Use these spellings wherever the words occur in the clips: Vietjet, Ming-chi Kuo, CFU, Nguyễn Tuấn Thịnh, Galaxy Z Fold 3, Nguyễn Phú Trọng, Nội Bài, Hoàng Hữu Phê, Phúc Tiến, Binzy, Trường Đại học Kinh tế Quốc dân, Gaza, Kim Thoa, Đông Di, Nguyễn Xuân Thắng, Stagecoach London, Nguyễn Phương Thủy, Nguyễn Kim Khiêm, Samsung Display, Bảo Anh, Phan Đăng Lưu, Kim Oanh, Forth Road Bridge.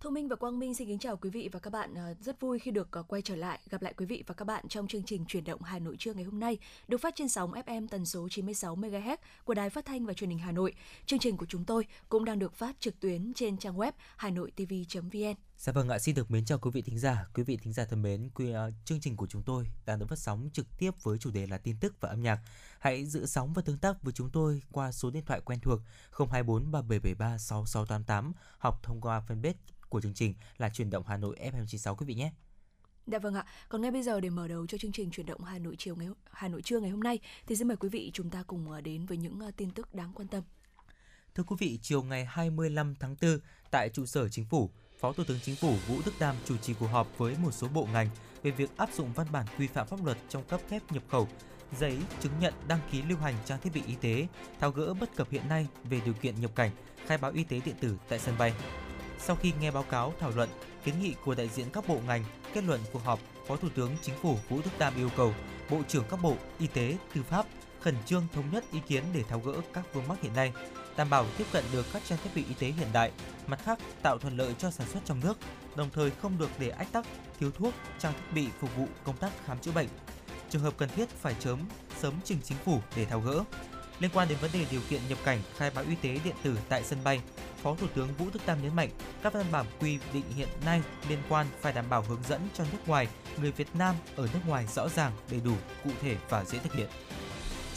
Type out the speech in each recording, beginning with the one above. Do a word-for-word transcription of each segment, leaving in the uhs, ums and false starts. Thu Minh và Quang Minh xin kính chào quý vị và các bạn. Rất vui khi được quay trở lại, gặp lại quý vị và các bạn trong chương trình Chuyển động Hà Nội trưa ngày hôm nay, được phát trên sóng ép em tần số chín mươi sáu mê ga héc của Đài Phát thanh và Truyền hình Hà Nội. Chương trình của chúng tôi cũng đang được phát trực tuyến trên trang web hanoitv chấm vn. Dạ vâng ạ, xin được mến chào quý vị thính giả. Quý vị thính giả thân mến, quý, uh, chương trình của chúng tôi đang được phát sóng trực tiếp với chủ đề là tin tức và âm nhạc. Hãy giữ sóng và tương tác với chúng tôi qua số điện thoại quen thuộc không hai bốn ba bảy bảy ba sáu sáu tám tám hoặc thông qua fanpage của chương trình là Chuyển động Hà Nội ép em chín sáu quý vị nhé. Dạ vâng ạ. Còn ngay bây giờ để mở đầu cho chương trình Chuyển động Hà Nội chiều ngày Hà Nội trưa ngày hôm nay thì xin mời quý vị chúng ta cùng đến với những tin tức đáng quan tâm. Thưa quý vị, chiều ngày hai mươi lăm tháng tư tại trụ sở Chính phủ, Phó Thủ tướng Chính phủ Vũ Đức Đam chủ trì cuộc họp với một số bộ ngành về việc áp dụng văn bản quy phạm pháp luật trong cấp phép nhập khẩu, giấy chứng nhận đăng ký lưu hành trang thiết bị y tế, tháo gỡ bất cập hiện nay về điều kiện nhập cảnh, khai báo y tế điện tử tại sân bay. Sau khi nghe báo cáo, thảo luận, kiến nghị của đại diện các bộ ngành, kết luận cuộc họp, Phó Thủ tướng Chính phủ Vũ Đức Đam yêu cầu Bộ trưởng các bộ Y tế, Tư pháp khẩn trương thống nhất ý kiến để tháo gỡ các vướng mắc hiện nay, đảm bảo tiếp cận được các trang thiết bị y tế hiện đại, mặt khác tạo thuận lợi cho sản xuất trong nước, đồng thời không được để ách tắc, thiếu thuốc, trang thiết bị phục vụ công tác khám chữa bệnh. Trường hợp cần thiết phải sớm sớm trình Chính phủ để tháo gỡ. Liên quan đến vấn đề điều kiện nhập cảnh, khai báo y tế điện tử tại sân bay, Phó Thủ tướng Vũ Đức Đam nhấn mạnh các văn bản quy định hiện nay liên quan phải đảm bảo hướng dẫn cho nước ngoài, người Việt Nam ở nước ngoài rõ ràng, đầy đủ, cụ thể và dễ thực hiện.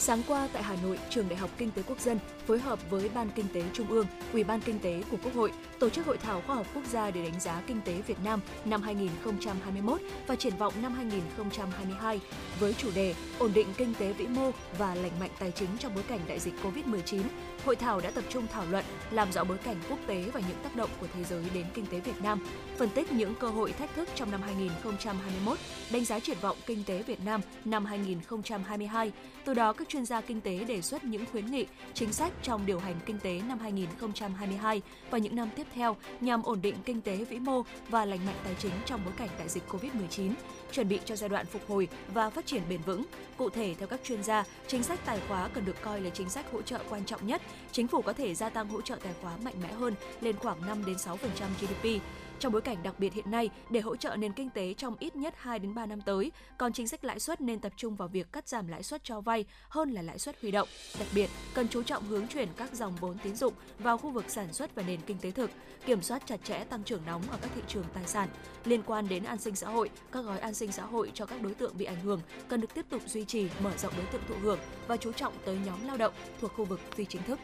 Sáng qua tại Hà Nội, Trường Đại học Kinh tế Quốc dân phối hợp với Ban Kinh tế Trung ương, Ủy ban Kinh tế của Quốc hội tổ chức hội thảo khoa học quốc gia để đánh giá kinh tế Việt Nam năm hai nghìn không trăm hai mươi mốt và triển vọng năm hai nghìn không trăm hai mươi hai với chủ đề ổn định kinh tế vĩ mô và lành mạnh tài chính trong bối cảnh đại dịch cô vít mười chín. Hội thảo đã tập trung thảo luận, làm rõ bối cảnh quốc tế và những tác động của thế giới đến kinh tế Việt Nam, phân tích những cơ hội thách thức trong năm hai nghìn không trăm hai mươi mốt, đánh giá triển vọng kinh tế Việt Nam năm hai nghìn không trăm hai mươi hai. Từ đó, các chuyên gia kinh tế đề xuất những khuyến nghị, chính sách trong điều hành kinh tế năm hai nghìn không trăm hai mươi hai và những năm tiếp theo nhằm ổn định kinh tế vĩ mô và lành mạnh tài chính trong bối cảnh đại dịch cô vít mười chín, chuẩn bị cho giai đoạn phục hồi và phát triển bền vững. Cụ thể, theo các chuyên gia, chính sách tài khóa cần được coi là chính sách hỗ trợ quan trọng nhất. Chính phủ có thể gia tăng hỗ trợ tài khóa mạnh mẽ hơn lên khoảng năm đến sáu phần trăm giê đê pê. Trong bối cảnh đặc biệt hiện nay, để hỗ trợ nền kinh tế trong ít nhất hai đến ba năm tới, còn chính sách lãi suất nên tập trung vào việc cắt giảm lãi suất cho vay hơn là lãi suất huy động. Đặc biệt, cần chú trọng hướng chuyển các dòng vốn tín dụng vào khu vực sản xuất và nền kinh tế thực, kiểm soát chặt chẽ tăng trưởng nóng ở các thị trường tài sản. Liên quan đến an sinh xã hội, các gói an sinh xã hội cho các đối tượng bị ảnh hưởng cần được tiếp tục duy trì, mở rộng đối tượng thụ hưởng và chú trọng tới nhóm lao động thuộc khu vực phi chính thức.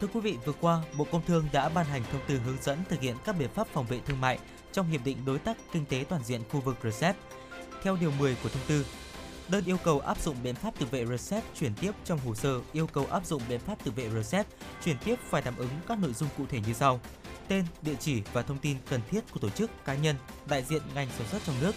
Thưa quý vị, vừa qua, Bộ Công Thương đã ban hành thông tư hướng dẫn thực hiện các biện pháp phòng vệ thương mại trong Hiệp định Đối tác Kinh tế Toàn diện khu vực rờ xê e pê. Theo điều mười của thông tư, đơn yêu cầu áp dụng biện pháp tự vệ rờ xê e pê chuyển tiếp trong hồ sơ yêu cầu áp dụng biện pháp tự vệ rờ xê e pê chuyển tiếp phải đáp ứng các nội dung cụ thể như sau: tên, địa chỉ và thông tin cần thiết của tổ chức, cá nhân, đại diện ngành sản xuất trong nước,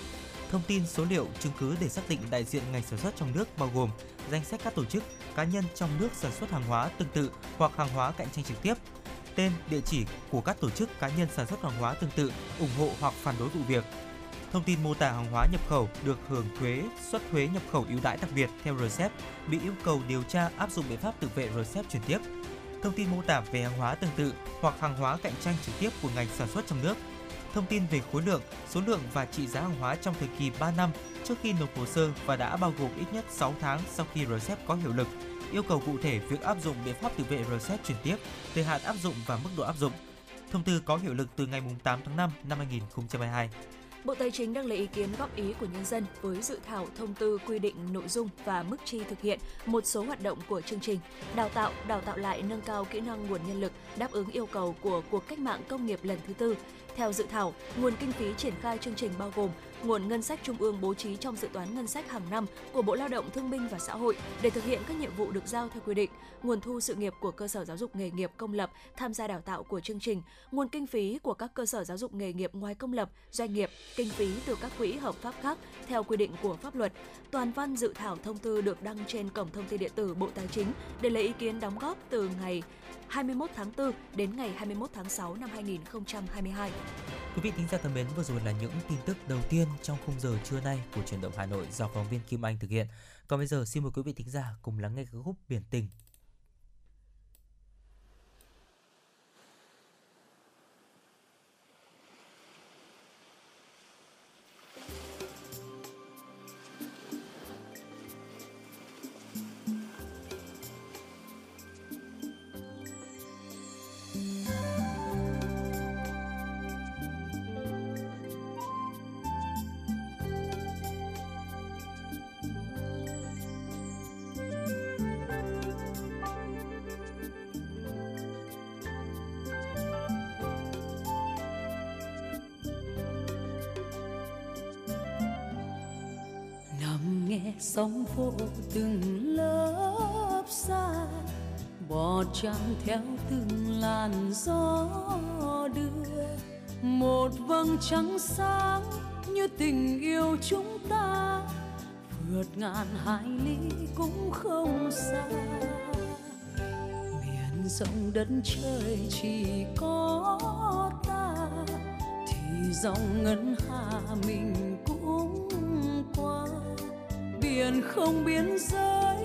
thông tin, số liệu, chứng cứ để xác định đại diện ngành sản xuất trong nước bao gồm danh sách các tổ chức, cá nhân trong nước sản xuất hàng hóa tương tự hoặc hàng hóa cạnh tranh trực tiếp, tên, địa chỉ của các tổ chức, cá nhân sản xuất hàng hóa tương tự, ủng hộ hoặc phản đối vụ việc, thông tin mô tả hàng hóa nhập khẩu được hưởng thuế, suất thuế nhập khẩu ưu đãi đặc biệt theo rờ xê e pê bị yêu cầu điều tra áp dụng biện pháp tự vệ rờ xê e pê chuyển tiếp, thông tin mô tả về hàng hóa tương tự hoặc hàng hóa cạnh tranh trực tiếp của ngành sản xuất trong nước, thông tin về khối lượng, số lượng và trị giá hàng hóa trong thời kỳ ba năm trước khi nộp hồ sơ và đã bao gồm ít nhất sáu tháng sau khi rờ xê e pê có hiệu lực, yêu cầu cụ thể việc áp dụng biện pháp tự vệ rờ xê e pê chuyển tiếp, thời hạn áp dụng và mức độ áp dụng. Thông tư có hiệu lực từ ngày tám tháng năm năm hai nghìn không trăm hai mươi hai. Bộ Tài chính đang lấy ý kiến góp ý của nhân dân với dự thảo thông tư quy định nội dung và mức chi thực hiện một số hoạt động của chương trình đào tạo, đào tạo lại nâng cao kỹ năng nguồn nhân lực đáp ứng yêu cầu của cuộc cách mạng công nghiệp lần thứ tư. Theo dự thảo, nguồn kinh phí triển khai chương trình bao gồm nguồn ngân sách trung ương bố trí trong dự toán ngân sách hàng năm của Bộ Lao động Thương binh và Xã hội để thực hiện các nhiệm vụ được giao theo quy định, nguồn thu sự nghiệp của cơ sở giáo dục nghề nghiệp công lập tham gia đào tạo của chương trình, nguồn kinh phí của các cơ sở giáo dục nghề nghiệp ngoài công lập, doanh nghiệp, kinh phí từ các quỹ hợp pháp khác theo quy định của pháp luật. Toàn văn dự thảo thông tư được đăng trên cổng thông tin điện tử Bộ Tài chính để lấy ý kiến đóng góp từ ngày hai mươi mốt tháng tư đến ngày hai mươi mốt tháng sáu năm hai nghìn không trăm hai mươi hai. Quý vị thính giả thân mến, vừa rồi là những tin tức đầu tiên trong khung giờ trưa nay của Chuyển động Hà Nội do phóng viên Kim Anh thực hiện. Còn bây giờ xin mời quý vị thính giả cùng lắng nghe ca khúc Biển Tình. Sóng vỗ từng lớp xa, bò trăng theo từng làn gió đưa. Một vầng trăng sáng như tình yêu chúng ta, vượt ngàn hải lý cũng không xa. Biển rộng đất trời chỉ có ta, thì dòng ngân hà mình cũng qua. Biển không biên giới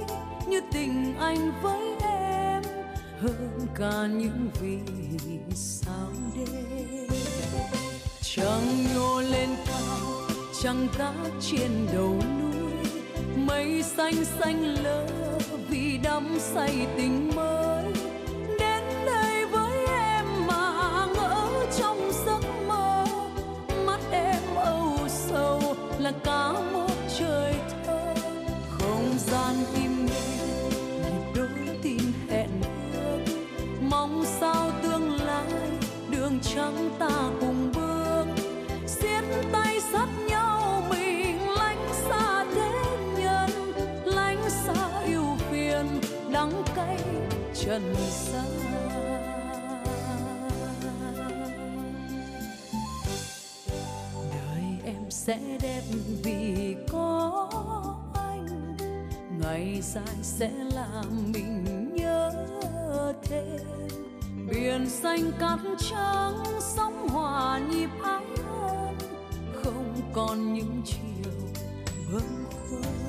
như tình anh với em, hơn cả những vì sao đêm. Trăng nhô lên cao, trăng cát trên đầu núi, mây xanh xanh lỡ vì đắm say tình mới. Đến đây với em mà ngỡ trong giấc mơ, mắt em âu sầu là cả một trời. Gian im nghe nhịp đôi tim hẹn ước, mong sao tương lai đường trắng ta cùng bước. Siết tay sát nhau mình lánh xa thế nhân, lánh xa yêu phiền đắng cay trần gian. Đời em sẽ đẹp vì có ngày dài sẽ làm mình nhớ thêm. Biển xanh cát trắng sóng hòa nhịp ái ân, không còn những chiều bâng khuâng.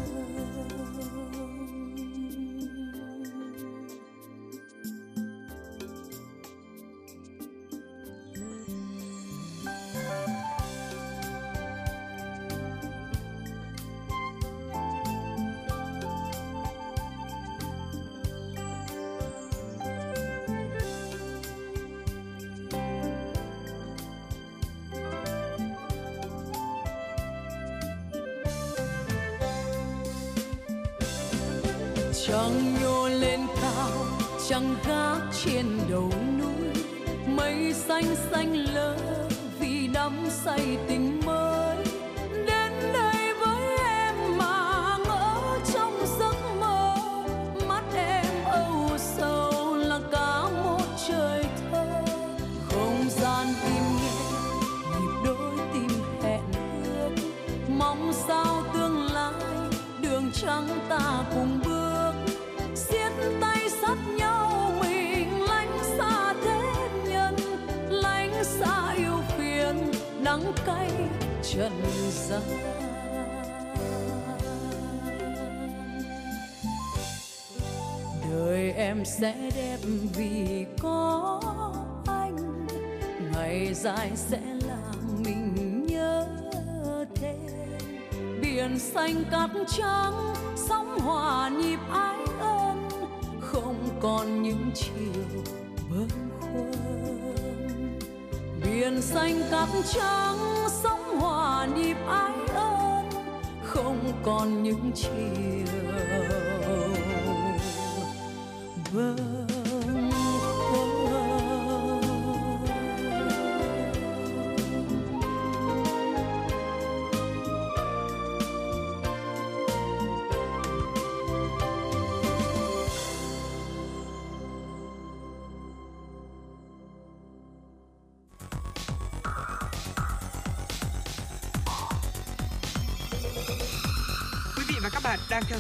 Trăng nhô lên cao, trăng gác trên đầu núi, mây xanh xanh lỡ vì đắm say tình mới. Đến đây với em mà ngỡ trong giấc mơ, mắt em âu sầu là cả một trời thơ. Không gian im nghe nhịp đôi tim hẹn ước, mong sao tương lai đường trăng ta cùng bước. Cay trần gian, đời em sẽ đẹp vì có anh, ngày dài sẽ làm mình nhớ thêm. Biển xanh cát trắng sóng hòa nhịp ái ân, không còn những chiều bâng khuâng. Biển xanh cát trắng sóng hòa nhịp ái ân, không còn những chiều mơ. và các bạn đang theo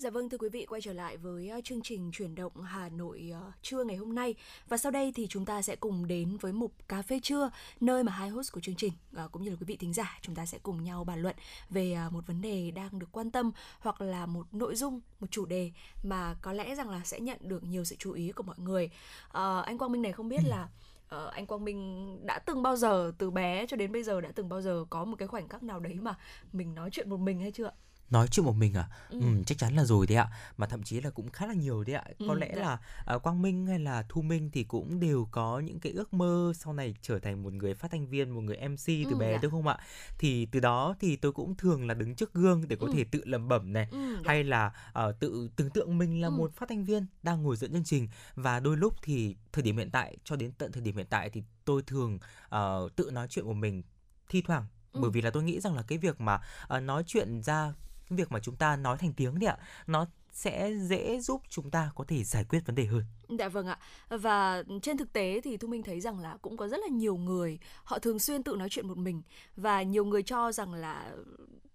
Dạ vâng, thưa quý vị, quay trở lại với chương trình Chuyển động Hà Nội trưa ngày hôm nay. Và sau đây thì chúng ta sẽ cùng đến với mục Cà phê trưa, nơi mà hai host của chương trình cũng như là quý vị thính giả chúng ta sẽ cùng nhau bàn luận về một vấn đề đang được quan tâm, hoặc là một nội dung, một chủ đề mà có lẽ rằng là sẽ nhận được nhiều sự chú ý của mọi người. à, Anh Quang Minh này, không biết là Uh, anh Quang Minh đã từng bao giờ, từ bé cho đến bây giờ, đã từng bao giờ có một cái khoảnh khắc nào đấy mà mình nói chuyện một mình hay chưa? Nói chuyện một mình à? Ừ. Ừ, chắc chắn là rồi đấy ạ. Mà thậm chí là cũng khá là nhiều đấy ạ. Ừ, có lẽ dạ. là uh, Quang Minh hay là Thu Minh thì cũng đều có những cái ước mơ sau này trở thành một người phát thanh viên, một người em xê từ ừ, bé dạ. đúng không ạ? Thì từ đó thì tôi cũng thường là đứng trước gương để có ừ. thể tự lẩm bẩm này, ừ, dạ. hay là uh, tự tưởng tượng mình là ừ. một phát thanh viên đang ngồi dẫn chương trình. Và đôi lúc thì thời điểm hiện tại, cho đến tận thời điểm hiện tại thì tôi thường uh, tự nói chuyện của mình thi thoảng. Ừ. Bởi vì là tôi nghĩ rằng là cái việc mà uh, nói chuyện ra, cái việc mà chúng ta nói thành tiếng đấy ạ, nó sẽ dễ giúp chúng ta có thể giải quyết vấn đề hơn. Dạ vâng ạ. Và trên thực tế thì Thu Minh thấy rằng là cũng có rất là nhiều người họ thường xuyên tự nói chuyện một mình, và nhiều người cho rằng là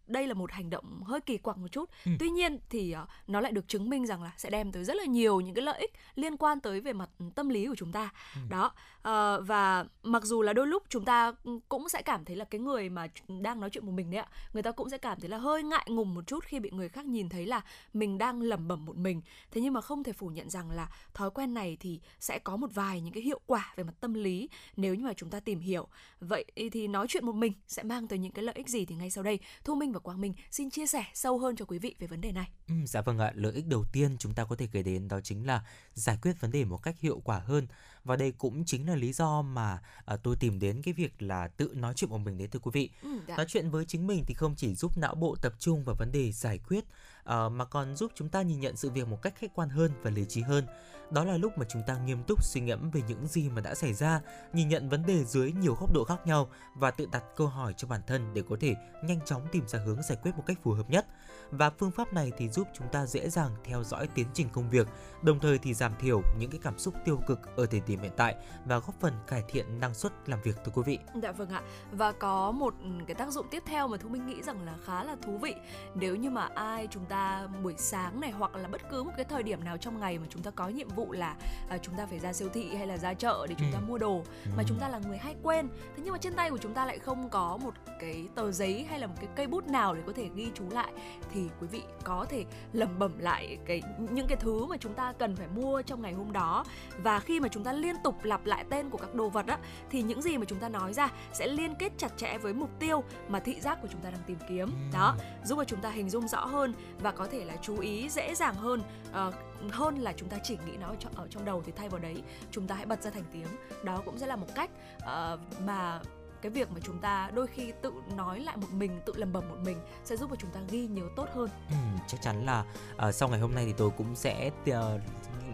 đây là một hành động hơi kỳ quặc một chút. Ừ. Tuy nhiên thì nó lại được chứng minh rằng là sẽ đem tới rất là nhiều những cái lợi ích liên quan tới về mặt tâm lý của chúng ta. Ừ. Đó. À, và mặc dù là đôi lúc chúng ta cũng sẽ cảm thấy là cái người mà đang nói chuyện một mình đấy ạ, người ta cũng sẽ cảm thấy là hơi ngại ngùng một chút khi bị người khác nhìn thấy là mình đang lẩm bẩm một mình. Thế nhưng mà không thể phủ nhận rằng là thói quen này thì sẽ có một vài những cái hiệu quả về mặt tâm lý nếu như mà chúng ta tìm hiểu. Vậy thì nói chuyện một mình sẽ mang tới những cái lợi ích gì thì ngay sau đây Thu Minh và Quang Minh xin chia sẻ sâu hơn cho quý vị về vấn đề này. Ừ, dạ vâng ạ, lợi ích đầu tiên chúng ta có thể kể đến đó chính là giải quyết vấn đề một cách hiệu quả hơn. Và đây cũng chính là lý do mà à, tôi tìm đến cái việc là tự nói chuyện một mình đấy, thưa quý vị. Ừ, dạ. Nói chuyện với chính mình thì không chỉ giúp não bộ tập trung vào vấn đề giải quyết à, mà còn giúp chúng ta nhìn nhận sự việc một cách khách quan hơn và lý trí hơn. Đó là lúc mà chúng ta nghiêm túc suy ngẫm về những gì mà đã xảy ra, nhìn nhận vấn đề dưới nhiều góc độ khác nhau và tự đặt câu hỏi cho bản thân để có thể nhanh chóng tìm ra hướng giải quyết một cách phù hợp nhất. Và phương pháp này thì giúp chúng ta dễ dàng theo dõi tiến trình công việc, đồng thời thì giảm thiểu những cái cảm xúc tiêu cực ở thời điểm hiện tại và góp phần cải thiện năng suất làm việc, thưa quý vị. Dạ vâng ạ. Và có một cái tác dụng tiếp theo mà Thu Minh nghĩ rằng là khá là thú vị. Nếu như mà ai chúng ta buổi sáng này, hoặc là bất cứ một cái thời điểm nào trong ngày mà chúng ta có nhiệm vụ là à, chúng ta phải ra siêu thị hay là ra chợ để chúng ừ. ta mua đồ, mà chúng ta là người hay quên, thế nhưng mà trên tay của chúng ta lại không có một cái tờ giấy hay là một cái cây bút nào để có thể ghi chú lại, thì quý vị có thể lẩm bẩm lại cái những cái thứ mà chúng ta cần phải mua trong ngày hôm đó. Và khi mà chúng ta liên tục lặp lại tên của các đồ vật á, thì những gì mà chúng ta nói ra sẽ liên kết chặt chẽ với mục tiêu mà thị giác của chúng ta đang tìm kiếm. Đó, giúp cho chúng ta hình dung rõ hơn và có thể là chú ý dễ dàng hơn, à, hơn là chúng ta chỉ nghĩ nó ở trong đầu, thì thay vào đấy chúng ta hãy bật ra thành tiếng. Đó cũng sẽ là một cách uh, mà cái việc mà chúng ta đôi khi tự nói lại một mình, tự lẩm bẩm một mình sẽ giúp cho chúng ta ghi nhớ tốt hơn. Ừ, chắc chắn là uh, sau ngày hôm nay thì tôi cũng sẽ uh,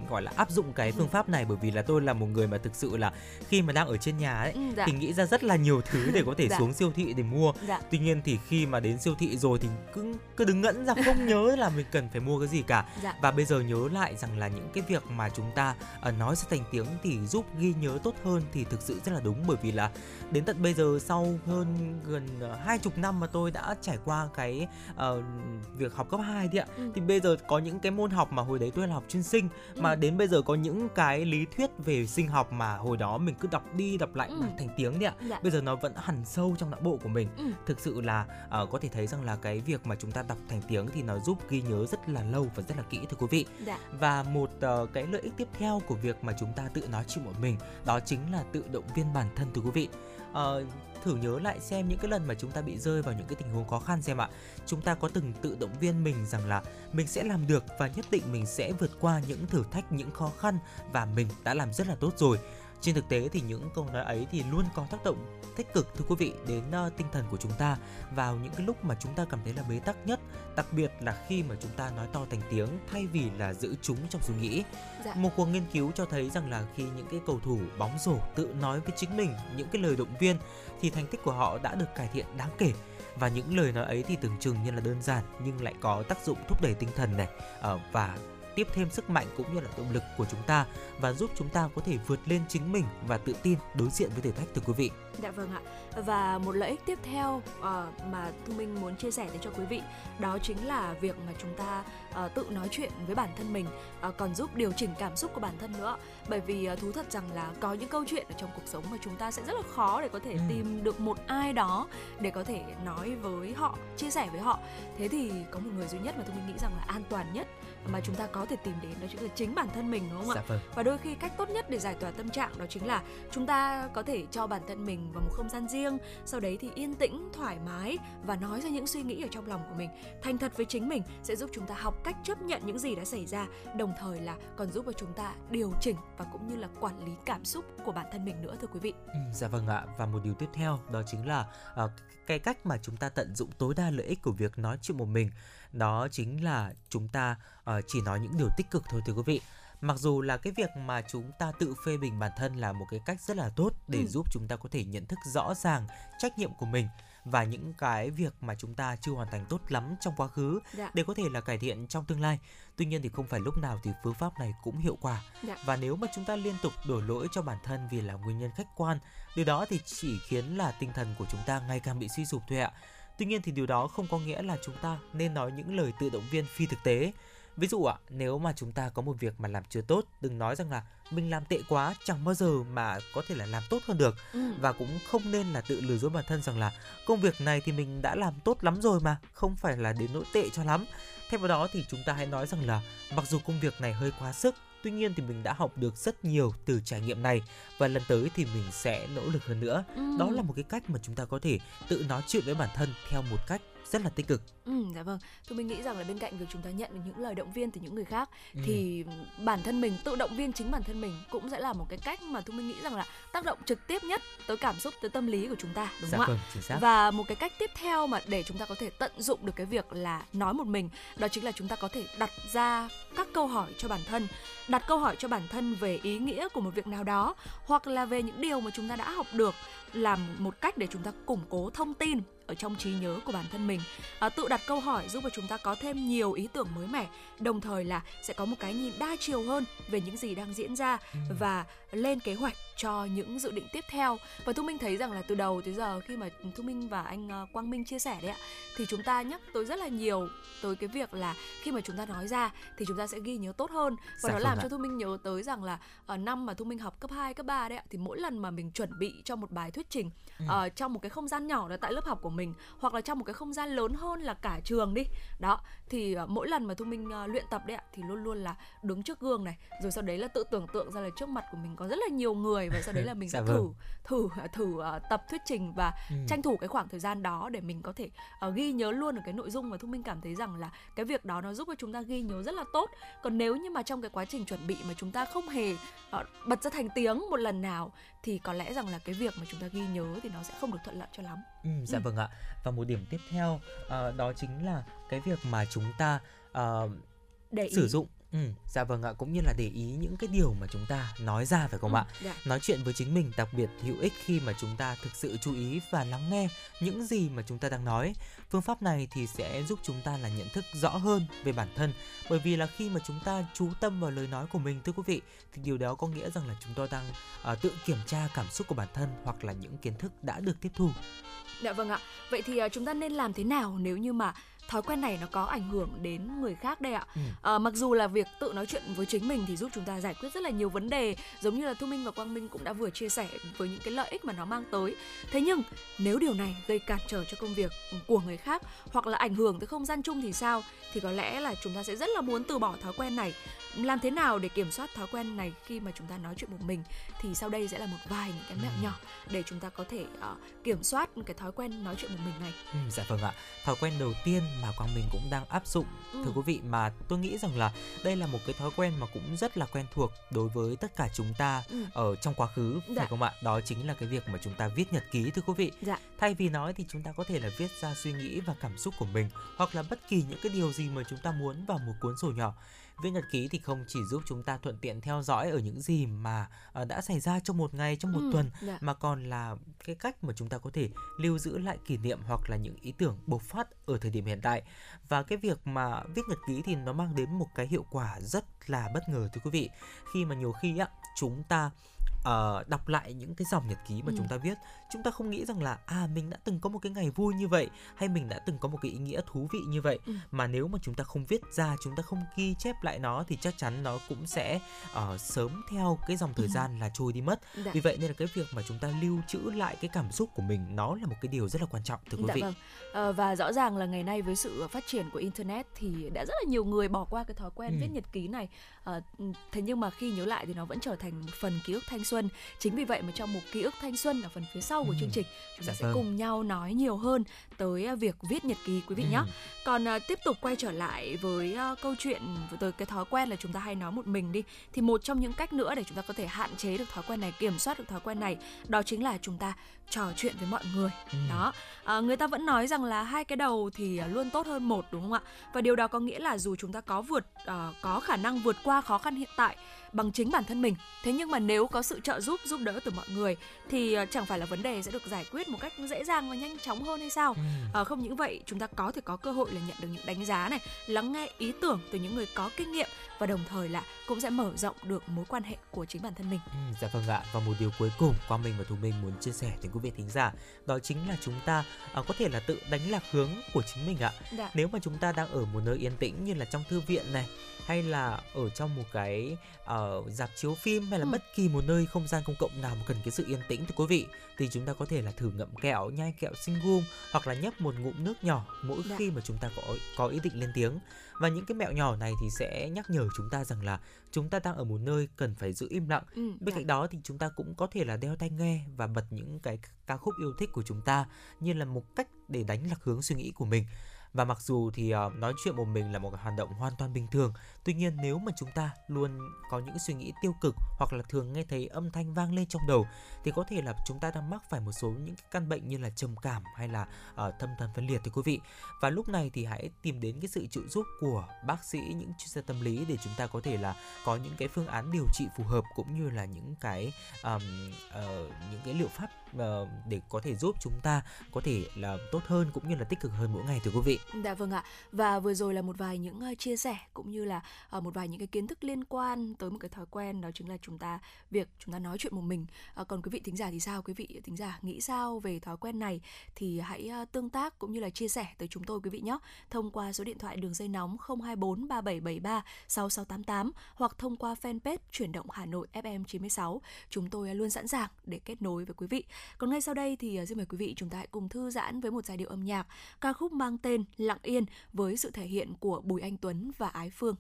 gọi là áp dụng cái phương pháp này, bởi vì là tôi là một người mà thực sự là khi mà đang ở trên nhà ấy, ừ, dạ. thì nghĩ ra rất là nhiều thứ để có thể dạ. xuống siêu thị để mua. Dạ. Tuy nhiên thì khi mà đến siêu thị rồi thì cứ cứ đứng ngẩn ra không nhớ là mình cần phải mua cái gì cả. Dạ. Và bây giờ nhớ lại rằng là những cái việc mà chúng ta uh, nói ra thành tiếng thì giúp ghi nhớ tốt hơn thì thực sự rất là đúng, bởi vì là đến tận bây giờ sau hơn gần hai chục năm mà tôi đã trải qua cái uh, việc học cấp hai đấy ạ, ừ. thì bây giờ có những cái môn học mà hồi đấy tôi là học chuyên sinh, ừ. mà đến bây giờ có những cái lý thuyết về sinh học mà hồi đó mình cứ đọc đi đọc lại ừ. thành tiếng đấy ạ. Dạ. Bây giờ nó vẫn hằn sâu trong não bộ của mình. Ừ. Thực sự là uh, có thể thấy rằng là cái việc mà chúng ta đọc thành tiếng thì nó giúp ghi nhớ rất là lâu và rất là kỹ, thưa quý vị. Dạ. Và một uh, cái lợi ích tiếp theo của việc mà chúng ta tự nói chuyện một mình đó chính là tự động viên bản thân, thưa quý vị. Ờ, thử nhớ lại xem những cái lần mà chúng ta bị rơi vào những cái tình huống khó khăn xem ạ. Chúng ta có từng tự động viên mình rằng là mình sẽ làm được và nhất định mình sẽ vượt qua những thử thách, những khó khăn, và mình đã làm rất là tốt rồi. Trên thực tế thì những câu nói ấy thì luôn có tác động tích cực, thưa quý vị, đến uh, tinh thần của chúng ta vào những cái lúc mà chúng ta cảm thấy là bế tắc nhất, đặc biệt là khi mà chúng ta nói to thành tiếng thay vì là giữ chúng trong suy nghĩ. Dạ. Một cuộc nghiên cứu cho thấy rằng là khi những cái cầu thủ bóng rổ tự nói với chính mình những cái lời động viên thì thành tích của họ đã được cải thiện đáng kể. Và những lời nói ấy thì tưởng chừng như là đơn giản nhưng lại có tác dụng thúc đẩy tinh thần này uh, và tiếp thêm sức mạnh cũng như là động lực của chúng ta và giúp chúng ta có thể vượt lên chính mình và tự tin đối diện với thử thách, thưa quý vị. Dạ vâng ạ. Và một lợi ích tiếp theo uh, mà Thu Minh muốn chia sẻ đến cho quý vị đó chính là việc mà chúng ta uh, tự nói chuyện với bản thân mình uh, còn giúp điều chỉnh cảm xúc của bản thân nữa. Bởi vì uh, thú thật rằng là có những câu chuyện ở trong cuộc sống mà chúng ta sẽ rất là khó để có thể ừ. tìm được một ai đó để có thể nói với họ, chia sẻ với họ. Thế thì có một người duy nhất mà Thu Minh nghĩ rằng là an toàn nhất mà chúng ta có thể tìm đến, đó chính là chính bản thân mình, đúng không dạ, ạ? Vâng. Và đôi khi cách tốt nhất để giải tỏa tâm trạng đó chính là chúng ta có thể cho bản thân mình vào một không gian riêng, sau đấy thì yên tĩnh, thoải mái và nói ra những suy nghĩ ở trong lòng của mình. Thành thật với chính mình sẽ giúp chúng ta học cách chấp nhận những gì đã xảy ra, đồng thời là còn giúp cho chúng ta điều chỉnh và cũng như là quản lý cảm xúc của bản thân mình nữa, thưa quý vị. Ừ, dạ vâng ạ. Và một điều tiếp theo đó chính là uh, cái cách mà chúng ta tận dụng tối đa lợi ích của việc nói chuyện một mình, đó chính là chúng ta uh, chỉ nói những điều tích cực thôi, thưa quý vị. Mặc dù là cái việc mà chúng ta tự phê bình bản thân là một cái cách rất là tốt để ừ. giúp chúng ta có thể nhận thức rõ ràng trách nhiệm của mình và những cái việc mà chúng ta chưa hoàn thành tốt lắm trong quá khứ dạ. để có thể là cải thiện trong tương lai. Tuy nhiên thì không phải lúc nào thì phương pháp này cũng hiệu quả. Dạ. Và nếu mà chúng ta liên tục đổ lỗi cho bản thân vì là nguyên nhân khách quan, điều đó thì chỉ khiến là tinh thần của chúng ta ngày càng bị suy sụp thôi ạ. Tuy nhiên thì điều đó không có nghĩa là chúng ta nên nói những lời tự động viên phi thực tế. Ví dụ ạ, à, nếu mà chúng ta có một việc mà làm chưa tốt, đừng nói rằng là mình làm tệ quá, chẳng bao giờ mà có thể là làm tốt hơn được. Ừ. Và cũng không nên là tự lừa dối bản thân rằng là công việc này thì mình đã làm tốt lắm rồi mà, không phải là đến nỗi tệ cho lắm. Thêm vào đó thì chúng ta hãy nói rằng là mặc dù công việc này hơi quá sức, tuy nhiên thì mình đã học được rất nhiều từ trải nghiệm này và lần tới thì mình sẽ nỗ lực hơn nữa. Ừ. Đó là một cái cách mà chúng ta có thể tự nói chuyện với bản thân theo một cách rất là tích cực. Ừ, dạ vâng. Tôi mình nghĩ rằng là bên cạnh việc chúng ta nhận được những lời động viên từ những người khác ừ. thì bản thân mình tự động viên chính bản thân mình cũng sẽ là một cái cách mà tôi mình nghĩ rằng là tác động trực tiếp nhất tới cảm xúc, tới tâm lý của chúng ta, đúng dạ không vâng, ạ? Chính xác. Và một cái cách tiếp theo mà để chúng ta có thể tận dụng được cái việc là nói một mình, đó chính là chúng ta có thể đặt ra các câu hỏi cho bản thân, đặt câu hỏi cho bản thân về ý nghĩa của một việc nào đó hoặc là về những điều mà chúng ta đã học được, làm một cách để chúng ta củng cố thông tin ở trong trí nhớ của bản thân mình. À, tự đặt câu hỏi giúp cho chúng ta có thêm nhiều ý tưởng mới mẻ, đồng thời là sẽ có một cái nhìn đa chiều hơn về những gì đang diễn ra và lên kế hoạch cho những dự định tiếp theo. Và Thu Minh thấy rằng là từ đầu tới giờ khi mà Thu Minh và anh Quang Minh chia sẻ đấy ạ, thì chúng ta nhắc tới rất là nhiều tới cái việc là khi mà chúng ta nói ra thì chúng ta sẽ ghi nhớ tốt hơn. Và dạ, nó làm ạ. cho Thu Minh nhớ tới rằng là ở năm mà Thu Minh học cấp hai, cấp ba đấy ạ, thì mỗi lần mà mình chuẩn bị cho một bài thuyết trình ừ. uh, trong một cái không gian nhỏ là tại lớp học của mình hoặc là trong một cái không gian lớn hơn là cả trường đi đó, thì uh, mỗi lần mà Thu Minh uh, luyện tập đấy ạ, thì luôn luôn là đứng trước gương này, rồi sau đấy là tự tưởng tượng ra là trước mặt của mình có rất là nhiều người, và sau đấy là mình sẽ dạ thử vâng. thử thử uh, tập thuyết trình và ừ. tranh thủ cái khoảng thời gian đó để mình có thể uh, ghi nhớ luôn được cái nội dung. Và Thu Minh cảm thấy rằng là cái việc đó nó giúp cho chúng ta ghi nhớ rất là tốt. Còn nếu như mà trong cái quá trình chuẩn bị mà chúng ta không hề uh, bật ra thành tiếng một lần nào thì có lẽ rằng là cái việc mà chúng ta ghi nhớ thì nó sẽ không được thuận lợi cho lắm. Ừ, dạ ừ. vâng ạ. Và một điểm tiếp theo uh, đó chính là cái việc mà chúng ta uh, để sử ý. dụng Ừ, dạ vâng ạ, cũng như là để ý những cái điều mà chúng ta nói ra, phải không ừ, ạ? Dạ. Nói chuyện với chính mình đặc biệt hữu ích khi mà chúng ta thực sự chú ý và lắng nghe những gì mà chúng ta đang nói. Phương pháp này thì sẽ giúp chúng ta là nhận thức rõ hơn về bản thân, bởi vì là khi mà chúng ta chú tâm vào lời nói của mình, thưa quý vị, thì điều đó có nghĩa rằng là chúng ta đang uh, tự kiểm tra cảm xúc của bản thân hoặc là những kiến thức đã được tiếp thu. Dạ vâng ạ. Vậy thì uh, chúng ta nên làm thế nào nếu như mà thói quen này nó có ảnh hưởng đến người khác đây ạ? ừ. à, Mặc dù là việc tự nói chuyện với chính mình thì giúp chúng ta giải quyết rất là nhiều vấn đề, giống như là Thu Minh và Quang Minh cũng đã vừa chia sẻ với những cái lợi ích mà nó mang tới. Thế nhưng nếu điều này gây cản trở cho công việc của người khác hoặc là ảnh hưởng tới không gian chung thì sao? Thì có lẽ là chúng ta sẽ rất là muốn từ bỏ thói quen này. Làm thế nào để kiểm soát thói quen này khi mà chúng ta nói chuyện một mình? Thì sau đây sẽ là một vài những cái mẹo ừ. nhỏ để chúng ta có thể uh, kiểm soát cái thói quen nói chuyện một mình này. ừ, Dạ vâng ạ. Thói quen đầu tiên mà Quang Minh cũng đang áp dụng, ừ. thưa quý vị, mà tôi nghĩ rằng là đây là một cái thói quen mà cũng rất là quen thuộc đối với tất cả chúng ta ừ. ở trong quá khứ, dạ. phải không ạ? Đó chính là cái việc mà chúng ta viết nhật ký, thưa quý vị. Dạ. Thay vì nói thì chúng ta có thể là viết ra suy nghĩ và cảm xúc của mình, hoặc là bất kỳ những cái điều gì mà chúng ta muốn vào một cuốn sổ nhỏ. Viết nhật ký thì không chỉ giúp chúng ta thuận tiện theo dõi ở những gì mà đã xảy ra trong một ngày, trong một ừ, tuần, dạ. mà còn là cái cách mà chúng ta có thể lưu giữ lại kỷ niệm hoặc là những ý tưởng bộc phát ở thời điểm hiện tại. Và cái việc mà viết nhật ký thì nó mang đến một cái hiệu quả rất là bất ngờ, thưa quý vị. Khi mà nhiều khi á, chúng ta Uh, đọc lại những cái dòng nhật ký mà ừ. chúng ta viết, chúng ta không nghĩ rằng là à mình đã từng có một cái ngày vui như vậy, hay mình đã từng có một cái ý nghĩa thú vị như vậy, ừ. mà nếu mà chúng ta không viết ra, chúng ta không ghi chép lại nó thì chắc chắn nó cũng sẽ uh, sớm theo cái dòng thời ừ. gian là trôi đi mất. Đã. Vì vậy nên là cái việc mà chúng ta lưu trữ lại cái cảm xúc của mình nó là một cái điều rất là quan trọng, thưa quý vị. Vâng. uh, Và rõ ràng là ngày nay với sự phát triển của Internet thì đã rất là nhiều người bỏ qua cái thói quen ừ. viết nhật ký này. uh, Thế nhưng mà khi nhớ lại thì nó vẫn trở thành một phần ký ức thanh xuân. Chính vì vậy mà trong một ký ức thanh xuân ở phần phía sau của ừ. chương trình, chúng ta dạ sẽ vâng. cùng nhau nói nhiều hơn tới việc viết nhật ký, quý vị ừ. nhé. Còn uh, tiếp tục quay trở lại với uh, câu chuyện tới cái thói quen là chúng ta hay nói một mình đi, thì một trong những cách nữa để chúng ta có thể hạn chế được thói quen này, kiểm soát được thói quen này, đó chính là chúng ta trò chuyện với mọi người. ừ. Đó, à, người ta vẫn nói rằng là hai cái đầu thì luôn tốt hơn một, đúng không ạ? Và điều đó có nghĩa là dù chúng ta có vượt uh, có khả năng vượt qua khó khăn hiện tại bằng chính bản thân mình, thế nhưng mà nếu có sự trợ giúp, giúp đỡ từ mọi người thì chẳng phải là vấn đề sẽ được giải quyết một cách dễ dàng và nhanh chóng hơn hay sao? ừ. à, Không những vậy, chúng ta có thể có cơ hội là nhận được những đánh giá này, lắng nghe ý tưởng từ những người có kinh nghiệm, và đồng thời là cũng sẽ mở rộng được mối quan hệ của chính bản thân mình. ừ, Dạ vâng ạ. Và một điều cuối cùng Quang Minh và Thu Minh muốn chia sẻ đến quý vị thính giả, đó chính là chúng ta à, có thể là tự đánh lạc hướng của chính mình ạ. Đã. Nếu mà chúng ta đang ở một nơi yên tĩnh như là trong thư viện này, hay là ở trong một cái uh, dạp chiếu phim, hay là ừ. bất kỳ một nơi không gian công cộng nào mà cần cái sự yên tĩnh, thưa quý vị, thì chúng ta có thể là thử ngậm kẹo, nhai kẹo sing gum, hoặc là nhấp một ngụm nước nhỏ mỗi Đã. khi mà chúng ta có, có ý định lên tiếng. Và những cái mẹo nhỏ này thì sẽ nhắc nhở chúng ta rằng là chúng ta đang ở một nơi cần phải giữ im lặng. ừ, Bên cạnh đó thì chúng ta cũng có thể là đeo tai nghe và bật những cái ca khúc yêu thích của chúng ta như là một cách để đánh lạc hướng suy nghĩ của mình. Và mặc dù thì uh, nói chuyện một mình là một hoạt động hoàn toàn bình thường, tuy nhiên nếu mà chúng ta luôn có những suy nghĩ tiêu cực hoặc là thường nghe thấy âm thanh vang lên trong đầu thì có thể là chúng ta đang mắc phải một số những căn bệnh như là trầm cảm hay là uh, tâm thần phân liệt, thưa quý vị. Và lúc này thì hãy tìm đến cái sự trợ giúp của bác sĩ, những chuyên gia tâm lý để chúng ta có thể là có những cái phương án điều trị phù hợp, cũng như là những cái um, uh, những cái liệu pháp uh, để có thể giúp chúng ta có thể là tốt hơn cũng như là tích cực hơn mỗi ngày, thưa quý vị. Dạ vâng ạ. Và vừa rồi là một vài những uh, chia sẻ cũng như là uh, một vài những cái kiến thức liên quan tới một cái thói quen, đó chính là chúng ta việc chúng ta nói chuyện một mình. uh, Còn quý vị thính giả thì sao? Quý vị thính giả nghĩ sao về thói quen này thì hãy uh, tương tác cũng như là chia sẻ tới chúng tôi, quý vị nhé, thông qua số điện thoại đường dây nóng không hai bốn ba bảy bảy ba sáu sáu tám tám hoặc thông qua fanpage Chuyển động Hà Nội ép em chín sáu. Chúng tôi uh, luôn sẵn sàng để kết nối với quý vị. Còn ngay sau đây thì uh, xin mời quý vị chúng ta hãy cùng thư giãn với một giai điệu âm nhạc, ca khúc mang tên Lặng Yên với sự thể hiện của Bùi Anh Tuấn và Ái Phương.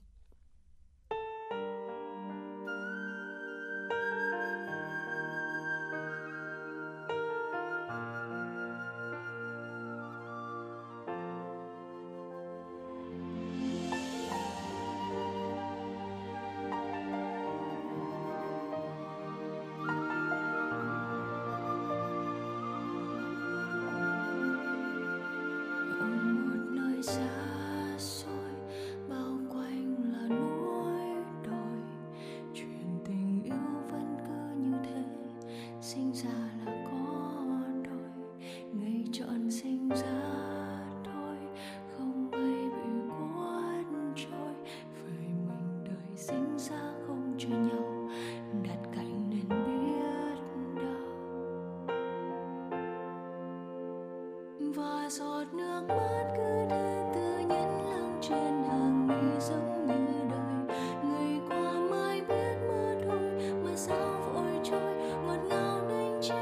Hãy subscribe cho kênh Ghiền Mì Gõ để không bỏ lỡ những video hấp dẫn.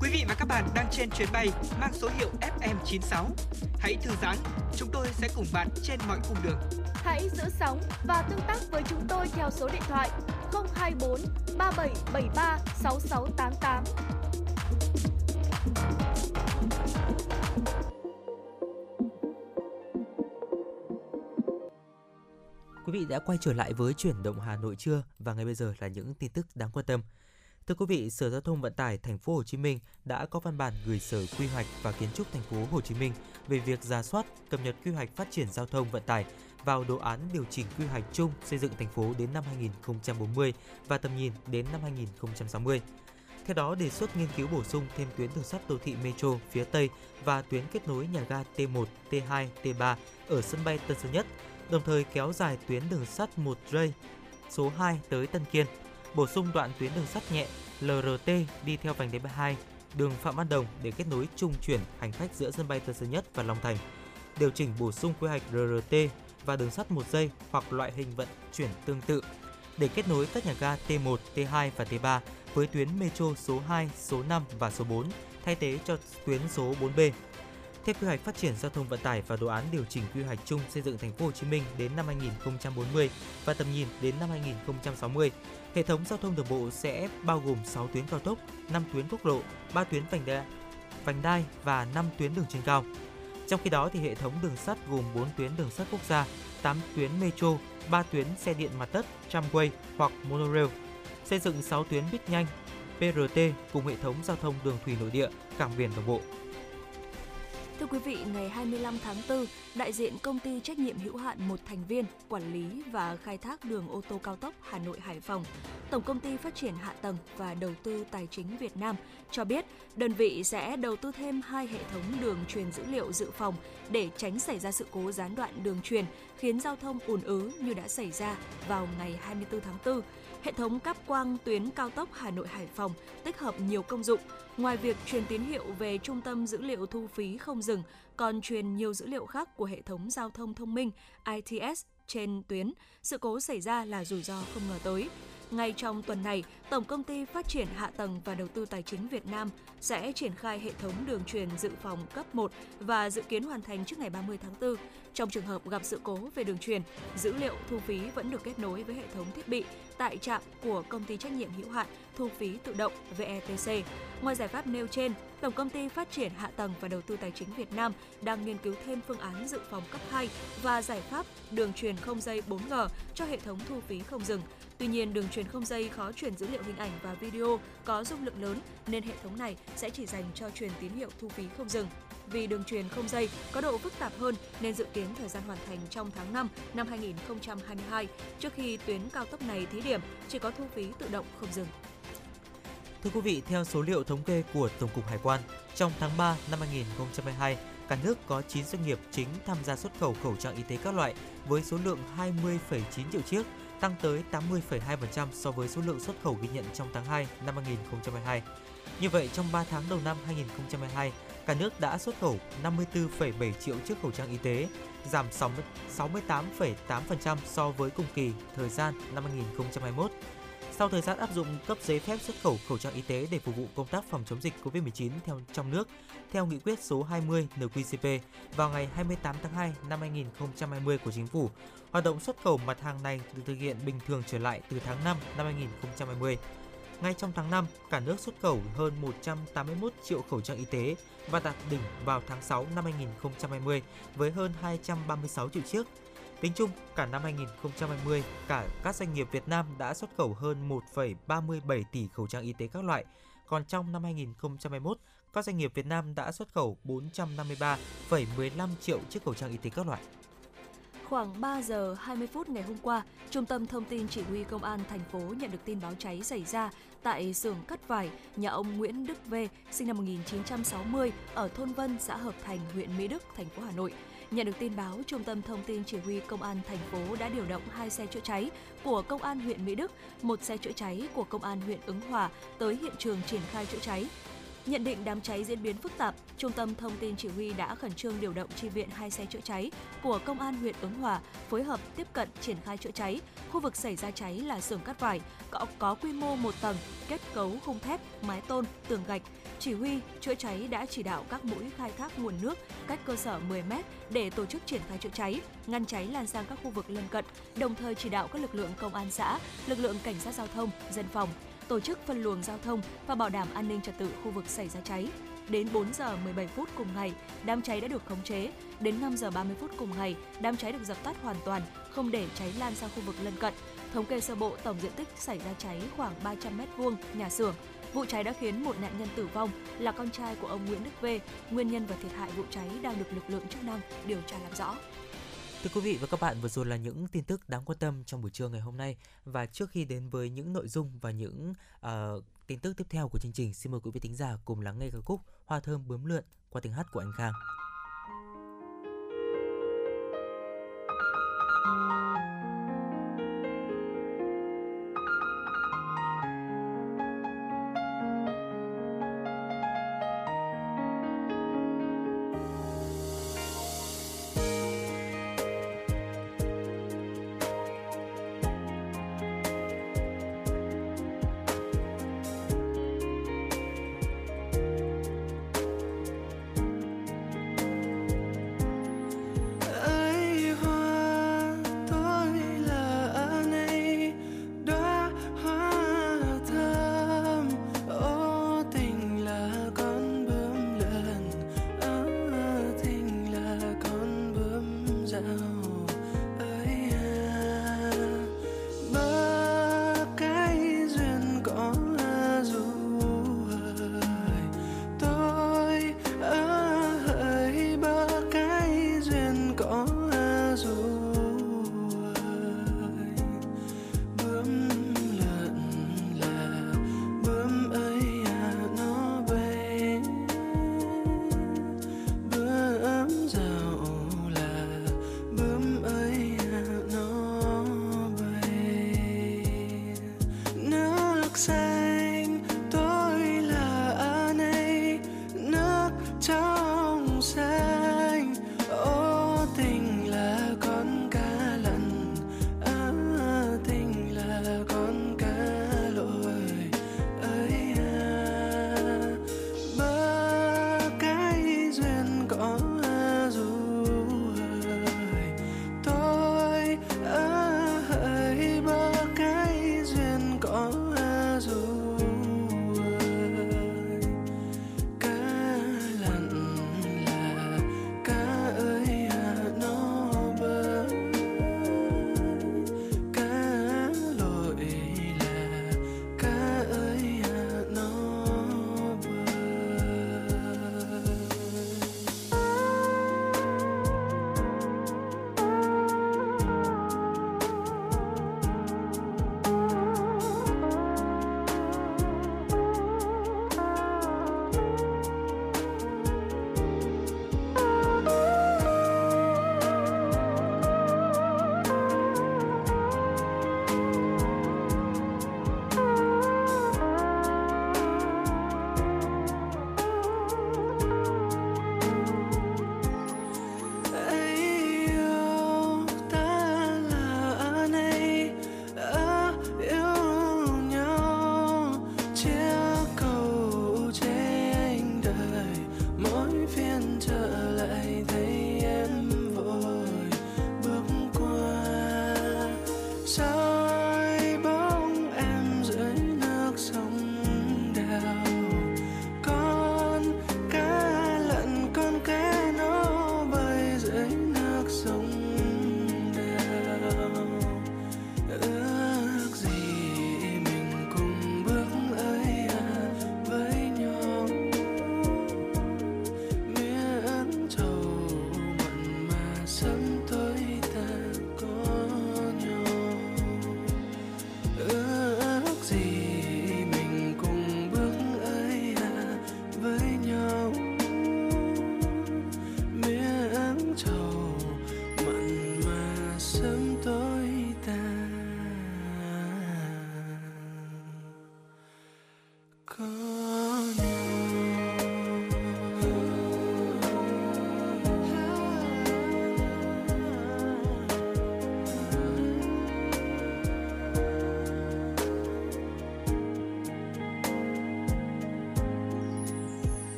Quý vị và các bạn đang trên chuyến bay mang số hiệu F M chín sáu. Hãy thư giãn, chúng tôi sẽ cùng bạn trên mọi cung đường. Hãy giữ sóng và tương tác với chúng tôi theo số điện thoại không hai bốn ba bảy bảy ba sáu sáu tám tám. Quý vị đã quay trở lại với Chuyển động Hà Nội trưa và ngay bây giờ là những tin tức đáng quan tâm. Thưa quý vị, Sở Giao thông Vận tải Thành phố Hồ Chí Minh đã có văn bản gửi Sở Quy hoạch và Kiến trúc Thành phố Hồ Chí Minh về việc rà soát, cập nhật quy hoạch phát triển giao thông vận tải vào đồ án điều chỉnh quy hoạch chung xây dựng thành phố đến năm hai không bốn không và tầm nhìn đến năm hai không sáu mươi. Theo đó, đề xuất nghiên cứu bổ sung thêm tuyến đường sắt đô thị Metro phía Tây và tuyến kết nối nhà ga T một, T hai, T ba ở sân bay Tân Sơn Nhất, đồng thời kéo dài tuyến đường sắt một dây số hai tới Tân Kiên, bổ sung đoạn tuyến đường sắt nhẹ L R T đi theo vành đai hai đường Phạm Văn Đồng để kết nối trung chuyển hành khách giữa sân bay Tân Sơn Nhất và Long Thành, điều chỉnh bổ sung quy hoạch R R T và đường sắt một dây hoặc loại hình vận chuyển tương tự để kết nối các nhà ga T một, T hai và T ba với tuyến Metro số hai, số năm và số bốn, thay thế cho tuyến số bốn B. Theo quy hoạch phát triển giao thông vận tải và đồ án điều chỉnh quy hoạch chung xây dựng Thành phố Hồ Chí Minh đến năm hai không bốn không và tầm nhìn đến năm hai không sáu mươi, hệ thống giao thông đường bộ sẽ bao gồm sáu tuyến cao tốc, năm tuyến quốc lộ, ba tuyến vành đai, vành đai và năm tuyến đường trên cao. Trong khi đó, thì hệ thống đường sắt gồm bốn tuyến đường sắt quốc gia, tám tuyến metro, ba tuyến xe điện mặt đất, tramway hoặc monorail, xây dựng sáu tuyến buýt nhanh, P R T cùng hệ thống giao thông đường thủy nội địa, cảng biển đường bộ. Thưa quý vị, ngày hai mươi lăm tháng tư, đại diện công ty trách nhiệm hữu hạn một thành viên quản lý và khai thác đường ô tô cao tốc Hà Nội - Hải Phòng, Tổng công ty Phát triển Hạ tầng và Đầu tư Tài chính Việt Nam cho biết đơn vị sẽ đầu tư thêm hai hệ thống đường truyền dữ liệu dự phòng để tránh xảy ra sự cố gián đoạn đường truyền khiến giao thông ùn ứ như đã xảy ra vào ngày hai mươi tư tháng tư. Hệ thống cáp quang tuyến cao tốc Hà Nội - Hải Phòng tích hợp nhiều công dụng. Ngoài việc truyền tín hiệu về trung tâm dữ liệu thu phí không dừng, còn truyền nhiều dữ liệu khác của hệ thống giao thông thông minh I T S trên tuyến. Sự cố xảy ra là rủi ro không ngờ tới. Ngay trong tuần này, Tổng công ty Phát triển Hạ tầng và Đầu tư Tài chính Việt Nam sẽ triển khai hệ thống đường truyền dự phòng cấp một và dự kiến hoàn thành trước ngày ba mươi tháng tư. Trong trường hợp gặp sự cố về đường truyền, dữ liệu thu phí vẫn được kết nối với hệ thống thiết bị tại trạm của Công ty Trách nhiệm hữu hạn Thu phí tự động V E T C. Ngoài giải pháp nêu trên, Tổng công ty Phát triển Hạ tầng và Đầu tư Tài chính Việt Nam đang nghiên cứu thêm phương án dự phòng cấp hai và giải pháp đường truyền không dây bốn G cho hệ thống thu phí không dừng. Tuy nhiên, đường truyền không dây khó truyền dữ liệu hình ảnh và video có dung lượng lớn nên hệ thống này sẽ chỉ dành cho truyền tín hiệu thu phí không dừng. Vì đường truyền không dây có độ phức tạp hơn nên dự kiến thời gian hoàn thành trong tháng năm năm hai nghìn không trăm hai mươi hai, trước khi tuyến cao tốc này thí điểm chỉ có thu phí tự động không dừng. Thưa quý vị, theo số liệu thống kê của Tổng cục Hải quan, trong tháng ba năm hai nghìn không trăm hai mươi hai, cả nước có chín doanh nghiệp chính tham gia xuất khẩu khẩu trang y tế các loại với số lượng hai mươi phẩy chín triệu chiếc, tăng tới tám mươi phẩy hai phần trăm so với số lượng xuất khẩu ghi nhận trong tháng hai năm hai nghìn không trăm hai mươi hai. Như vậy, trong ba tháng đầu năm hai nghìn không trăm hai mươi hai, cả nước đã xuất khẩu năm mươi tư phẩy bảy triệu chiếc khẩu trang y tế, giảm sáu mươi tám phẩy tám phần trăm so với cùng kỳ thời gian năm hai nghìn không trăm hai mươi mốt. Sau thời gian áp dụng cấp giấy phép xuất khẩu khẩu trang y tế để phục vụ công tác phòng chống dịch covid mười chín theo trong nước, theo nghị quyết số hai mươi N Q C P vào ngày hai mươi tám tháng hai năm hai nghìn không trăm hai mươi của Chính phủ, hoạt động xuất khẩu mặt hàng này được thực hiện bình thường trở lại từ tháng năm năm hai nghìn không trăm hai mươi. Ngay trong tháng năm, cả nước xuất khẩu hơn một trăm tám mươi mốt triệu khẩu trang y tế và đạt đỉnh vào tháng sáu năm hai nghìn không trăm hai mươi với hơn hai trăm ba mươi sáu triệu chiếc. Tính chung, cả năm hai nghìn không trăm hai mươi, cả các doanh nghiệp Việt Nam đã xuất khẩu hơn một phẩy ba mươi bảy tỷ khẩu trang y tế các loại. Còn trong năm hai nghìn không trăm hai mươi mốt, các doanh nghiệp Việt Nam đã xuất khẩu bốn trăm năm mươi ba phẩy mười lăm triệu chiếc khẩu trang y tế các loại. Khoảng ba giờ hai mươi phút ngày hôm qua, Trung tâm Thông tin Chỉ huy Công an thành phố nhận được tin báo cháy xảy ra tại xưởng cắt vải nhà ông Nguyễn Đức V, sinh năm một nghìn chín trăm sáu mươi, ở thôn Vân, xã Hợp Thành, huyện Mỹ Đức, thành phố Hà Nội. Nhận được tin báo, Trung tâm Thông tin Chỉ huy Công an thành phố đã điều động hai xe chữa cháy của Công an huyện Mỹ Đức, một xe chữa cháy của Công an huyện Ứng Hòa tới hiện trường triển khai chữa cháy. Nhận định đám cháy diễn biến phức tạp, Trung tâm Thông tin Chỉ huy đã khẩn trương điều động chi viện hai xe chữa cháy của Công an huyện Ứng Hòa phối hợp tiếp cận triển khai chữa cháy. Khu vực xảy ra cháy là xưởng cắt vải, có, có quy mô một tầng, kết cấu khung thép, mái tôn, tường gạch. Chỉ huy chữa cháy đã chỉ đạo các mũi khai thác nguồn nước cách cơ sở mười mét để tổ chức triển khai chữa cháy, ngăn cháy lan sang các khu vực lân cận, đồng thời chỉ đạo các lực lượng công an xã, lực lượng cảnh sát giao thông, dân phòng tổ chức phân luồng giao thông và bảo đảm an ninh trật tự khu vực xảy ra cháy. Đến bốn giờ mười bảy phút cùng ngày, đám cháy đã được khống chế. Đến năm giờ ba mươi phút cùng ngày, đám cháy được dập tắt hoàn toàn, không để cháy lan sang khu vực lân cận. Thống kê sơ bộ tổng diện tích xảy ra cháy khoảng ba trăm mét vuông nhà xưởng. Vụ cháy đã khiến một nạn nhân tử vong là con trai của ông Nguyễn Đức V. Nguyên nhân và thiệt hại vụ cháy đang được lực lượng chức năng điều tra làm rõ. Thưa quý vị và các bạn, vừa rồi là những tin tức đáng quan tâm trong buổi trưa ngày hôm nay. Và trước khi đến với những nội dung và những uh, tin tức tiếp theo của chương trình, xin mời quý vị thính giả cùng lắng nghe ca khúc Hoa Thơm Bướm Lượn qua tiếng hát của anh Khang. Xanh tôi là anh ấy, nước trong xanh ô tình.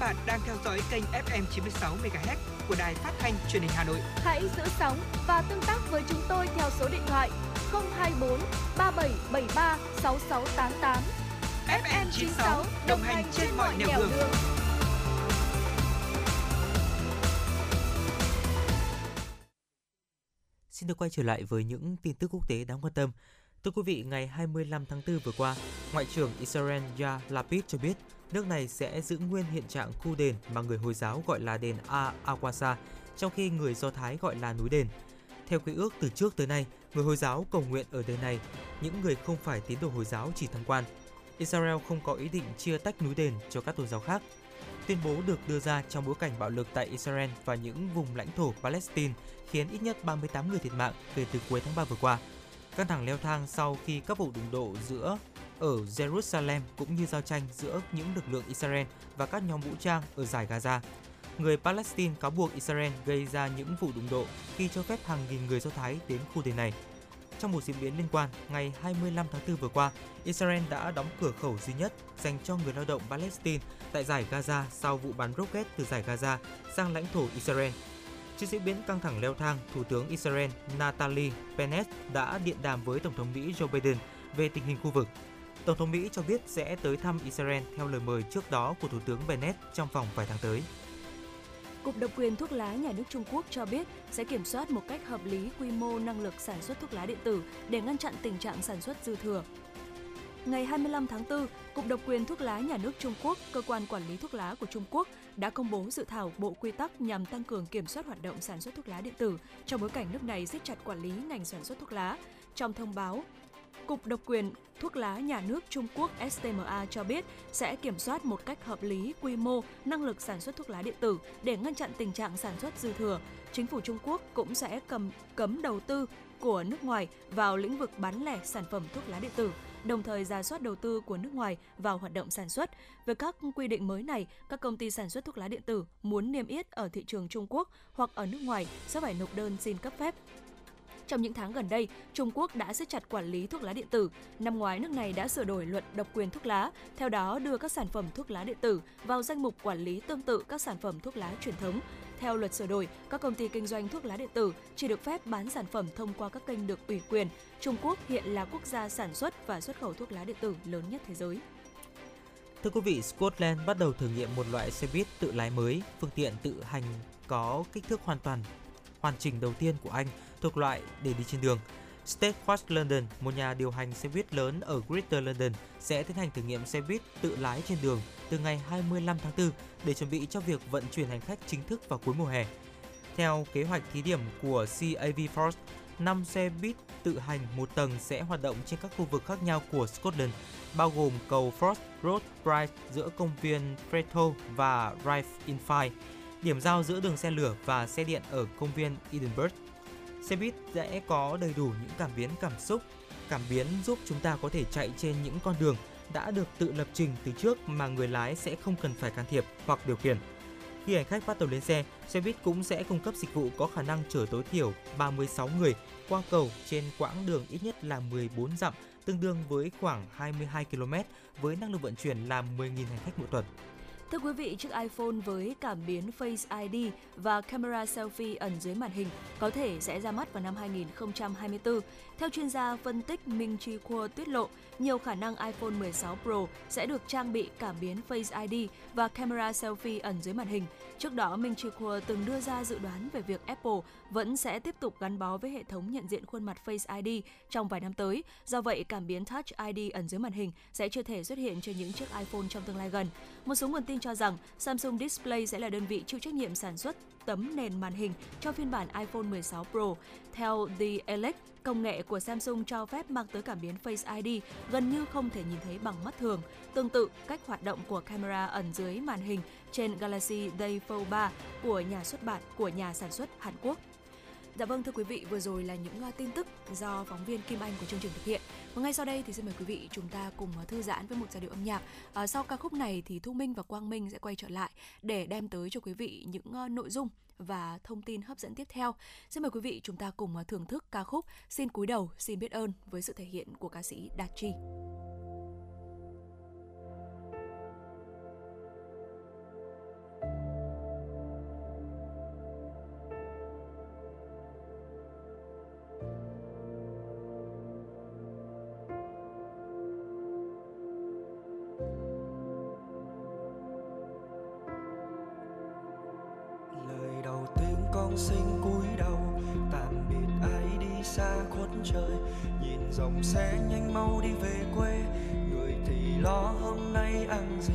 Bạn đang theo dõi kênh ép em chín mươi sáu MHz của Đài Phát thanh Truyền hình Hà Nội. Hãy giữ sóng và tương tác với chúng tôi theo số điện thoại không hai bốn ba bảy bảy ba sáu sáu tám tám. ép em chín mươi sáu đồng hành trên mọi nẻo đường. đường. Xin được quay trở lại với những tin tức quốc tế đáng quan tâm. Thưa quý vị, ngày hai mươi lăm tháng tư vừa qua, Ngoại trưởng Israel Yair Lapid cho biết nước này sẽ giữ nguyên hiện trạng khu đền mà người Hồi giáo gọi là đền Al-Aqsa, trong khi người Do Thái gọi là núi đền. Theo quy ước, từ trước tới nay, người Hồi giáo cầu nguyện ở đền này, những người không phải tín đồ Hồi giáo chỉ tham quan. Israel không có ý định chia tách núi đền cho các tôn giáo khác. Tuyên bố được đưa ra trong bối cảnh bạo lực tại Israel và những vùng lãnh thổ Palestine khiến ít nhất ba mươi tám người thiệt mạng kể từ cuối tháng ba vừa qua. Căng thẳng leo thang sau khi các vụ đụng độ giữa ở Jerusalem cũng như giao tranh giữa những lực lượng Israel và các nhóm vũ trang ở dải Gaza. Người Palestine cáo buộc Israel gây ra những vụ đụng độ khi cho phép hàng nghìn người Do Thái đến khu đền này. Trong một diễn biến liên quan, ngày hai mươi lăm tháng tư vừa qua, Israel đã đóng cửa khẩu duy nhất dành cho người lao động Palestine tại dải Gaza sau vụ bắn rocket từ dải Gaza sang lãnh thổ Israel. Trước diễn biến căng thẳng leo thang, Thủ tướng Israel Naftali Bennett đã điện đàm với Tổng thống Mỹ Joe Biden về tình hình khu vực. Tổng thống Mỹ cho biết sẽ tới thăm Israel theo lời mời trước đó của Thủ tướng Bennett trong vòng vài tháng tới. Cục độc quyền thuốc lá nhà nước Trung Quốc cho biết sẽ kiểm soát một cách hợp lý quy mô năng lực sản xuất thuốc lá điện tử để ngăn chặn tình trạng sản xuất dư thừa. Ngày hai mươi lăm tháng tư, Cục độc quyền thuốc lá nhà nước Trung Quốc, cơ quan quản lý thuốc lá của Trung Quốc, đã công bố dự thảo bộ quy tắc nhằm tăng cường kiểm soát hoạt động sản xuất thuốc lá điện tử trong bối cảnh nước này siết chặt quản lý ngành sản xuất thuốc lá. Trong thông báo, Cục độc quyền thuốc lá nhà nước Trung Quốc S T M A cho biết sẽ kiểm soát một cách hợp lý quy mô năng lực sản xuất thuốc lá điện tử để ngăn chặn tình trạng sản xuất dư thừa. Chính phủ Trung Quốc cũng sẽ cấm, cấm đầu tư của nước ngoài vào lĩnh vực bán lẻ sản phẩm thuốc lá điện tử, đồng thời rà soát đầu tư của nước ngoài vào hoạt động sản xuất. Với các quy định mới này, các công ty sản xuất thuốc lá điện tử muốn niêm yết ở thị trường Trung Quốc hoặc ở nước ngoài sẽ phải nộp đơn xin cấp phép. Trong những tháng gần đây, Trung Quốc đã siết chặt quản lý thuốc lá điện tử. Năm ngoái, nước này đã sửa đổi luật độc quyền thuốc lá, theo đó đưa các sản phẩm thuốc lá điện tử vào danh mục quản lý tương tự các sản phẩm thuốc lá truyền thống. Theo luật sửa đổi, các công ty kinh doanh thuốc lá điện tử chỉ được phép bán sản phẩm thông qua các kênh được ủy quyền. Trung Quốc hiện là quốc gia sản xuất và xuất khẩu thuốc lá điện tử lớn nhất thế giới. Thưa quý vị, Scotland bắt đầu thử nghiệm một loại xe buýt tự lái mới. Phương tiện tự hành có kích thước hoàn toàn hoàn chỉnh đầu tiên của Anh thuộc loại để đi trên đường. Stagecoach London, một nhà điều hành xe buýt lớn ở Greater London, sẽ tiến hành thử nghiệm xe buýt tự lái trên đường từ ngày hai mươi lăm tháng tư để chuẩn bị cho việc vận chuyển hành khách chính thức vào cuối mùa hè. Theo kế hoạch thí điểm của C A V Forth, năm xe buýt tự hành một tầng sẽ hoạt động trên các khu vực khác nhau của Scotland, bao gồm cầu Forth Road Bridge giữa công viên Fretho và Rife-in-Fife, điểm giao giữa đường xe lửa và xe điện ở công viên Edinburgh. Xe buýt sẽ có đầy đủ những cảm biến cảm xúc, cảm biến giúp chúng ta có thể chạy trên những con đường đã được tự lập trình từ trước mà người lái sẽ không cần phải can thiệp hoặc điều khiển. Khi hành khách bắt đầu lên xe, xe buýt cũng sẽ cung cấp dịch vụ có khả năng chở tối thiểu ba mươi sáu người qua cầu trên quãng đường ít nhất là mười bốn dặm, tương đương với khoảng hai mươi hai ki lô mét, với năng lực vận chuyển là mười nghìn hành khách mỗi tuần. Thưa quý vị, chiếc iPhone với cảm biến Face ai đi và camera selfie ẩn dưới màn hình có thể sẽ ra mắt vào năm hai nghìn không trăm hai mươi tư. Theo chuyên gia phân tích Ming-chi Kuo tiết lộ, nhiều khả năng iPhone mười sáu Pro sẽ được trang bị cảm biến Face ai đi và camera selfie ẩn dưới màn hình. Trước đó, Ming-chi Kuo từng đưa ra dự đoán về việc Apple vẫn sẽ tiếp tục gắn bó với hệ thống nhận diện khuôn mặt Face ai đi trong vài năm tới. Do vậy, cảm biến Touch ai đi ẩn dưới màn hình sẽ chưa thể xuất hiện trên những chiếc iPhone trong tương lai gần. Một số nguồn tin cho rằng Samsung Display sẽ là đơn vị chịu trách nhiệm sản xuất tấm nền màn hình cho phiên bản iPhone mười sáu Pro. Theo The Elect, công nghệ của Samsung cho phép mang tới cảm biến Face ai đi gần như không thể nhìn thấy bằng mắt thường. Tương tự, cách hoạt động của camera ẩn dưới màn hình trên Galaxy Z Fold ba của nhà xuất bản của nhà sản xuất Hàn Quốc. Dạ vâng, thưa quý vị, vừa rồi là những tin tức do phóng viên Kim Anh của chương trình thực hiện. Và ngay sau đây thì xin mời quý vị chúng ta cùng thư giãn với một giai điệu âm nhạc. À, sau ca khúc này thì Thu Minh và Quang Minh sẽ quay trở lại để đem tới cho quý vị những nội dung và thông tin hấp dẫn tiếp theo. Xin mời quý vị chúng ta cùng thưởng thức ca khúc Xin Cúi Đầu, Xin Biết Ơn với sự thể hiện của ca sĩ Đạt Chi. Xin cúi đầu tạm biệt ai đi xa khuất trời, nhìn dòng xe nhanh mau đi về quê, người thì lo hôm nay ăn gì,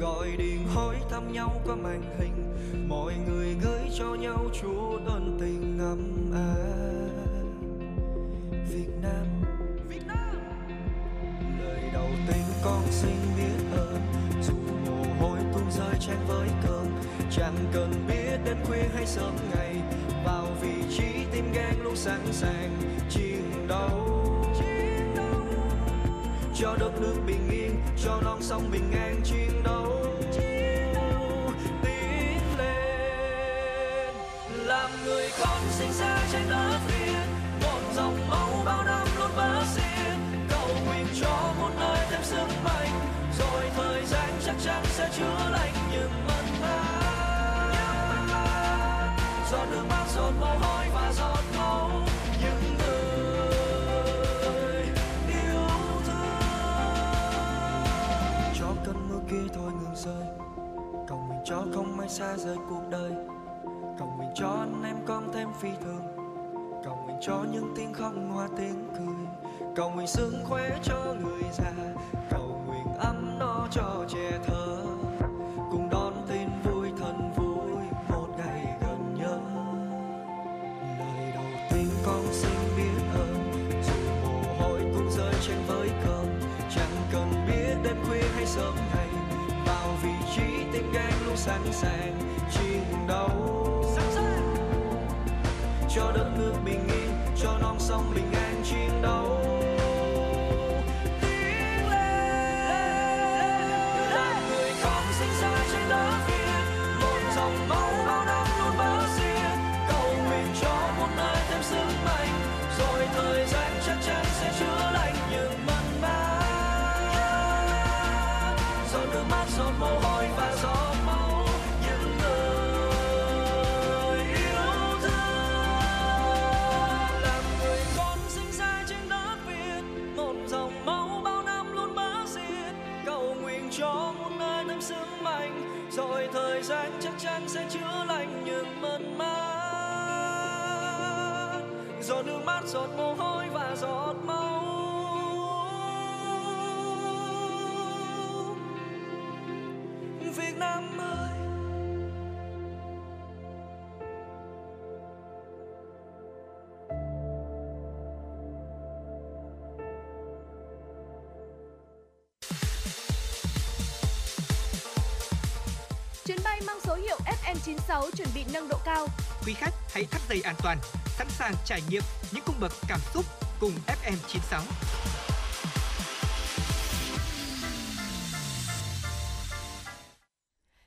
gọi điện hỏi thăm nhau qua màn hình, mọi người gửi cho nhau chút ân tình ngầm à Việt Nam. Việt Nam lời đầu tiên con xin biết ơn, dù mồ hôi tuôn rơi trên với cơn, chẳng cần biết đến khuya hay sớm ngày, vào vị trí tim gan luôn sẵn sàng chiến đấu, chiến đấu cho đất nước bình yên, cho non sông bình an, chiến đấu, chiến đấu tiến lên làm người con sinh ra trên đất Việt, một dòng máu bao năm luôn bá xuyên, cầu nguyện cho một nơi thêm sức mạnh, rồi thời gian chắc chắn sẽ chữa lành những mất mát. Giọt nước mắt, giọt mồ hôi và giọt máu những người yêu thương. Cho cơn mưa kia thôi ngừng rơi, cầu nguyện cho không ai xa rời cuộc đời, cầu nguyện cho anh em con thêm phi thường, cầu nguyện cho những tiếng khóc hòa tiếng cười, cầu nguyện sức khỏe cho người già, cầu nguyện ấm no cho trẻ thơ, cùng đón tin vui thân vui. Con xin biết ơn, dù mồ hôi cũng rơi trên với cơn, chẳng cần biết đêm khuya hay sớm ngày, vào vị trí tim gan luôn sẵn sàng chiến đấu, cho đất nước bình yên, cho non sông bình an, chiến đấu tiến lên làm người con sinh ra trên đất Việt, một dòng máu bao năm luôn báo riêng, cầu nguyện cho một nơi thêm sức mạnh, rồi thời gian chắc chắn sẽ chữa lành những mất mát, giọt nước mắt, giọt mồ hôi và giọt máu những người yêu thương, làm người con sinh ra trên đất Việt, một dòng máu bao năm luôn bám riết, cầu nguyện cho một nơi thêm sức mạnh, rồi thời gian chắc chắn sẽ chữa lành những mất mát. Giọt nước mắt, giọt mồ hôi và giọt máu Việt Nam ơi. Chuyến bay mang số hiệu F M chín sáu chuẩn bị nâng độ cao. Quý khách hãy thắt dây an toàn, sẵn sàng trải nghiệm những cung bậc cảm xúc cùng F M chín sáu.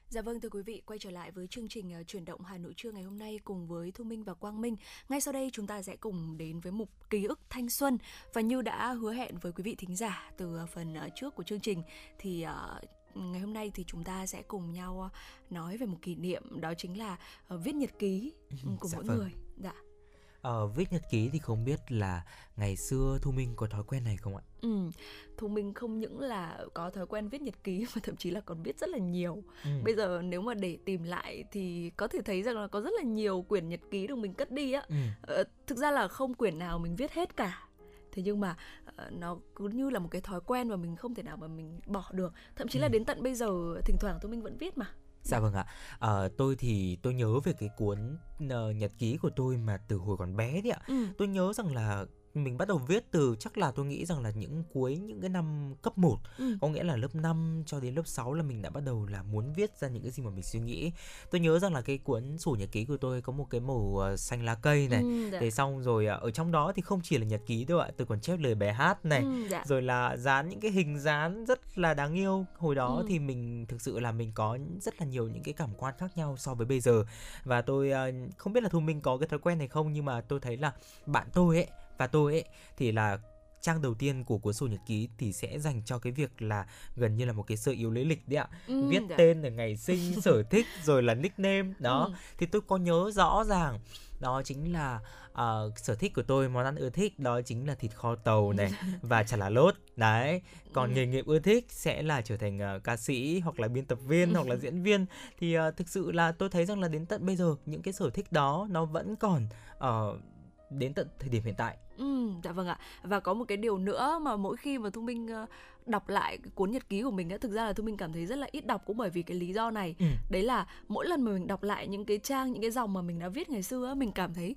Dạ vâng, thưa quý vị, quay trở lại với chương trình uh, Chuyển động Hà Nội trưa ngày hôm nay cùng với Thu Minh và Quang Minh. Ngay sau đây chúng ta sẽ cùng đến với mục Ký ức thanh xuân. Và như đã hứa hẹn với quý vị thính giả từ uh, phần uh, trước của chương trình thì uh, Ngày hôm nay thì chúng ta sẽ cùng nhau nói về một kỷ niệm, đó chính là viết nhật ký của dạ mỗi vâng. người. Dạ. Ờ, viết nhật ký thì không biết là ngày xưa Thu Minh có thói quen này không ạ? Ừ, Thu Minh không những là có thói quen viết nhật ký mà thậm chí là còn viết rất là nhiều. ừ. Bây giờ nếu mà để tìm lại thì có thể thấy rằng là có rất là nhiều quyển nhật ký được mình cất đi á. ừ. ờ, Thực ra là không quyển nào mình viết hết cả. Thế nhưng mà uh, nó cứ như là một cái thói quen mà mình không thể nào mà mình bỏ được. Thậm chí ừ. là đến tận bây giờ thỉnh thoảng tôi mình vẫn viết mà. Dạ vâng ạ. À, tôi thì tôi nhớ về cái cuốn uh, nhật ký của tôi mà từ hồi còn bé đấy ạ. ừ. Tôi nhớ rằng là mình bắt đầu viết từ chắc là tôi nghĩ rằng là những cuối những cái năm cấp một. ừ. Có nghĩa là lớp năm cho đến lớp sáu là mình đã bắt đầu là muốn viết ra những cái gì mà mình suy nghĩ. Tôi nhớ rằng là cái cuốn sổ nhật ký của tôi có một cái màu xanh lá cây này. ừ, dạ. Thế xong rồi ở trong đó thì không chỉ là nhật ký đâu ạ, tôi còn chép lời bài hát này. ừ, dạ. Rồi là dán những cái hình dán rất là đáng yêu. Hồi đó ừ. thì mình thực sự là mình có rất là nhiều những cái cảm quan khác nhau so với bây giờ. Và tôi không biết là Thu Minh có cái thói quen này không, nhưng mà tôi thấy là bạn tôi ấy và tôi ấy thì là trang đầu tiên của cuốn sổ nhật ký thì sẽ dành cho cái việc là gần như là một cái sơ yếu lý lịch đấy ạ. ừ, Viết dạ. tên, là ngày sinh, sở thích, rồi là nickname. Đó, ừ. thì tôi có nhớ rõ ràng đó chính là uh, sở thích của tôi, món ăn ưa thích đó chính là thịt kho tàu này và chả lá lốt. Đấy, còn ừ. nghề nghiệp ưa thích sẽ là trở thành uh, ca sĩ hoặc là biên tập viên hoặc là diễn viên. Thì uh, thực sự là tôi thấy rằng là đến tận bây giờ những cái sở thích đó nó vẫn còn uh, đến tận thời điểm hiện tại. Ừ, dạ vâng ạ. Và có một cái điều nữa mà mỗi khi mà Thu Minh đọc lại cuốn nhật ký của mình á, thực ra là Thu Minh cảm thấy rất là ít đọc cũng bởi vì cái lý do này. ừ. Đấy là mỗi lần mà mình đọc lại những cái trang, những cái dòng mà mình đã viết ngày xưa á, mình cảm thấy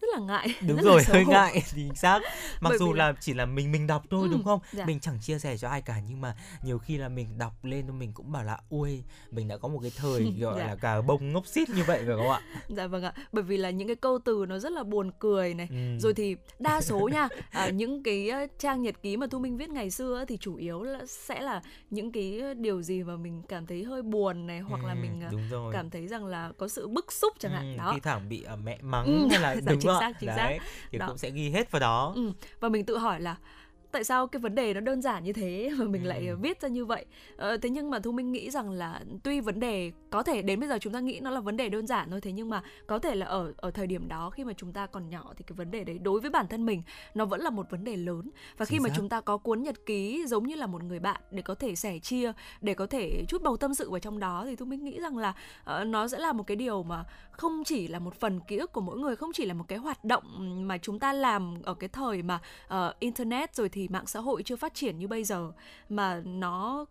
rất là ngại. Đúng rất rồi, hơi ngại, chính xác. Mặc Bởi dù là chỉ là mình mình đọc thôi, ừ, đúng không? Dạ. Mình chẳng chia sẻ cho ai cả, nhưng mà nhiều khi là mình đọc lên mình cũng bảo là ôi, mình đã có một cái thời gọi dạ. là gà bông ngốc xít như vậy rồi không ạ? Dạ vâng ạ. Bởi vì là những cái câu từ nó rất là buồn cười này. Ừ. Rồi thì đa số nha, à, những cái trang nhật ký mà Thu Minh viết ngày xưa thì chủ yếu là sẽ là những cái điều gì mà mình cảm thấy hơi buồn này, hoặc ừ, là mình cảm thấy rằng là có sự bức xúc chẳng hạn. Ừ, đó. Thi thoảng bị uh, mẹ mắng ừ. hay là dạ, đúng. Chính xác, chính đấy, xác. Thì đó. Cũng sẽ ghi hết vào đó. ừ. Và mình tự hỏi là tại sao cái vấn đề nó đơn giản như thế mà mình ừ. lại viết ra như vậy. ờ, Thế nhưng mà Thu Minh nghĩ rằng là tuy vấn đề có thể đến bây giờ chúng ta nghĩ nó là vấn đề đơn giản thôi, thế nhưng mà có thể là ở, ở thời điểm đó khi mà chúng ta còn nhỏ thì cái vấn đề đấy đối với bản thân mình nó vẫn là một vấn đề lớn. Và khi chính mà xác. Chúng ta có cuốn nhật ký giống như là một người bạn để có thể sẻ chia, để có thể chút bầu tâm sự vào trong đó, thì Thu Minh nghĩ rằng là uh, nó sẽ là một cái điều mà không chỉ là một phần ký ức của mỗi người, không chỉ là một cái hoạt động mà chúng ta làm ở cái thời mà uh, internet rồi thì thì mạng xã hội chưa phát triển như bây giờ, mà nó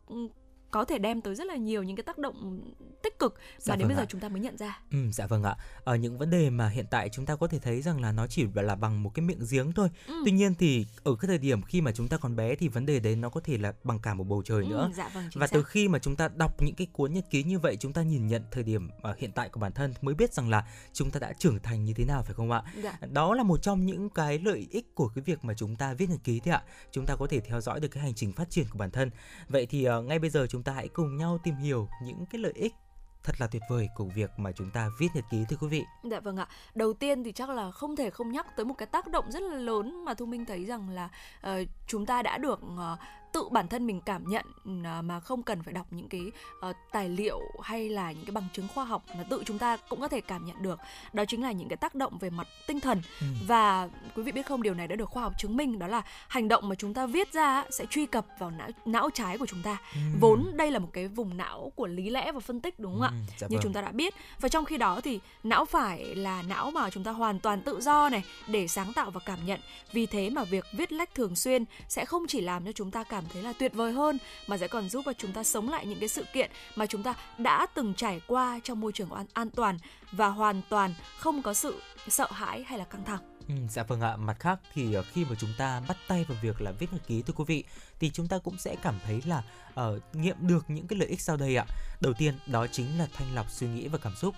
có thể đem tới rất là nhiều những cái tác động tích cực dạ mà đến vâng bây giờ ạ. Chúng ta mới nhận ra. Ừ, dạ vâng ạ. Ở những vấn đề mà hiện tại chúng ta có thể thấy rằng là nó chỉ là bằng một cái miệng giếng thôi. Ừ. Tuy nhiên thì ở cái thời điểm khi mà chúng ta còn bé thì vấn đề đấy nó có thể là bằng cả một bầu trời ừ, nữa. Dạ vâng, và xác. Từ khi mà chúng ta đọc những cái cuốn nhật ký như vậy, chúng ta nhìn nhận thời điểm hiện tại của bản thân mới biết rằng là chúng ta đã trưởng thành như thế nào, phải không ạ? Dạ. Đó là một trong những cái lợi ích của cái việc mà chúng ta viết nhật ký thế ạ. Chúng ta có thể theo dõi được cái hành trình phát triển của bản thân. Vậy thì uh, ngay bây giờ chúng chúng ta hãy cùng nhau tìm hiểu những cái lợi ích thật là tuyệt vời của việc mà chúng ta viết nhật ký, thưa quý vị. Dạ vâng ạ. Đầu tiên thì chắc là không thể không nhắc tới một cái tác động rất là lớn mà Thu Minh thấy rằng là uh, chúng ta đã được uh, tự bản thân mình cảm nhận uh, mà không cần phải đọc những cái uh, tài liệu hay là những cái bằng chứng khoa học, mà tự chúng ta cũng có thể cảm nhận được. Đó chính là những cái tác động về mặt tinh thần. Ừ. Và quý vị biết không, điều này đã được khoa học chứng minh, đó là hành động mà chúng ta viết ra sẽ truy cập vào não, não trái của chúng ta. Ừ. Vốn đây là một cái vùng não của lý lẽ và phân tích, đúng không ạ? Ừ. Dạ như vâng. chúng ta đã biết. Và trong khi đó thì não phải là não mà chúng ta hoàn toàn tự do này để sáng tạo và cảm nhận. Vì thế mà việc viết lách thường xuyên sẽ không chỉ làm cho chúng ta cảm thấy là tuyệt vời hơn, mà sẽ còn giúp cho chúng ta sống lại những cái sự kiện mà chúng ta đã từng trải qua trong môi trường an, an toàn và hoàn toàn không có sự sợ hãi hay là căng thẳng. Ừ, dạ vâng ạ. Mặt khác thì khi mà chúng ta bắt tay vào việc là viết nhật ký, thưa quý vị, thì chúng ta cũng sẽ cảm thấy là uh, nghiệm được những cái lợi ích sau đây ạ. Đầu tiên đó chính là thanh lọc suy nghĩ và cảm xúc.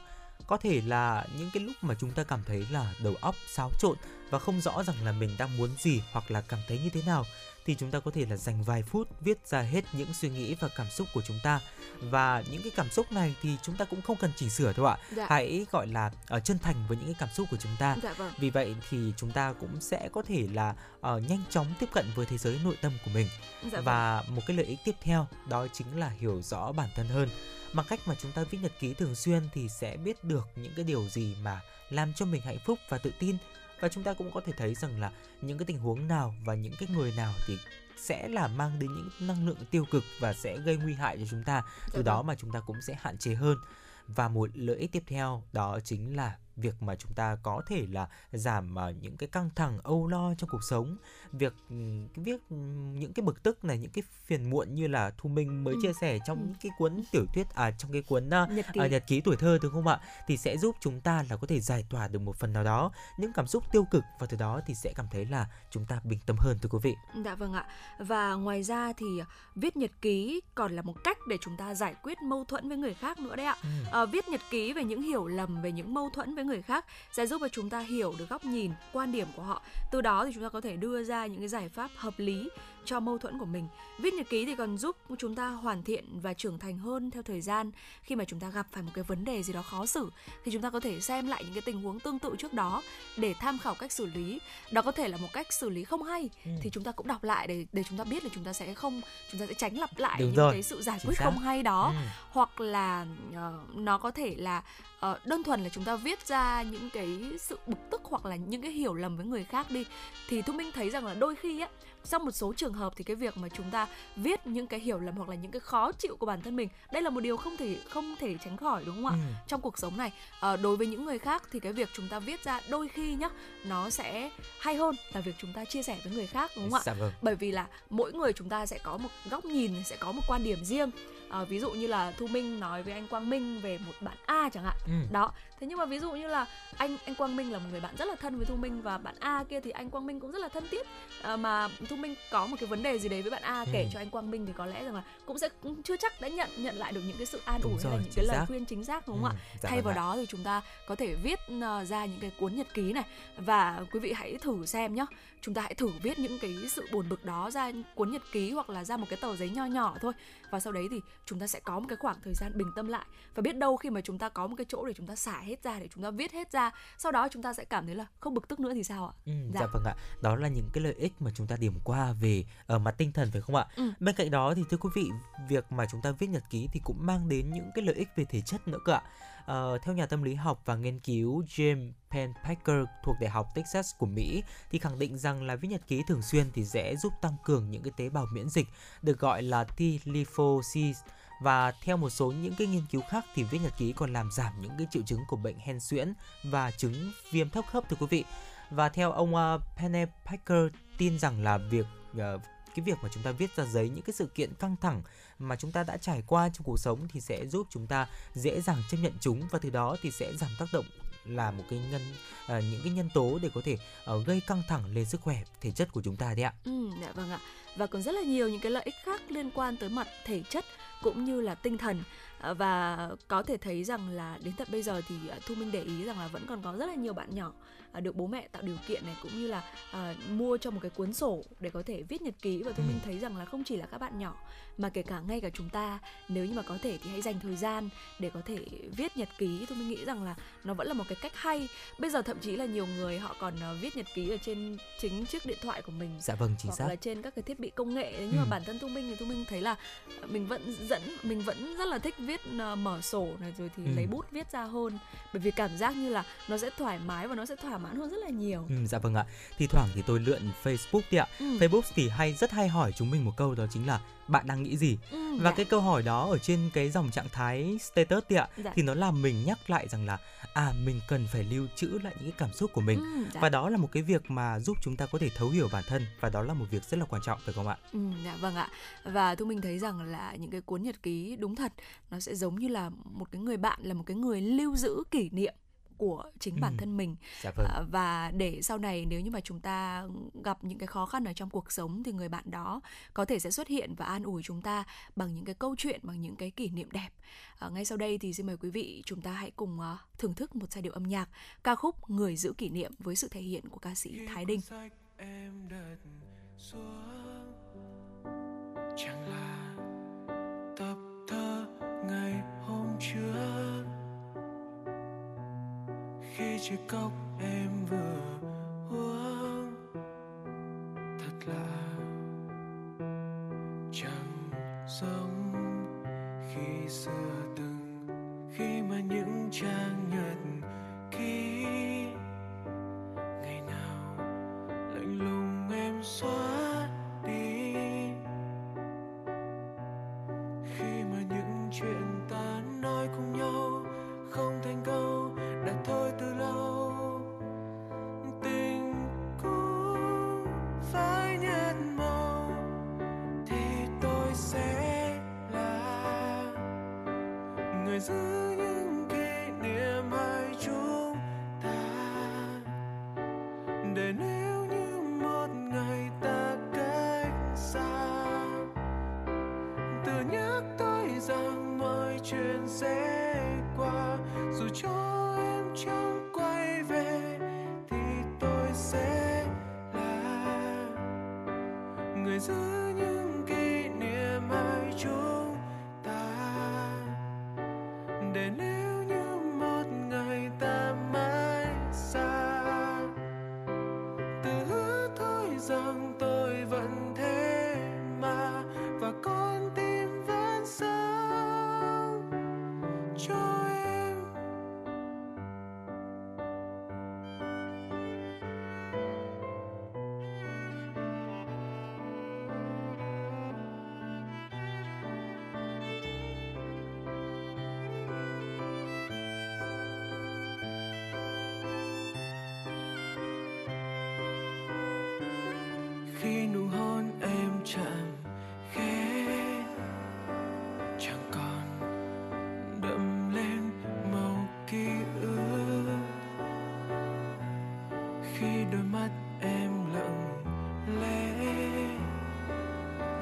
Có thể là những cái lúc mà chúng ta cảm thấy là đầu óc xáo trộn và không rõ rằng là mình đang muốn gì hoặc là cảm thấy như thế nào, thì chúng ta có thể là dành vài phút viết ra hết những suy nghĩ và cảm xúc của chúng ta. Và những cái cảm xúc này thì chúng ta cũng không cần chỉnh sửa thôi ạ. Dạ. Hãy gọi là uh, chân thành với những cái cảm xúc của chúng ta. Dạ vâng. Vì vậy thì chúng ta cũng sẽ có thể là uh, nhanh chóng tiếp cận với thế giới nội tâm của mình. Dạ và vâng. Một cái lợi ích tiếp theo đó chính là hiểu rõ bản thân hơn. Bằng cách mà chúng ta viết nhật ký thường xuyên thì sẽ biết được những cái điều gì mà làm cho mình hạnh phúc và tự tin. Và chúng ta cũng có thể thấy rằng là những cái tình huống nào và những cái người nào thì sẽ là mang đến những năng lượng tiêu cực và sẽ gây nguy hại cho chúng ta. Từ đó mà chúng ta cũng sẽ hạn chế hơn. Và một lợi ích tiếp theo đó chính là việc mà chúng ta có thể là giảm những cái căng thẳng âu lo trong cuộc sống. Việc cái việc những cái bực tức này, những cái phiền muộn như là Thu Minh mới ừ. chia sẻ trong ừ. cái cuốn tiểu thuyết à trong cái cuốn nhật ký. À, nhật ký tuổi thơ đúng không ạ? Thì sẽ giúp chúng ta là có thể giải tỏa được một phần nào đó những cảm xúc tiêu cực, và từ đó thì sẽ cảm thấy là chúng ta bình tâm hơn thưa quý vị. Dạ vâng ạ. Và ngoài ra thì viết nhật ký còn là một cách để chúng ta giải quyết mâu thuẫn với người khác nữa đấy ạ. Ừ. À, viết nhật ký về những hiểu lầm, về những mâu thuẫn với người khác sẽ giúp cho chúng ta hiểu được góc nhìn, quan điểm của họ. Từ đó thì chúng ta có thể đưa ra những cái giải pháp hợp lý cho mâu thuẫn của mình. Viết nhật ký thì còn giúp chúng ta hoàn thiện và trưởng thành hơn theo thời gian. Khi mà chúng ta gặp phải một cái vấn đề gì đó khó xử thì chúng ta có thể xem lại những cái tình huống tương tự trước đó để tham khảo cách xử lý. Đó có thể là một cách xử lý không hay ừ. thì chúng ta cũng đọc lại để để chúng ta biết là chúng ta sẽ không chúng ta sẽ tránh lặp lại Đúng những rồi. cái sự giải quyết không hay đó. Ừ. Hoặc là uh, nó có thể là uh, đơn thuần là chúng ta viết ra những cái sự bực tức hoặc là những cái hiểu lầm với người khác đi. Thì Thu Minh thấy rằng là đôi khi á, trong một số trường hợp thì cái việc mà chúng ta viết những cái hiểu lầm hoặc là những cái khó chịu của bản thân mình, đây là một điều không thể không thể tránh khỏi đúng không ạ? Ừ. Trong cuộc sống này, à, đối với những người khác thì cái việc chúng ta viết ra đôi khi nhá, nó sẽ hay hơn là việc chúng ta chia sẻ với người khác đúng không ạ? Vâng. Bởi vì là mỗi người chúng ta sẽ có một góc nhìn, sẽ có một quan điểm riêng. À, ví dụ như là Thu Minh nói với anh Quang Minh về một bạn A chẳng hạn. Ừ. Đó. Thế nhưng mà ví dụ như là anh anh Quang Minh là một người bạn rất là thân với Thu Minh, và bạn A kia thì anh Quang Minh cũng rất là thân thiết. À, mà Thu Minh có một cái vấn đề gì đấy với bạn A kể ừ. cho anh Quang Minh thì có lẽ rằng là cũng sẽ cũng chưa chắc đã nhận nhận lại được những cái sự an ủi hay là những cái lời khuyên chính xác đúng không ừ, ạ? Dạ Thay vào đó thì chúng ta có thể viết ra những cái cuốn nhật ký này, và quý vị hãy thử xem nhá. Chúng ta hãy thử viết những cái sự buồn bực đó ra cuốn nhật ký hoặc là ra một cái tờ giấy nho nhỏ thôi, và sau đấy thì chúng ta sẽ có một cái khoảng thời gian bình tâm lại, và biết đâu khi mà chúng ta có một cái chỗ để chúng ta xả hết ra, để chúng ta viết hết ra, sau đó chúng ta sẽ cảm thấy là không bực tức nữa thì sao ạ? Ừ, dạ. dạ vâng ạ. Đó là những cái lợi ích mà chúng ta điểm qua về ở uh, mặt tinh thần phải không ạ? Ừ. Bên cạnh đó thì thưa quý vị, việc mà chúng ta viết nhật ký thì cũng mang đến những cái lợi ích về thể chất nữa cơ ạ. Uh, theo nhà tâm lý học và nghiên cứu James Penbacker thuộc Đại học Texas của Mỹ thì khẳng định rằng là viết nhật ký thường xuyên thì sẽ giúp tăng cường những cái tế bào miễn dịch được gọi là T-lymphocytes. Và theo một số những cái nghiên cứu khác thì viết nhật ký còn làm giảm những cái triệu chứng của bệnh hen suyễn và chứng viêm thấp khớp thưa quý vị. Và theo ông uh, Penbacker tin rằng là việc uh, cái việc mà chúng ta viết ra giấy những cái sự kiện căng thẳng mà chúng ta đã trải qua trong cuộc sống thì sẽ giúp chúng ta dễ dàng chấp nhận chúng, và từ đó thì sẽ giảm tác động là một cái nhân uh, những cái nhân tố để có thể uh, gây căng thẳng lên sức khỏe thể chất của chúng ta đấy ạ. Ừ, dạ vâng ạ. Và còn rất là nhiều những cái lợi ích khác liên quan tới mặt thể chất cũng như là tinh thần. Và có thể thấy rằng là đến tận bây giờ thì Thu Minh để ý rằng là vẫn còn có rất là nhiều bạn nhỏ được bố mẹ tạo điều kiện này, cũng như là uh, mua cho một cái cuốn sổ để có thể viết nhật ký. Và Thu Minh thấy rằng là không chỉ là các bạn nhỏ mà kể cả ngay cả chúng ta, nếu như mà có thể thì hãy dành thời gian để có thể viết nhật ký. Thu Minh nghĩ rằng là nó vẫn là một cái cách hay. Bây giờ thậm chí là nhiều người họ còn uh, viết nhật ký ở trên chính chiếc điện thoại của mình. Dạ vâng, chính xác. Hoặc là trên các cái thiết bị công nghệ. Nhưng ừ. mà bản thân Thu Minh thì Thu Minh thấy là mình vẫn dẫn mình vẫn rất là thích viết uh, mở sổ này rồi thì ừ. lấy bút viết ra hơn, bởi vì cảm giác như là nó sẽ thoải mái và nó sẽ thoải mãn hơn rất là nhiều. Ừ, dạ vâng ạ. Thì thoảng thì tôi lượn Facebook đi ạ. Ừ. Facebook thì hay rất hay hỏi chúng mình một câu, đó chính là bạn đang nghĩ gì? Ừ, và dạ. cái câu hỏi đó ở trên cái dòng trạng thái status thì ạ, dạ. thì nó làm mình nhắc lại rằng là à mình cần phải lưu trữ lại những cái cảm xúc của mình. Ừ, dạ. Và đó là một cái việc mà giúp chúng ta có thể thấu hiểu bản thân, và đó là một việc rất là quan trọng phải không ạ? Ừ, dạ vâng ạ. Và tôi mình thấy rằng là những cái cuốn nhật ký đúng thật nó sẽ giống như là một cái người bạn, là một cái người lưu giữ kỷ niệm của chính ừ. bản thân mình. Dạ vâng. à, và để sau này nếu như mà chúng ta gặp những cái khó khăn ở trong cuộc sống thì người bạn đó có thể sẽ xuất hiện và an ủi chúng ta bằng những cái câu chuyện, bằng những cái kỷ niệm đẹp. À, ngay sau đây thì xin mời quý vị chúng ta hãy cùng uh, thưởng thức một giai điệu âm nhạc, ca khúc Người Giữ Kỷ Niệm với sự thể hiện của ca sĩ Thái Đình. Em đặt xuống, chẳng là tập thơ ngày hôm trước, khi chiếc cốc em vừa uống, thật lạ chẳng giống khi xưa từng khi mà những trang nhật ký ngày nào lạnh lùng em xóa. Chuyện ta nói cùng nhau không thành câu đã thôi từ lâu, tình cũ phải nhạt màu thì tôi sẽ là người giữ những kỷ niệm hai chúng ta, để nếu như một ngày ta cách xa tự nhắc tôi rằng chuyện sẽ qua, dù cho em chẳng quay về thì tôi sẽ là người giữ những kỷ niệm hai chúng ta, để nếu như một ngày ta mãi xa tự hứa thôi rằng tôi vẫn thế mà, và con tim vẫn xa cho em. Khi nụ hôn em chạm khẽ chẳng còn đôi mắt em lặng lẽ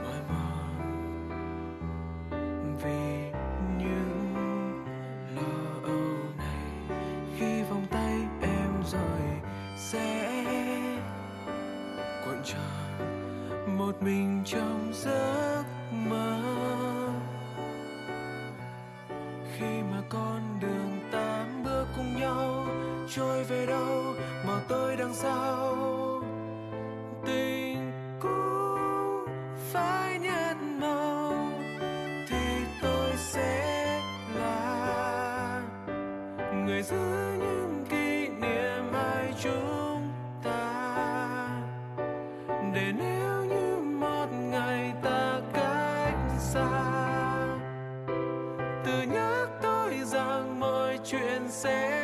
mỏi mòn vì những lo âu này, khi vòng tay em rồi sẽ cuộn tròn một mình trong giấc mơ, khi mà con đường tám bước cùng nhau trôi về đâu mà tôi đằng sau, tình cũ phai nhạt màu thì tôi sẽ là người giữ những kỷ niệm hai chúng ta, để nếu như một ngày ta cách xa tự nhắc tôi rằng mọi chuyện sẽ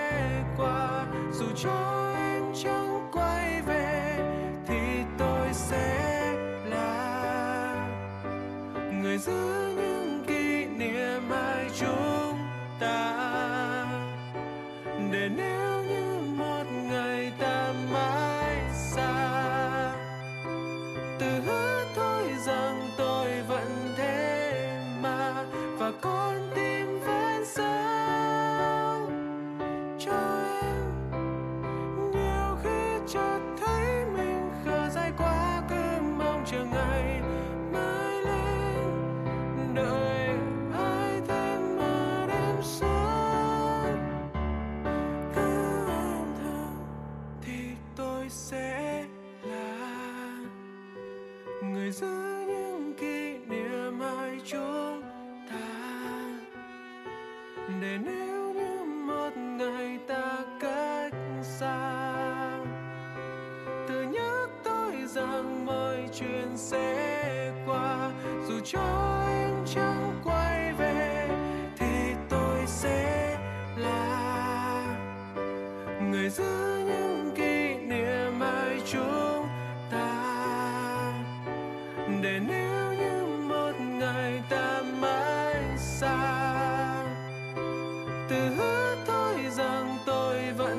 qua, dù cho em chẳng quay về thì tôi sẽ là người giữ những kỷ niệm hai chúng ta, để nếu như một ngày ta mãi xa tự hứa thôi rằng tôi vẫn thế mà, và con tim vẫn sống cho em. Giữ những kỷ niệm hai chúng ta, để nếu như một ngày ta cách xa tự nhắc tôi rằng mọi chuyện sẽ qua, dù cho em chẳng quay về thì tôi sẽ là người giữ những kỷ niệm hai chúng ta, để nếu như một ngày ta mãi xa tự hứa thôi rằng tôi vẫn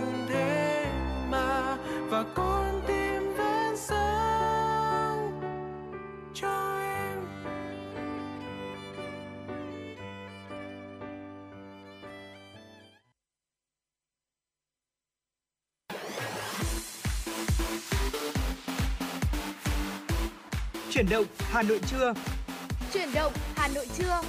Chuyển động Hà Nội trưa. Chuyển động Hà Nội trưa.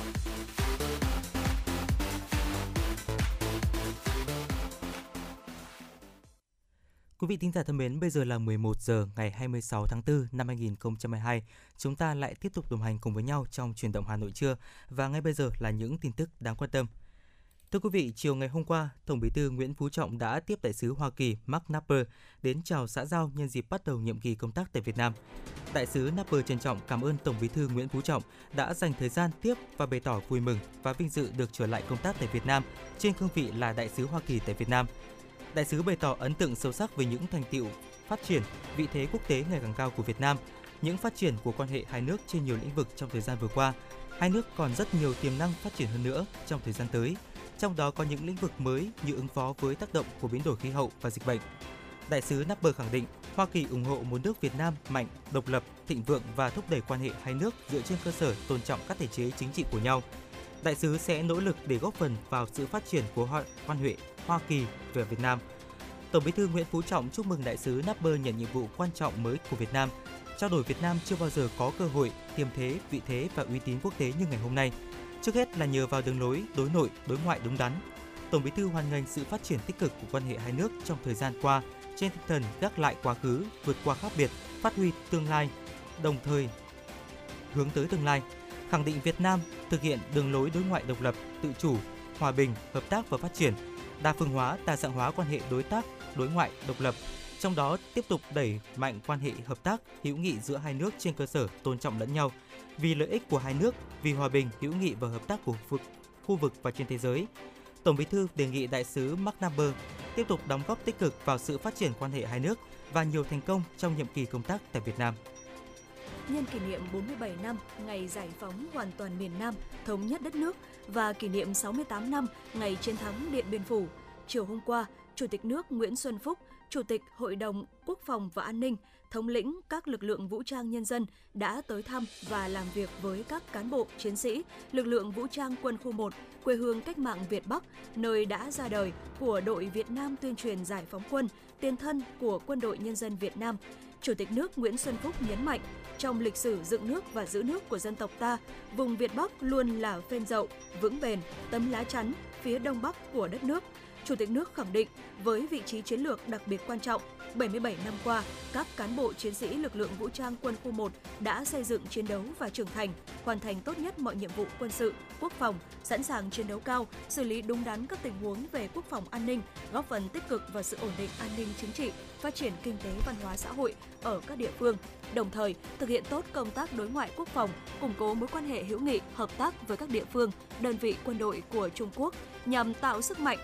Quý vị thính giả thân mến, bây giờ là mười một giờ ngày hai mươi sáu tháng tư năm hai nghìn không trăm hai mươi hai. Chúng ta lại tiếp tục đồng hành cùng với nhau trong Chuyển động Hà Nội trưa và ngay bây giờ là những tin tức đáng quan tâm. Thưa quý vị, chiều ngày hôm qua, Tổng Bí thư Nguyễn Phú Trọng đã tiếp đại sứ Hoa Kỳ Mark Knapper đến chào xã giao nhân dịp bắt đầu nhiệm kỳ công tác tại Việt Nam. Đại sứ Knapper trân trọng cảm ơn Tổng Bí thư Nguyễn Phú Trọng đã dành thời gian tiếp và bày tỏ vui mừng và vinh dự được trở lại công tác tại Việt Nam trên cương vị là đại sứ Hoa Kỳ tại Việt Nam. Đại sứ bày tỏ ấn tượng sâu sắc về những thành tựu, phát triển, vị thế quốc tế ngày càng cao của Việt Nam, những phát triển của quan hệ hai nước trên nhiều lĩnh vực trong thời gian vừa qua. Hai nước còn rất nhiều tiềm năng phát triển hơn nữa trong thời gian tới, trong đó có những lĩnh vực mới như ứng phó với tác động của biến đổi khí hậu và dịch bệnh. Đại sứ Knapper khẳng định Hoa Kỳ ủng hộ một nước Việt Nam mạnh, độc lập, thịnh vượng và thúc đẩy quan hệ hai nước dựa trên cơ sở tôn trọng các thể chế chính trị của nhau. Đại sứ sẽ nỗ lực để góp phần vào sự phát triển của quan hệ Hoa Kỳ về Việt Nam. Tổng Bí thư Nguyễn Phú Trọng chúc mừng đại sứ Knapper nhận nhiệm vụ quan trọng mới của Việt Nam. Trao đổi Việt Nam chưa bao giờ có cơ hội, tiềm thế, vị thế và uy tín quốc tế như ngày hôm nay. Trước hết là nhờ vào đường lối đối nội, đối ngoại đúng đắn. Tổng Bí thư hoan nghênh sự phát triển tích cực của quan hệ hai nước trong thời gian qua trên tinh thần gác lại quá khứ, vượt qua khác biệt, phát huy tương lai, đồng thời hướng tới tương lai. Khẳng định Việt Nam thực hiện đường lối đối ngoại độc lập, tự chủ, hòa bình, hợp tác và phát triển, đa phương hóa, đa dạng hóa quan hệ đối tác, đối ngoại độc lập, trong đó tiếp tục đẩy mạnh quan hệ hợp tác, hữu nghị giữa hai nước trên cơ sở tôn trọng lẫn nhau, vì lợi ích của hai nước, vì hòa bình, hữu nghị và hợp tác của khu vực và trên thế giới. Tổng Bí thư đề nghị đại sứ Mark Knapper tiếp tục đóng góp tích cực vào sự phát triển quan hệ hai nước và nhiều thành công trong nhiệm kỳ công tác tại Việt Nam. Nhân kỷ niệm bốn mươi bảy năm ngày giải phóng hoàn toàn miền Nam, thống nhất đất nước và kỷ niệm sáu mươi tám năm ngày chiến thắng Điện Biên Phủ, chiều hôm qua, Chủ tịch nước Nguyễn Xuân Phúc, Chủ tịch Hội đồng Quốc phòng và An ninh, thống lĩnh các lực lượng vũ trang nhân dân đã tới thăm và làm việc với các cán bộ, chiến sĩ, lực lượng vũ trang quân khu một, quê hương cách mạng Việt Bắc, nơi đã ra đời của đội Việt Nam tuyên truyền giải phóng quân, tiền thân của Quân đội Nhân dân Việt Nam. Chủ tịch nước Nguyễn Xuân Phúc nhấn mạnh, trong lịch sử dựng nước và giữ nước của dân tộc ta, vùng Việt Bắc luôn là phên dậu, vững bền, tấm lá chắn, phía đông bắc của đất nước. Chủ tịch nước khẳng định, với vị trí chiến lược đặc biệt quan trọng, bảy mươi bảy năm qua, các cán bộ chiến sĩ lực lượng vũ trang quân khu một đã xây dựng, chiến đấu và trưởng thành, hoàn thành tốt nhất mọi nhiệm vụ quân sự, quốc phòng, sẵn sàng chiến đấu cao, xử lý đúng đắn các tình huống về quốc phòng an ninh, góp phần tích cực vào sự ổn định an ninh chính trị, phát triển kinh tế văn hóa xã hội ở các địa phương, đồng thời thực hiện tốt công tác đối ngoại quốc phòng, củng cố mối quan hệ hữu nghị, hợp tác với các địa phương, đơn vị quân đội của Trung Quốc nhằm tạo sức mạnh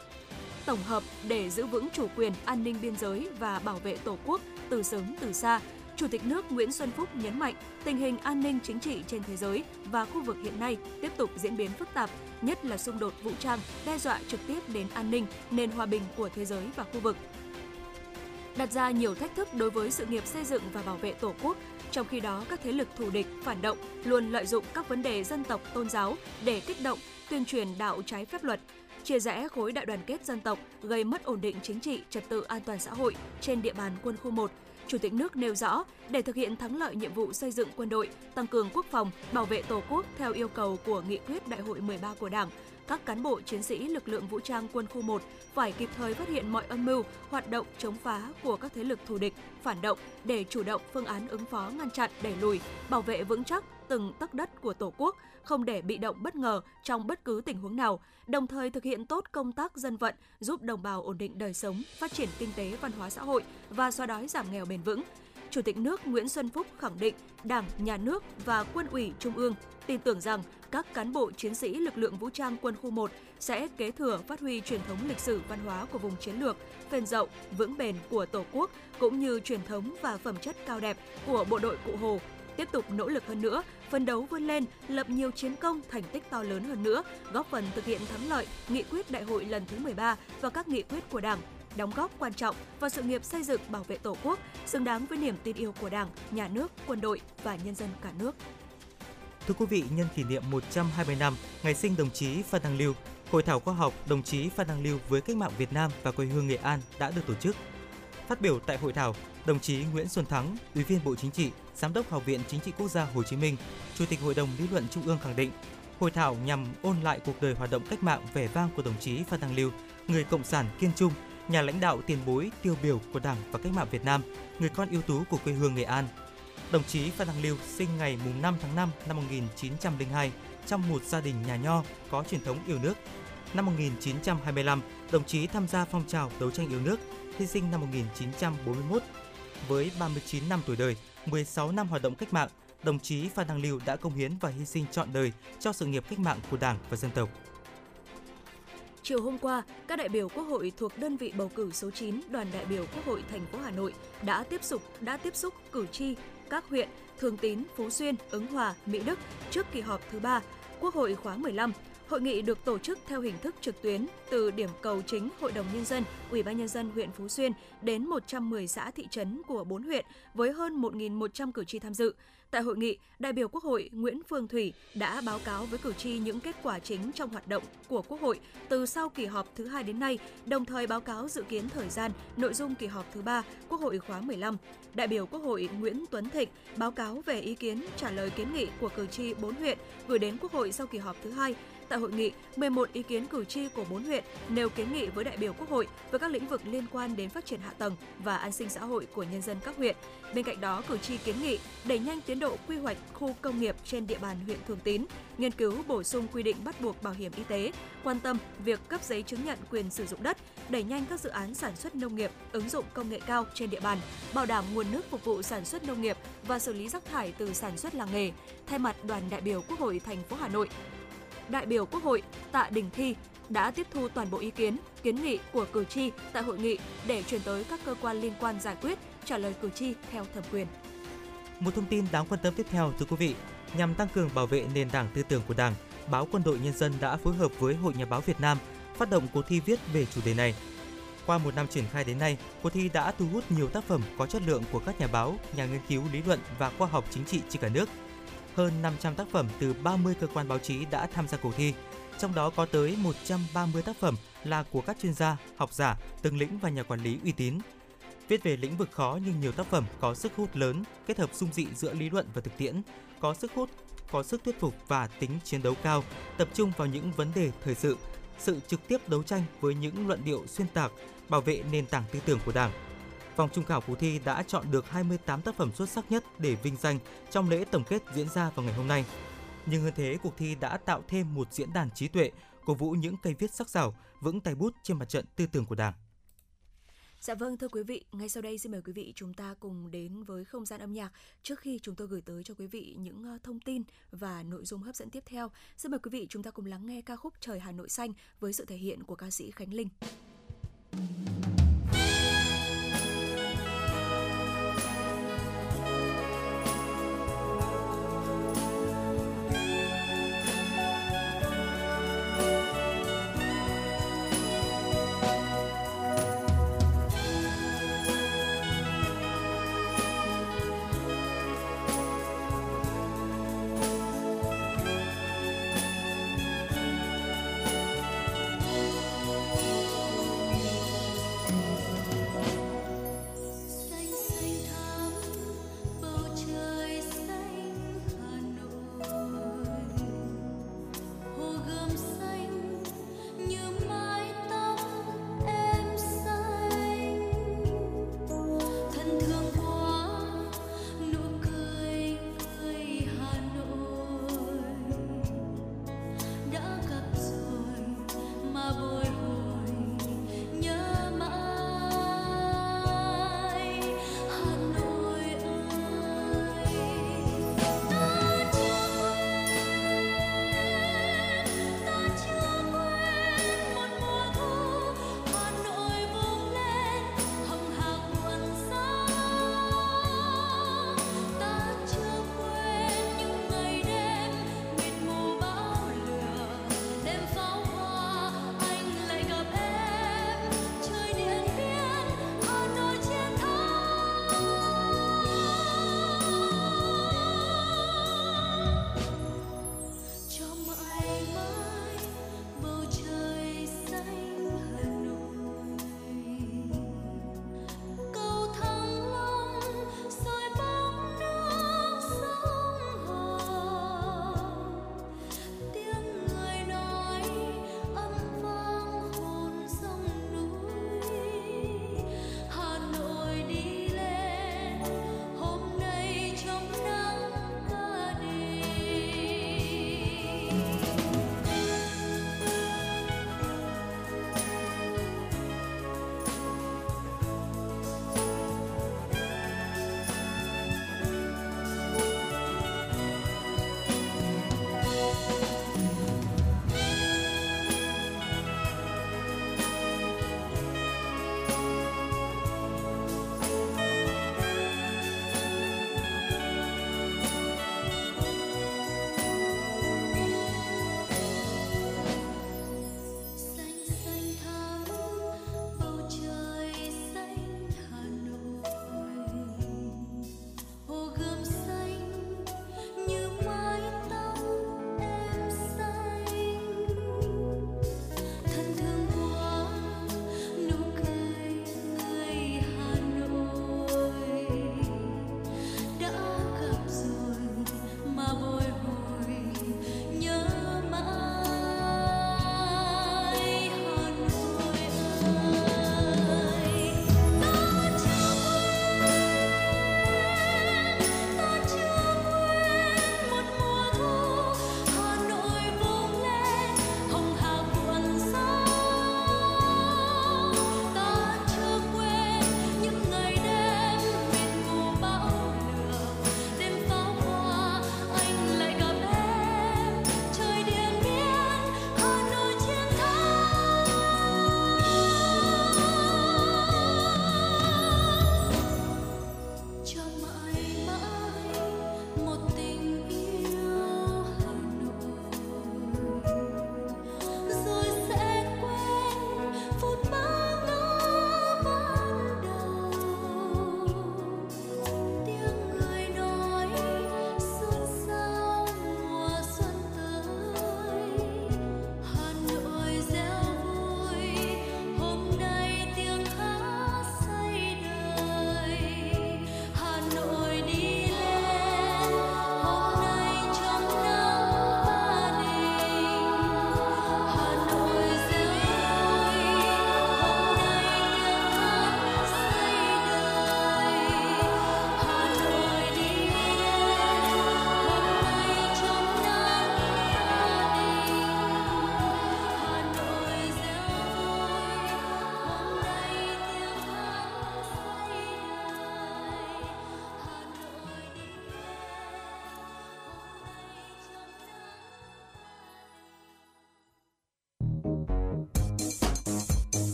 tổng hợp để giữ vững chủ quyền, an ninh biên giới và bảo vệ Tổ quốc từ sớm từ xa. Chủ tịch nước Nguyễn Xuân Phúc nhấn mạnh, tình hình an ninh chính trị trên thế giới và khu vực hiện nay tiếp tục diễn biến phức tạp, nhất là xung đột vũ trang đe dọa trực tiếp đến an ninh, nền hòa bình của thế giới và khu vực, đặt ra nhiều thách thức đối với sự nghiệp xây dựng và bảo vệ Tổ quốc. Trong khi đó, các thế lực thù địch, phản động luôn lợi dụng các vấn đề dân tộc, tôn giáo để kích động, tuyên truyền đạo trái pháp luật, chia rẽ khối đại đoàn kết dân tộc, gây mất ổn định chính trị, trật tự an toàn xã hội trên địa bàn quân khu một. Chủ tịch nước nêu rõ, để thực hiện thắng lợi nhiệm vụ xây dựng quân đội, tăng cường quốc phòng, bảo vệ Tổ quốc theo yêu cầu của nghị quyết Đại hội mười ba của Đảng, các cán bộ chiến sĩ lực lượng vũ trang quân khu một phải kịp thời phát hiện mọi âm mưu, hoạt động chống phá của các thế lực thù địch, phản động để chủ động phương án ứng phó, ngăn chặn, đẩy lùi, bảo vệ vững chắc từng tấc đất của Tổ quốc, không để bị động bất ngờ trong bất cứ tình huống nào, đồng thời thực hiện tốt công tác dân vận, giúp đồng bào ổn định đời sống, phát triển kinh tế, văn hóa xã hội và xóa đói giảm nghèo bền vững. Chủ tịch nước Nguyễn Xuân Phúc khẳng định Đảng, Nhà nước và Quân ủy Trung ương tin tưởng rằng các cán bộ chiến sĩ lực lượng vũ trang quân khu một sẽ kế thừa phát huy truyền thống lịch sử văn hóa của vùng chiến lược, phên dậu, vững bền của Tổ quốc cũng như truyền thống và phẩm chất cao đẹp của bộ đội Cụ Hồ, tiếp tục nỗ lực hơn nữa, phấn đấu vươn lên, lập nhiều chiến công, thành tích to lớn hơn nữa, góp phần thực hiện thắng lợi nghị quyết Đại hội lần thứ mười ba và các nghị quyết của Đảng, đóng góp quan trọng vào sự nghiệp xây dựng bảo vệ Tổ quốc, xứng đáng với niềm tin yêu của Đảng, Nhà nước, quân đội và nhân dân cả nước. Thưa quý vị, nhân kỷ niệm một trăm hai mươi năm ngày sinh đồng chí Phan Đăng Lưu, hội thảo khoa học đồng chí Phan Đăng Lưu với cách mạng Việt Nam và quê hương Nghệ An đã được tổ chức. Phát biểu tại hội thảo, đồng chí Nguyễn Xuân Thắng, Ủy viên Bộ Chính trị, Giám đốc Học viện Chính trị Quốc gia Hồ Chí Minh, Chủ tịch Hội đồng Lý luận Trung ương khẳng định, hội thảo nhằm ôn lại cuộc đời hoạt động cách mạng vẻ vang của đồng chí Phan Đăng Lưu, người cộng sản kiên trung, nhà lãnh đạo tiền bối tiêu biểu của Đảng và cách mạng Việt Nam, người con ưu tú của quê hương Nghệ An. Đồng chí Phan Đăng Lưu sinh ngày năm tháng năm năm một nghìn chín trăm lẻ hai trong một gia đình nhà nho có truyền thống yêu nước. Năm một nghìn chín trăm hai mươi lăm, đồng chí tham gia phong trào đấu tranh yêu nước, hy sinh năm một nghìn chín trăm bốn mươi mốt. Với ba mươi chín năm tuổi đời, mười sáu năm hoạt động cách mạng, đồng chí Phan Đăng Lưu đã cống hiến và hy sinh trọn đời cho sự nghiệp cách mạng của Đảng và dân tộc. Chiều hôm qua, các đại biểu Quốc hội thuộc đơn vị bầu cử số chín, Đoàn đại biểu Quốc hội thành phố Hà Nội đã tiếp xúc đã tiếp xúc cử tri các huyện Thường Tín, Phú Xuyên, Ứng Hòa, Mỹ Đức trước kỳ họp thứ ba Quốc hội khóa mười lăm. Hội nghị được tổ chức theo hình thức trực tuyến từ điểm cầu chính Hội đồng Nhân dân, Ủy ban Nhân dân huyện Phú Xuyên đến một trăm mười xã thị trấn của bốn huyện với hơn một nghìn một trăm cử tri tham dự. Tại hội nghị, đại biểu Quốc hội Nguyễn Phương Thủy đã báo cáo với cử tri những kết quả chính trong hoạt động của Quốc hội từ sau kỳ họp thứ hai đến nay, đồng thời báo cáo dự kiến thời gian, nội dung kỳ họp thứ ba Quốc hội khóa mười lăm. Đại biểu Quốc hội Nguyễn Tuấn Thịnh báo cáo về ý kiến trả lời kiến nghị của cử tri bốn huyện gửi đến Quốc hội sau kỳ họp thứ hai. Tại hội nghị, mười một ý kiến cử tri của bốn huyện nêu kiến nghị với đại biểu Quốc hội về các lĩnh vực liên quan đến phát triển hạ tầng và an sinh xã hội của nhân dân các huyện. Bên cạnh đó, cử tri kiến nghị đẩy nhanh tiến độ quy hoạch khu công nghiệp trên địa bàn huyện Thường Tín, nghiên cứu bổ sung quy định bắt buộc bảo hiểm y tế, quan tâm việc cấp giấy chứng nhận quyền sử dụng đất, đẩy nhanh các dự án sản xuất nông nghiệp, ứng dụng công nghệ cao trên địa bàn, bảo đảm nguồn nước phục vụ sản xuất nông nghiệp và xử lý rác thải từ sản xuất làng nghề. Thay mặt Đoàn đại biểu Quốc hội thành phố Hà Nội, đại biểu Quốc hội Tạ Đình Thi đã tiếp thu toàn bộ ý kiến, kiến nghị của cử tri tại hội nghị để chuyển tới các cơ quan liên quan giải quyết, trả lời cử tri theo thẩm quyền. Một thông tin đáng quan tâm tiếp theo, thưa quý vị, nhằm tăng cường bảo vệ nền tảng tư tưởng của Đảng, báo Quân đội Nhân dân đã phối hợp với Hội Nhà báo Việt Nam phát động cuộc thi viết về chủ đề này. Qua một năm triển khai đến nay, cuộc thi đã thu hút nhiều tác phẩm có chất lượng của các nhà báo, nhà nghiên cứu lý luận và khoa học chính trị trên cả nước. Hơn năm trăm tác phẩm từ ba mươi cơ quan báo chí đã tham gia cuộc thi, trong đó có tới một trăm ba mươi tác phẩm là của các chuyên gia, học giả, tướng lĩnh và nhà quản lý uy tín. Viết về lĩnh vực khó nhưng nhiều tác phẩm có sức hút lớn, kết hợp dung dị giữa lý luận và thực tiễn, có sức hút, có sức thuyết phục và tính chiến đấu cao, tập trung vào những vấn đề thời sự, sự trực tiếp đấu tranh với những luận điệu xuyên tạc, bảo vệ nền tảng tư tưởng của Đảng. Vòng trung khảo cuộc thi đã chọn được hai mươi tám tác phẩm xuất sắc nhất để vinh danh trong lễ tổng kết diễn ra vào ngày hôm nay. Nhưng hơn thế, cuộc thi đã tạo thêm một diễn đàn trí tuệ, cổ vũ những cây viết sắc sảo, vững tay bút trên mặt trận tư tưởng của Đảng. Dạ vâng, thưa quý vị, ngay sau đây xin mời quý vị chúng ta cùng đến với không gian âm nhạc trước khi chúng tôi gửi tới cho quý vị những thông tin và nội dung hấp dẫn tiếp theo. Xin mời quý vị chúng ta cùng lắng nghe ca khúc Trời Hà Nội Xanh với sự thể hiện của ca sĩ Khánh Linh.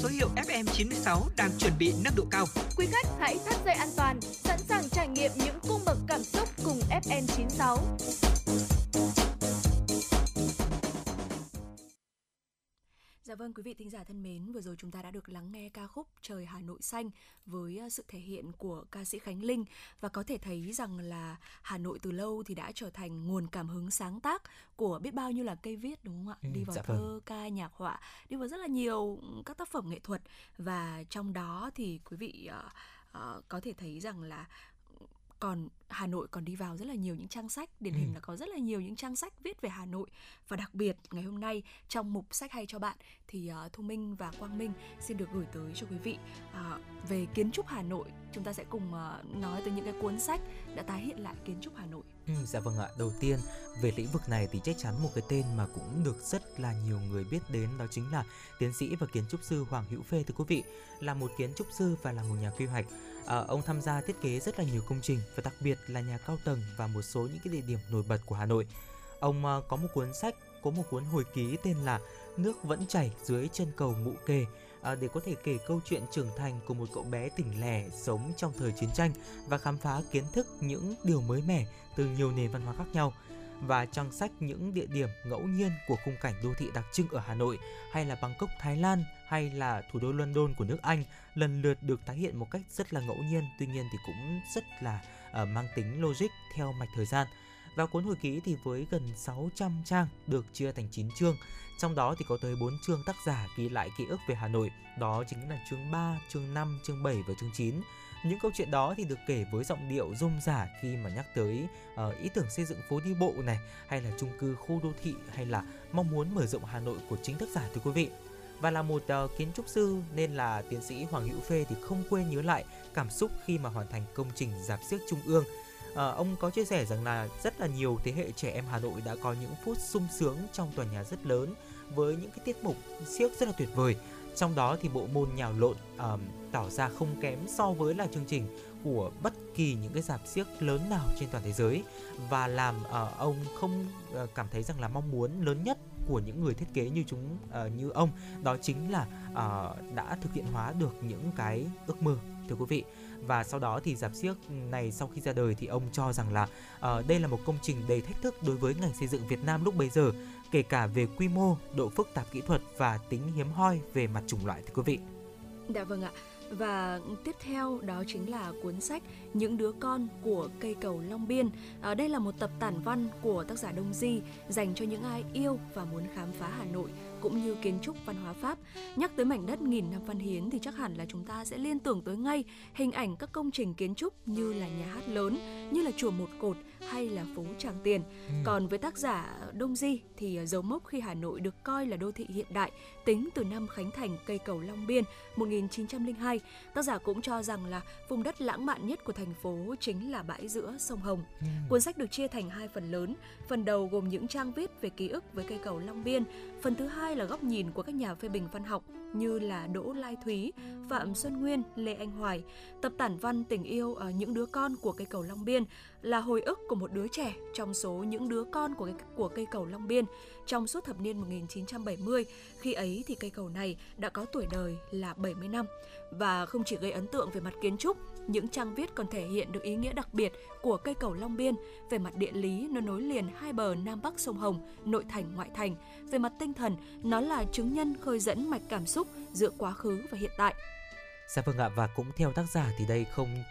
số hiệu F M chín sáu đang chuẩn bị nâng độ cao. Quý khách hãy thắt dây an toàn, sẵn sàng trải nghiệm những cung bậc cảm xúc cùng F M chín sáu. Dạ vâng, quý vị thính giả thân mến, vừa rồi chúng ta đã được lắng nghe ca khúc Trời Hà Nội Xanh với sự thể hiện của ca sĩ Khánh Linh, và có thể thấy rằng là Hà Nội từ lâu thì đã trở thành nguồn cảm hứng sáng tác của biết bao nhiêu là cây viết, đúng không ạ? Ừ, đi vào dạ thơ, vâng. ca, nhạc họa, đi vào rất là nhiều các tác phẩm nghệ thuật, và trong đó thì quý vị uh, uh, có thể thấy rằng là còn Hà Nội còn đi vào rất là nhiều những trang sách, điển hình ừ. là có rất là nhiều những trang sách viết về Hà Nội. Và đặc biệt ngày hôm nay trong mục Sách Hay Cho Bạn thì uh, Thu Minh và Quang Minh xin được gửi tới cho quý vị uh, về kiến trúc Hà Nội. Chúng ta sẽ cùng uh, nói tới những cái cuốn sách đã tái hiện lại kiến trúc Hà Nội. Ừ, dạ vâng ạ. Đầu tiên về lĩnh vực này thì chắc chắn một cái tên mà cũng được rất là nhiều người biết đến, đó chính là tiến sĩ và kiến trúc sư Hoàng Hữu Phê. Thưa quý vị, là một kiến trúc sư và là một nhà quy hoạch. À, ông tham gia thiết kế rất là nhiều công trình và đặc biệt là nhà cao tầng và một số những cái địa điểm nổi bật của Hà Nội. Ông à, có một cuốn sách, có một cuốn hồi ký tên là Nước Vẫn Chảy Dưới Chân Cầu Mụ Kê, à, để có thể kể câu chuyện trưởng thành của một cậu bé tỉnh lẻ sống trong thời chiến tranh và khám phá kiến thức những điều mới mẻ từ nhiều nền văn hóa khác nhau. Và trang sách những địa điểm ngẫu nhiên của khung cảnh đô thị đặc trưng ở Hà Nội hay là Bangkok, Thái Lan hay là thủ đô London của nước Anh lần lượt được tái hiện một cách rất là ngẫu nhiên, tuy nhiên thì cũng rất là uh, mang tính logic theo mạch thời gian. Và cuốn hồi ký thì với gần sáu trăm trang được chia thành chín chương, trong đó thì có tới bốn chương tác giả ghi lại ký ức về Hà Nội, đó chính là chương ba, chương năm, chương bảy và chương chín. Những câu chuyện đó thì được kể với giọng điệu rôm rả khi mà nhắc tới uh, ý tưởng xây dựng phố đi bộ này, hay là chung cư khu đô thị, hay là mong muốn mở rộng Hà Nội của chính tác giả, thưa quý vị. Và là một uh, kiến trúc sư nên là tiến sĩ Hoàng Hữu Phê thì không quên nhớ lại cảm xúc khi mà hoàn thành công trình rạp xiếc Trung ương. Uh, ông có chia sẻ rằng là rất là nhiều thế hệ trẻ em Hà Nội đã có những phút sung sướng trong tòa nhà rất lớn với những cái tiết mục xiếc rất là tuyệt vời. Trong đó thì bộ môn nhào lộn uh, tỏ ra không kém so với là chương trình của bất kỳ những cái rạp xiếc lớn nào trên toàn thế giới, và làm uh, ông không uh, cảm thấy rằng là mong muốn lớn nhất của những người thiết kế như chúng uh, như ông đó chính là uh, đã thực hiện hóa được những cái ước mơ, thưa quý vị. Và sau đó thì rạp xiếc này sau khi ra đời thì ông cho rằng là uh, đây là một công trình đầy thách thức đối với ngành xây dựng Việt Nam lúc bấy giờ, kể cả về quy mô, độ phức tạp kỹ thuật và tính hiếm hoi về mặt chủng loại, thưa quý vị. Dạ vâng ạ. Và tiếp theo đó chính là cuốn sách Những Đứa Con Của Cây Cầu Long Biên. À, đây là một tập tản văn của tác giả Đông Di dành cho những ai yêu và muốn khám phá Hà Nội cũng như kiến trúc văn hóa Pháp. Nhắc tới mảnh đất nghìn năm văn hiến thì chắc hẳn là chúng ta sẽ liên tưởng tới ngay hình ảnh các công trình kiến trúc như là nhà hát lớn, như là chùa Một Cột hay là phố Tràng Tiền. Ừ. Còn với tác giả Đông Di thì dấu mốc khi Hà Nội được coi là đô thị hiện đại tính từ năm khánh thành cây cầu Long Biên một nghìn chín trăm lẻ hai, tác giả cũng cho rằng là vùng đất lãng mạn nhất của thành phố chính là bãi giữa sông Hồng. Ừ. Cuốn sách được chia thành hai phần lớn, phần đầu gồm những trang viết về ký ức với cây cầu Long Biên, phần thứ hai là góc nhìn của các nhà phê bình văn học như là Đỗ Lai Thúy, Phạm Xuân Nguyên, Lê Anh Hoài. Tập tản văn Tình Yêu ở Những Đứa Con Của Cây Cầu Long Biên là hồi ức của một đứa trẻ trong số những đứa con của cây, của cây cầu Long Biên. Trong suốt thập niên một nghìn chín trăm bảy mươi, khi ấy thì cây cầu này đã có tuổi đời là bảy mươi năm. Và không chỉ gây ấn tượng về mặt kiến trúc, những trang viết còn thể hiện được ý nghĩa đặc biệt của cây cầu Long Biên. Về mặt địa lý, nó nối liền hai bờ Nam Bắc sông Hồng, nội thành ngoại thành. Về mặt tinh thần, nó là chứng nhân khơi dẫn mạch cảm xúc giữa quá khứ và hiện tại. Dạ vâng ạ, và cũng theo tác giả thì đây không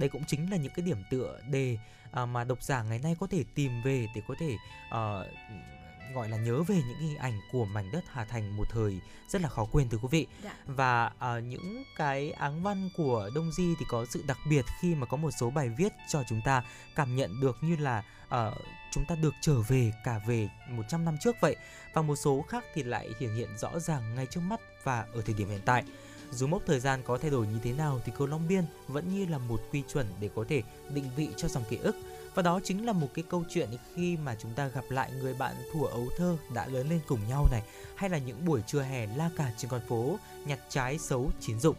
đây cũng chính là những cái điểm tựa đề mà độc giả ngày nay có thể tìm về để có thể uh, gọi là nhớ về những hình ảnh của mảnh đất Hà Thành một thời rất là khó quên, thưa quý vị. Dạ. Và uh, những cái áng văn của Đông Di thì có sự đặc biệt khi mà có một số bài viết cho chúng ta cảm nhận được như là uh, chúng ta được trở về cả về một trăm năm trước vậy, và một số khác thì lại hiện hiện rõ ràng ngay trước mắt và ở thời điểm hiện tại. Dù mốc thời gian có thay đổi như thế nào thì cầu Long Biên vẫn như là một quy chuẩn để có thể định vị cho dòng ký ức. Và đó chính là một cái câu chuyện khi mà chúng ta gặp lại người bạn thuở ấu thơ đã lớn lên cùng nhau này, hay là những buổi trưa hè la cà trên con phố nhặt trái xấu chín rụng.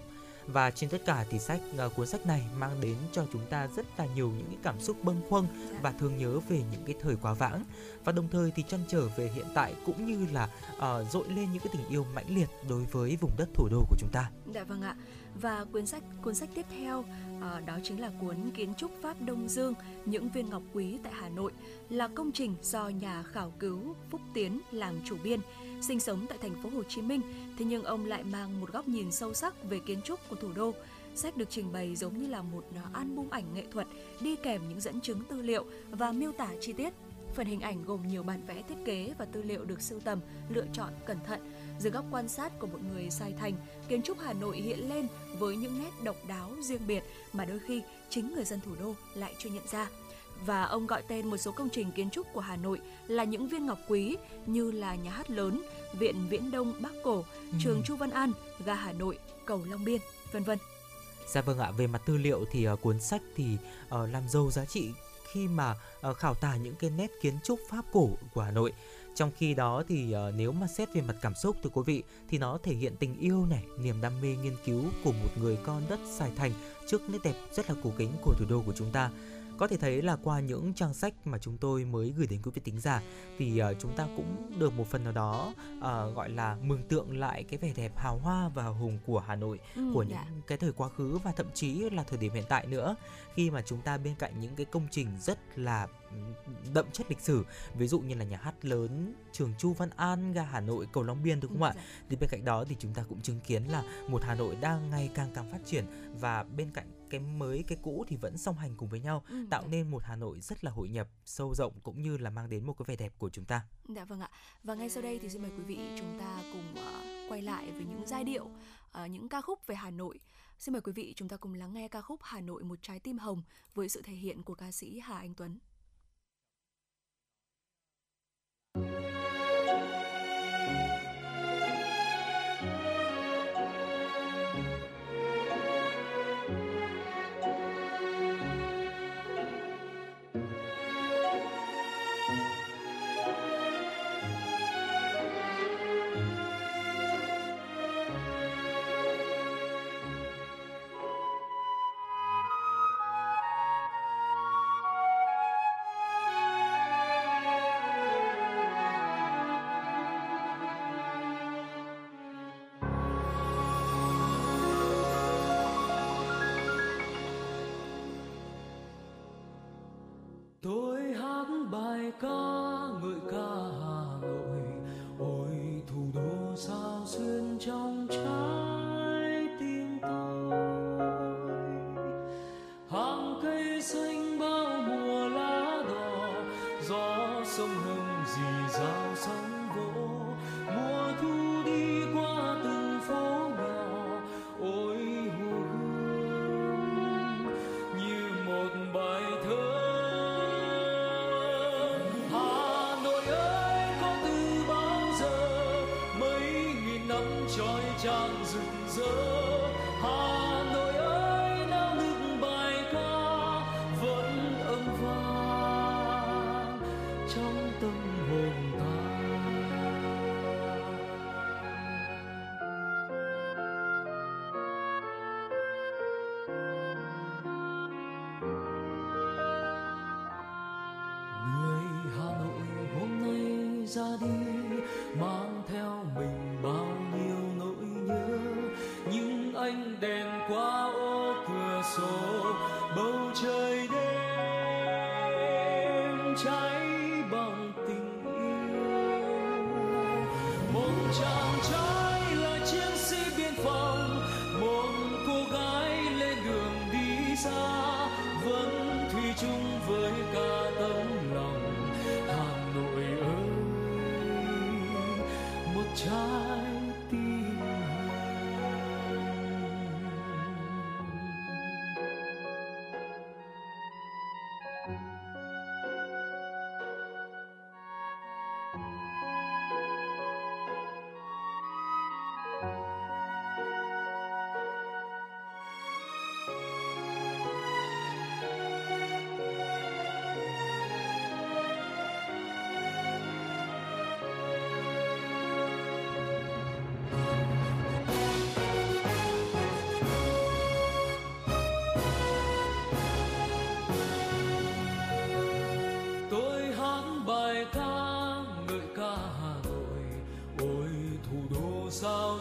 Và trên tất cả thì sách uh, cuốn sách này mang đến cho chúng ta rất là nhiều những cái cảm xúc bâng khuâng và thương nhớ về những cái thời quá vãng, và đồng thời thì trăn trở về hiện tại cũng như là uh, dội lên những cái tình yêu mãnh liệt đối với vùng đất thủ đô của chúng ta. Dạ vâng ạ. Và cuốn sách cuốn sách tiếp theo à, đó chính là cuốn Kiến trúc Pháp Đông Dương, những viên ngọc quý tại Hà Nội, là công trình do nhà khảo cứu Phúc Tiến làm chủ biên. Sinh sống tại thành phố Hồ Chí Minh, thế nhưng ông lại mang một góc nhìn sâu sắc về kiến trúc của thủ đô. Sách được trình bày giống như là một album ảnh nghệ thuật, đi kèm những dẫn chứng tư liệu và miêu tả chi tiết. Phần hình ảnh gồm nhiều bản vẽ, thiết kế và tư liệu được sưu tầm, lựa chọn cẩn thận. Dưới góc quan sát của một người sai thành, kiến trúc Hà Nội hiện lên với những nét độc đáo riêng biệt mà đôi khi chính người dân thủ đô lại chưa nhận ra. Và ông gọi tên một số công trình kiến trúc của Hà Nội là những viên ngọc quý, như là Nhà hát lớn, Viện Viễn Đông Bắc Cổ, Trường Chu Văn An, Ga Hà Nội, Cầu Long Biên, vân vân. Dạ vâng ạ, về mặt tư liệu thì uh, cuốn sách thì uh, làm giàu giá trị khi mà uh, khảo tả những cái nét kiến trúc Pháp cổ của Hà Nội. Trong khi đó thì uh, nếu mà xét về mặt cảm xúc, thưa quý vị, thì nó thể hiện tình yêu này, niềm đam mê nghiên cứu của một người con đất Sài Thành trước nét đẹp rất là cổ kính của thủ đô của chúng ta. Có thể thấy là qua những trang sách mà chúng tôi mới gửi đến quý vị thính giả thì uh, chúng ta cũng được một phần nào đó uh, gọi là mường tượng lại cái vẻ đẹp hào hoa và hào hùng của Hà Nội, ừ, của những dạ. cái thời quá khứ và thậm chí là thời điểm hiện tại nữa, khi mà chúng ta bên cạnh những cái công trình rất là đậm chất lịch sử, ví dụ như là Nhà hát lớn, Trường Chu Văn An, Ga Hà Nội, Cầu Long Biên, đúng không ạ? Dạ. Thì bên cạnh đó thì chúng ta cũng chứng kiến là một Hà Nội đang ngày càng càng phát triển, và bên cạnh cái mới cái cũ thì vẫn song hành cùng với nhau, ừ, tạo dạ. nên một Hà Nội rất là hội nhập, sâu rộng cũng như là mang đến một cái vẻ đẹp của chúng ta. Dạ vâng ạ. Và ngay sau đây thì xin mời quý vị chúng ta cùng uh, quay lại với những giai điệu, uh, những ca khúc về Hà Nội. Xin mời quý vị chúng ta cùng lắng nghe ca khúc Hà Nội Một Trái Tim Hồng với sự thể hiện của ca sĩ Hà Anh Tuấn. Bài ca ngợi ca Hà Nội, ôi thủ đô sao xuyên trong trái tim tôi. Hàng cây xanh bao mùa lá đỏ, gió sông Hồng rì rào sóng vỗ. Mùa thu đi qua từng phố nhỏ, ôi Hồ Gươm như một bài thơ. Ra đi mang theo mình bao nhiêu nỗi nhớ, những ánh đèn qua ô cửa sổ, bầu trời đêm cháy bằng tình yêu. Một chàng trai là chiến sĩ biên phòng, một cô gái lên đường đi xa, vẫn thủy chung với cả tấm lòng Hà Nội ơi. Trái tim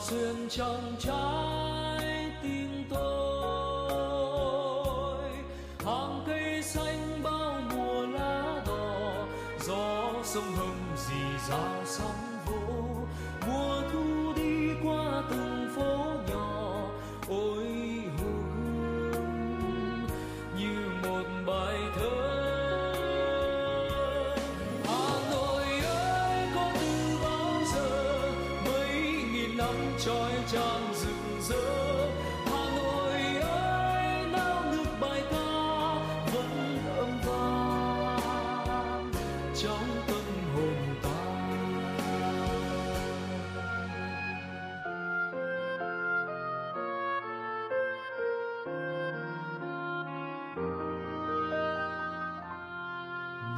xuyên trong trái tim tôi. Hàng cây xanh bao mùa lá đỏ, gió sông Hồng rì rào sóng vỗ. Mùa thu đi qua từng phố nhỏ, ôi hồ Gươm như một bài thơ. Trói trang rực rỡ Hà Nội ơi, nao nức bài ca vẫn âm vang trong tâm hồn ta.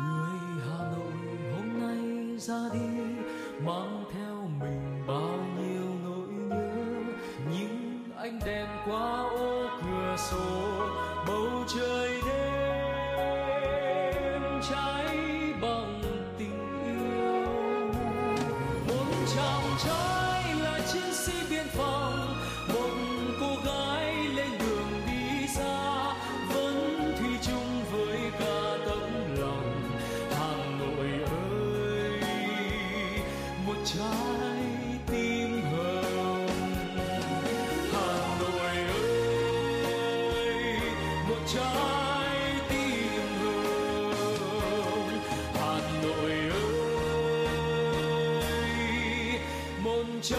Người Hà Nội hôm nay ra đi mang theo mình bao nhiêu ánh đèn qua ô cửa sổ, bầu trời đêm cháy bằng tình yêu. Một chàng trai là chiến sĩ biên phòng, một cô gái lên đường đi xa, vẫn thủy chung với cả tấm lòng. Hà Nội ơi, một trái tim hờ. Trái tim hương Hà Nội ơi, một trái tim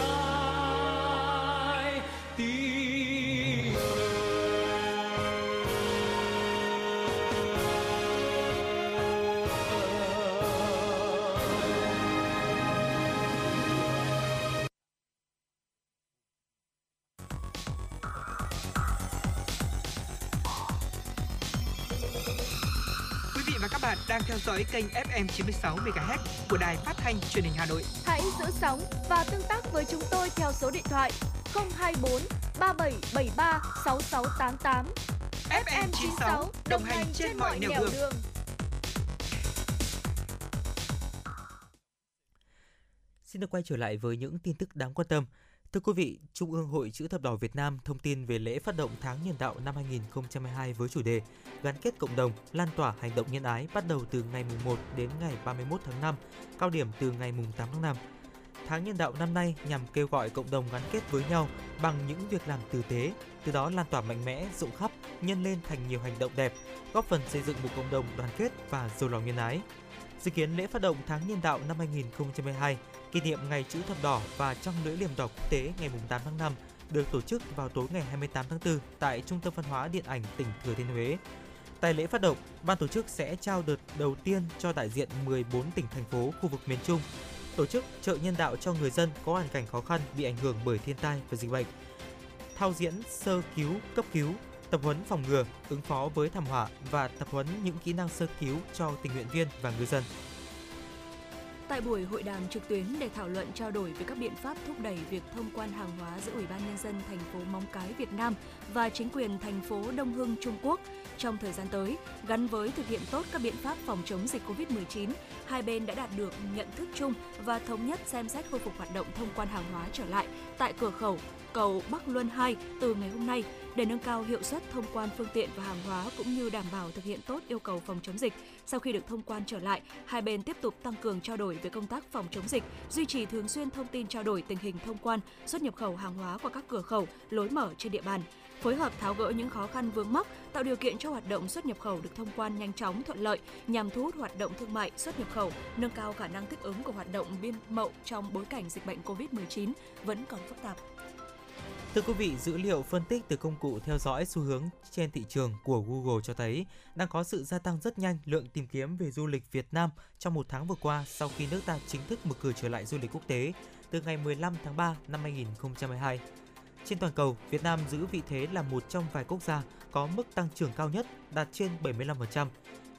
đang theo dõi kênh ép em chín mươi sáu MHz của Đài Phát thanh Truyền hình Hà Nội. Hãy giữ sóng và tương tác với chúng tôi theo số điện thoại không hai bốn ba bảy bảy ba sáu sáu tám tám. ép em chín mươi sáu đồng hành trên mọi nẻo đường. Xin được quay trở lại với những tin tức đáng quan tâm. Thưa quý vị, Trung ương Hội Chữ Thập Đỏ Việt Nam thông tin về lễ phát động tháng nhân đạo năm hai không hai hai với chủ đề gắn kết cộng đồng, lan tỏa hành động nhân ái bắt đầu từ ngày mùng một đến ngày ba mươi mốt tháng năm, cao điểm từ ngày mùng tám tháng năm. Tháng nhân đạo năm nay nhằm kêu gọi cộng đồng gắn kết với nhau bằng những việc làm tử tế, từ đó lan tỏa mạnh mẽ, rộng khắp, nhân lên thành nhiều hành động đẹp, góp phần xây dựng một cộng đồng đoàn kết và giàu lòng nhân ái. Dự kiến lễ phát động tháng nhân đạo năm hai không hai hai kỷ niệm Ngày Chữ Thập Đỏ và Trăng lưỡi liềm đỏ quốc tế ngày tám tháng năm được tổ chức vào tối ngày hai mươi tám tháng tư tại Trung tâm Văn hóa Điện ảnh tỉnh Thừa Thiên Huế. Tại lễ phát động, ban tổ chức sẽ trao đợt đầu tiên cho đại diện mười bốn tỉnh thành phố khu vực miền Trung, tổ chức chợ nhân đạo cho người dân có hoàn cảnh khó khăn bị ảnh hưởng bởi thiên tai và dịch bệnh, thao diễn sơ cứu, cấp cứu, tập huấn phòng ngừa, ứng phó với thảm họa và tập huấn những kỹ năng sơ cứu cho tình nguyện viên và người dân. Tại buổi hội đàm trực tuyến để thảo luận trao đổi về các biện pháp thúc đẩy việc thông quan hàng hóa giữa Ủy ban Nhân dân thành phố Móng Cái Việt Nam và chính quyền thành phố Đông Hưng Trung Quốc trong thời gian tới, gắn với thực hiện tốt các biện pháp phòng chống dịch covid mười chín, hai bên đã đạt được nhận thức chung và thống nhất xem xét khôi phục hoạt động thông quan hàng hóa trở lại tại cửa khẩu cầu Bắc Luân hai từ ngày hôm nay để nâng cao hiệu suất thông quan phương tiện và hàng hóa cũng như đảm bảo thực hiện tốt yêu cầu phòng chống dịch. Sau khi được thông quan trở lại, hai bên tiếp tục tăng cường trao đổi về công tác phòng chống dịch, duy trì thường xuyên thông tin trao đổi tình hình thông quan, xuất nhập khẩu hàng hóa qua các cửa khẩu, lối mở trên địa bàn, phối hợp tháo gỡ những khó khăn vướng mắc, tạo điều kiện cho hoạt động xuất nhập khẩu được thông quan nhanh chóng thuận lợi nhằm thu hút hoạt động thương mại xuất nhập khẩu, nâng cao khả năng thích ứng của hoạt động biên mậu trong bối cảnh dịch bệnh covid mười chín vẫn còn phức tạp. Thưa quý vị, dữ liệu phân tích từ công cụ theo dõi xu hướng trên thị trường của Google cho thấy đang có sự gia tăng rất nhanh lượng tìm kiếm về du lịch Việt Nam trong một tháng vừa qua sau khi nước ta chính thức mở cửa trở lại du lịch quốc tế từ ngày mười lăm tháng ba năm hai không hai hai. Trên toàn cầu, Việt Nam giữ vị thế là một trong vài quốc gia có mức tăng trưởng cao nhất, đạt trên bảy mươi lăm phần trăm.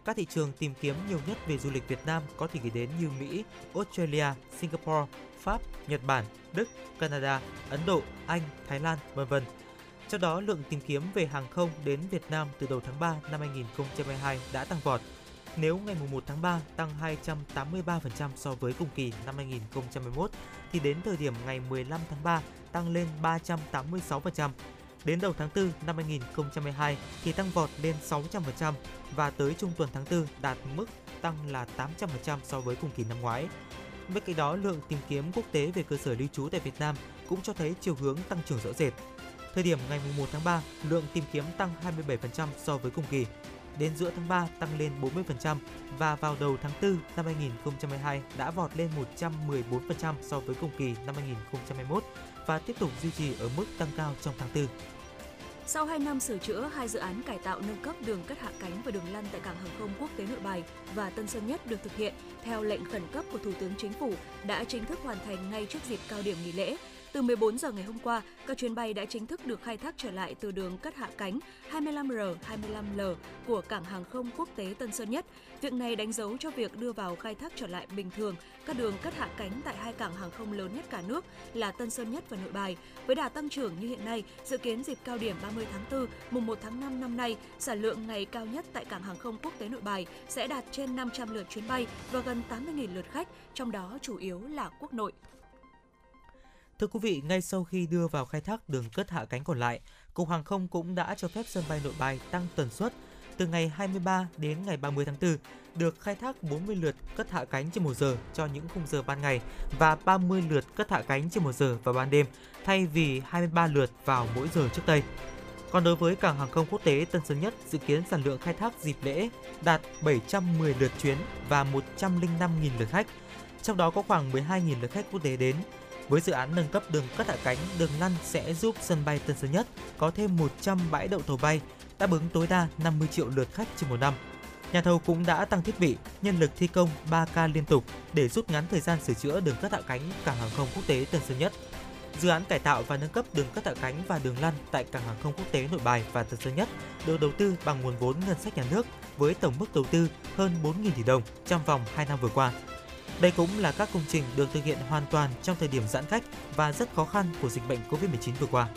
Các thị trường tìm kiếm nhiều nhất về du lịch Việt Nam có thể kể đến như Mỹ, Australia, Singapore, Pháp, Nhật Bản, Đức, Canada, Ấn Độ, Anh, Thái Lan, vân vân. Trong đó, lượng tìm kiếm về hàng không đến Việt Nam từ đầu tháng ba năm hai không hai hai đã tăng vọt, Nếu ngày mùng một tháng ba tăng hai trăm tám mươi ba phần trăm so với cùng kỳ năm hai nghìn không trăm mười một, thì đến thời điểm ngày mười lăm tháng ba tăng lên ba trăm tám mươi sáu phần trăm. Đến đầu tháng tư năm hai nghìn không trăm mười hai thì tăng vọt lên sáu trăm phần trăm và tới trung tuần tháng tư đạt mức tăng là tám trăm phần trăm so với cùng kỳ năm ngoái. Bên cạnh đó, lượng tìm kiếm quốc tế về cơ sở lưu trú tại Việt Nam cũng cho thấy chiều hướng tăng trưởng rõ rệt. Thời điểm ngày mùng một tháng ba, lượng tìm kiếm tăng hai mươi bảy phần trăm so với cùng kỳ. Đến giữa tháng ba tăng lên bốn mươi phần trăm và vào đầu tháng tư năm hai nghìn không trăm mười hai đã vọt lên một trăm mười bốn phần trăm so với cùng kỳ năm hai nghìn không trăm hai mươi mốt và tiếp tục duy trì ở mức tăng cao trong tháng tư. Sau hai năm sửa chữa, hai dự án cải tạo nâng cấp đường cất hạ cánh và đường lăn tại Cảng Hàng không Quốc tế Nội Bài và Tân Sơn Nhất được thực hiện theo lệnh khẩn cấp của Thủ tướng Chính phủ đã chính thức hoàn thành ngay trước dịp cao điểm nghỉ lễ. Từ mười bốn giờ ngày hôm qua, các chuyến bay đã chính thức được khai thác trở lại từ đường cất hạ cánh hai mươi lăm R, hai mươi lăm L của Cảng Hàng không Quốc tế Tân Sơn Nhất. Việc này đánh dấu cho việc đưa vào khai thác trở lại bình thường các đường cất hạ cánh tại hai cảng hàng không lớn nhất cả nước là Tân Sơn Nhất và Nội Bài. Với đà tăng trưởng như hiện nay, dự kiến dịp cao điểm ba mươi tháng tư, mùng một tháng năm năm nay, sản lượng ngày cao nhất tại Cảng Hàng không Quốc tế Nội Bài sẽ đạt trên năm trăm lượt chuyến bay và gần tám mươi nghìn lượt khách, trong đó chủ yếu là quốc nội. Thưa quý vị, ngay sau khi đưa vào khai thác đường cất hạ cánh còn lại, Cục Hàng không cũng đã cho phép sân bay Nội Bài tăng tần suất từ ngày hai mươi ba đến ngày ba mươi tháng tư, được khai thác bốn mươi lượt cất hạ cánh trên một giờ cho những khung giờ ban ngày và ba mươi lượt cất hạ cánh trên một giờ vào ban đêm, thay vì hai mươi ba lượt vào mỗi giờ trước đây. Còn đối với Cảng Hàng không Quốc tế Tân Sơn Nhất, dự kiến sản lượng khai thác dịp lễ đạt bảy trăm mười lượt chuyến và một trăm lẻ năm nghìn lượt khách, trong đó có khoảng mười hai nghìn lượt khách quốc tế đến. Với dự án nâng cấp đường cất hạ cánh, đường lăn sẽ giúp sân bay Tân Sơn Nhất có thêm một trăm bãi đậu tàu bay, đáp ứng tối đa năm mươi triệu lượt khách trên một năm. Nhà thầu cũng đã tăng thiết bị, nhân lực thi công ba ca liên tục để rút ngắn thời gian sửa chữa đường cất hạ cánh Cảng Hàng không Quốc tế Tân Sơn Nhất. Dự án cải tạo và nâng cấp đường cất hạ cánh và đường lăn tại Cảng Hàng không Quốc tế Nội Bài và Tân Sơn Nhất được đầu tư bằng nguồn vốn ngân sách nhà nước với tổng mức đầu tư hơn bốn nghìn tỷ đồng trong vòng hai năm vừa qua. Đây cũng là các công trình được thực hiện hoàn toàn trong thời điểm giãn cách và rất khó khăn của dịch bệnh cô vít mười chín vừa qua.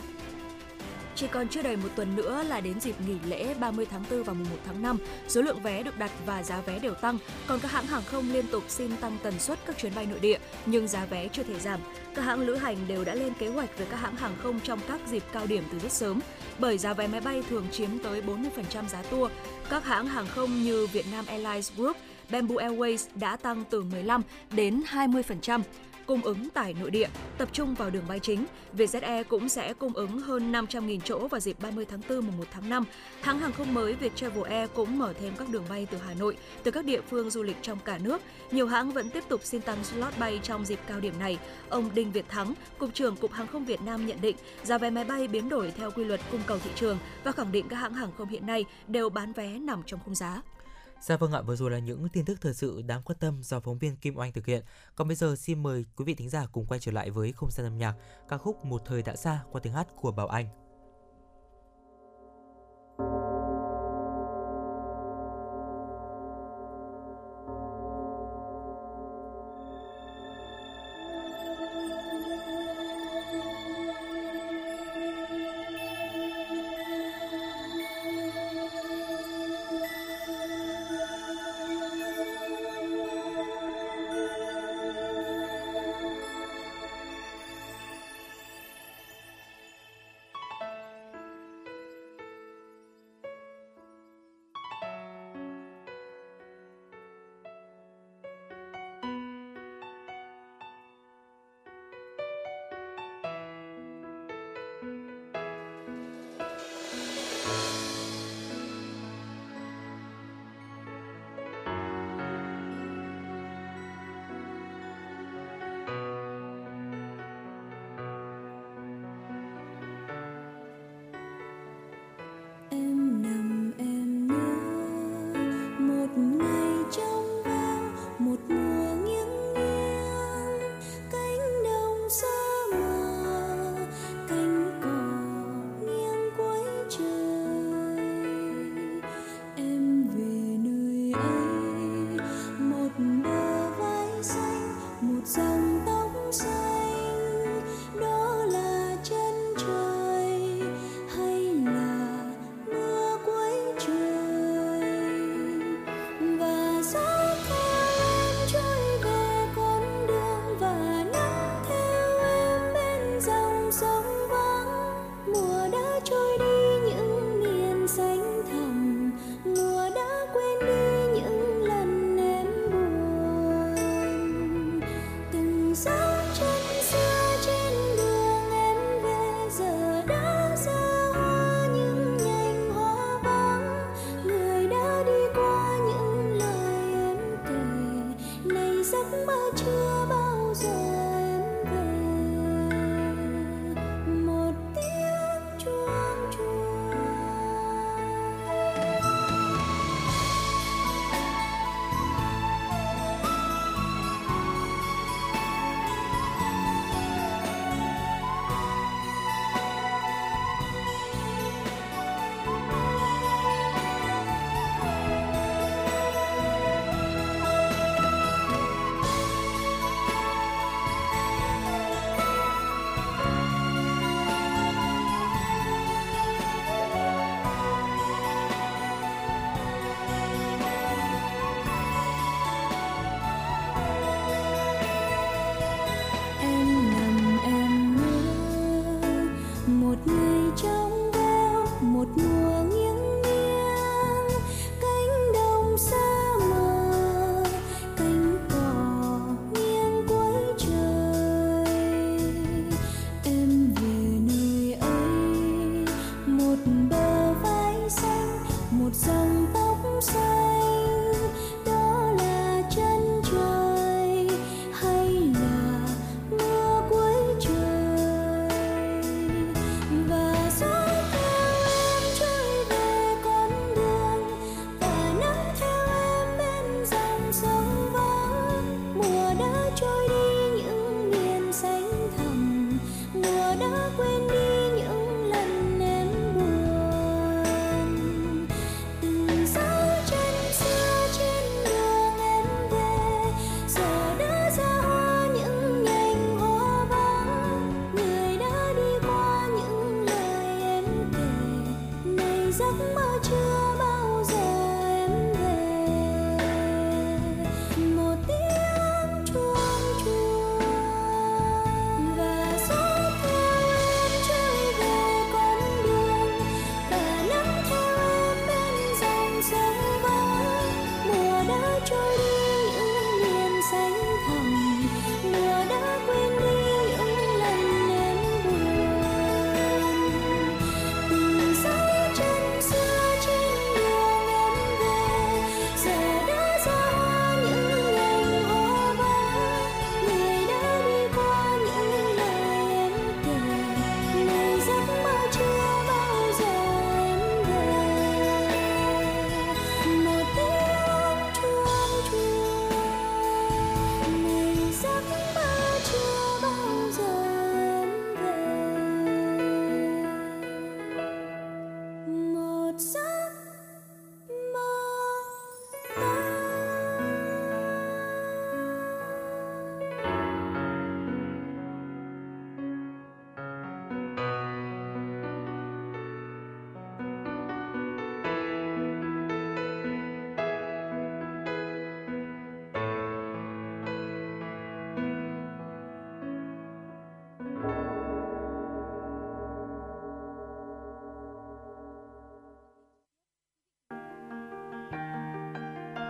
Chỉ còn chưa đầy một tuần nữa là đến dịp nghỉ lễ ba mươi tháng tư và mùng một tháng năm, số lượng vé được đặt và giá vé đều tăng, còn các hãng hàng không liên tục xin tăng tần suất các chuyến bay nội địa, nhưng giá vé chưa thể giảm. Các hãng lữ hành đều đã lên kế hoạch với các hãng hàng không trong các dịp cao điểm từ rất sớm, bởi giá vé máy bay thường chiếm tới bốn mươi phần trăm giá tour. Các hãng hàng không như Vietnam Airlines Group, Bamboo Airways đã tăng từ mười lăm đến hai mươi phần trăm. Cung ứng tải nội địa, tập trung vào đường bay chính. Vietjet Air cũng sẽ cung ứng hơn năm trăm nghìn chỗ vào dịp ba mươi tháng tư, mùng một tháng năm. Hãng hàng không mới Viettravel Air cũng mở thêm các đường bay từ Hà Nội, từ các địa phương du lịch trong cả nước. Nhiều hãng vẫn tiếp tục xin tăng slot bay trong dịp cao điểm này. Ông Đinh Việt Thắng, Cục trưởng Cục Hàng không Việt Nam nhận định giá vé máy bay biến đổi theo quy luật cung cầu thị trường và khẳng định các hãng hàng không hiện nay đều bán vé nằm trong khung giá. Dạ vâng ạ, vừa rồi là những tin tức thời sự đáng quan tâm do phóng viên Kim Oanh thực hiện. Còn bây giờ xin mời quý vị thính giả cùng quay trở lại với không gian âm nhạc, ca khúc Một Thời Đã Xa qua tiếng hát của Bảo Anh. Bye.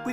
Quý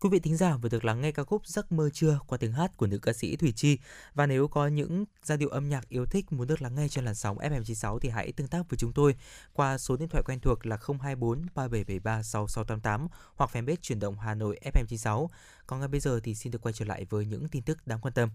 Quý vị thính giả vừa được lắng nghe ca khúc Giấc mơ trưa qua tiếng hát của nữ ca sĩ Thùy Chi. Và nếu có những giai điệu âm nhạc yêu thích muốn được lắng nghe trên làn sóng ép em chín mươi sáu thì hãy tương tác với chúng tôi qua số điện thoại quen thuộc là không hai bốn ba bảy bảy ba sáu sáu tám tám hoặc fanpage Chuyển động Hà Nội ép em chín mươi sáu. Còn ngay bây giờ thì xin được quay trở lại với những tin tức đáng quan tâm.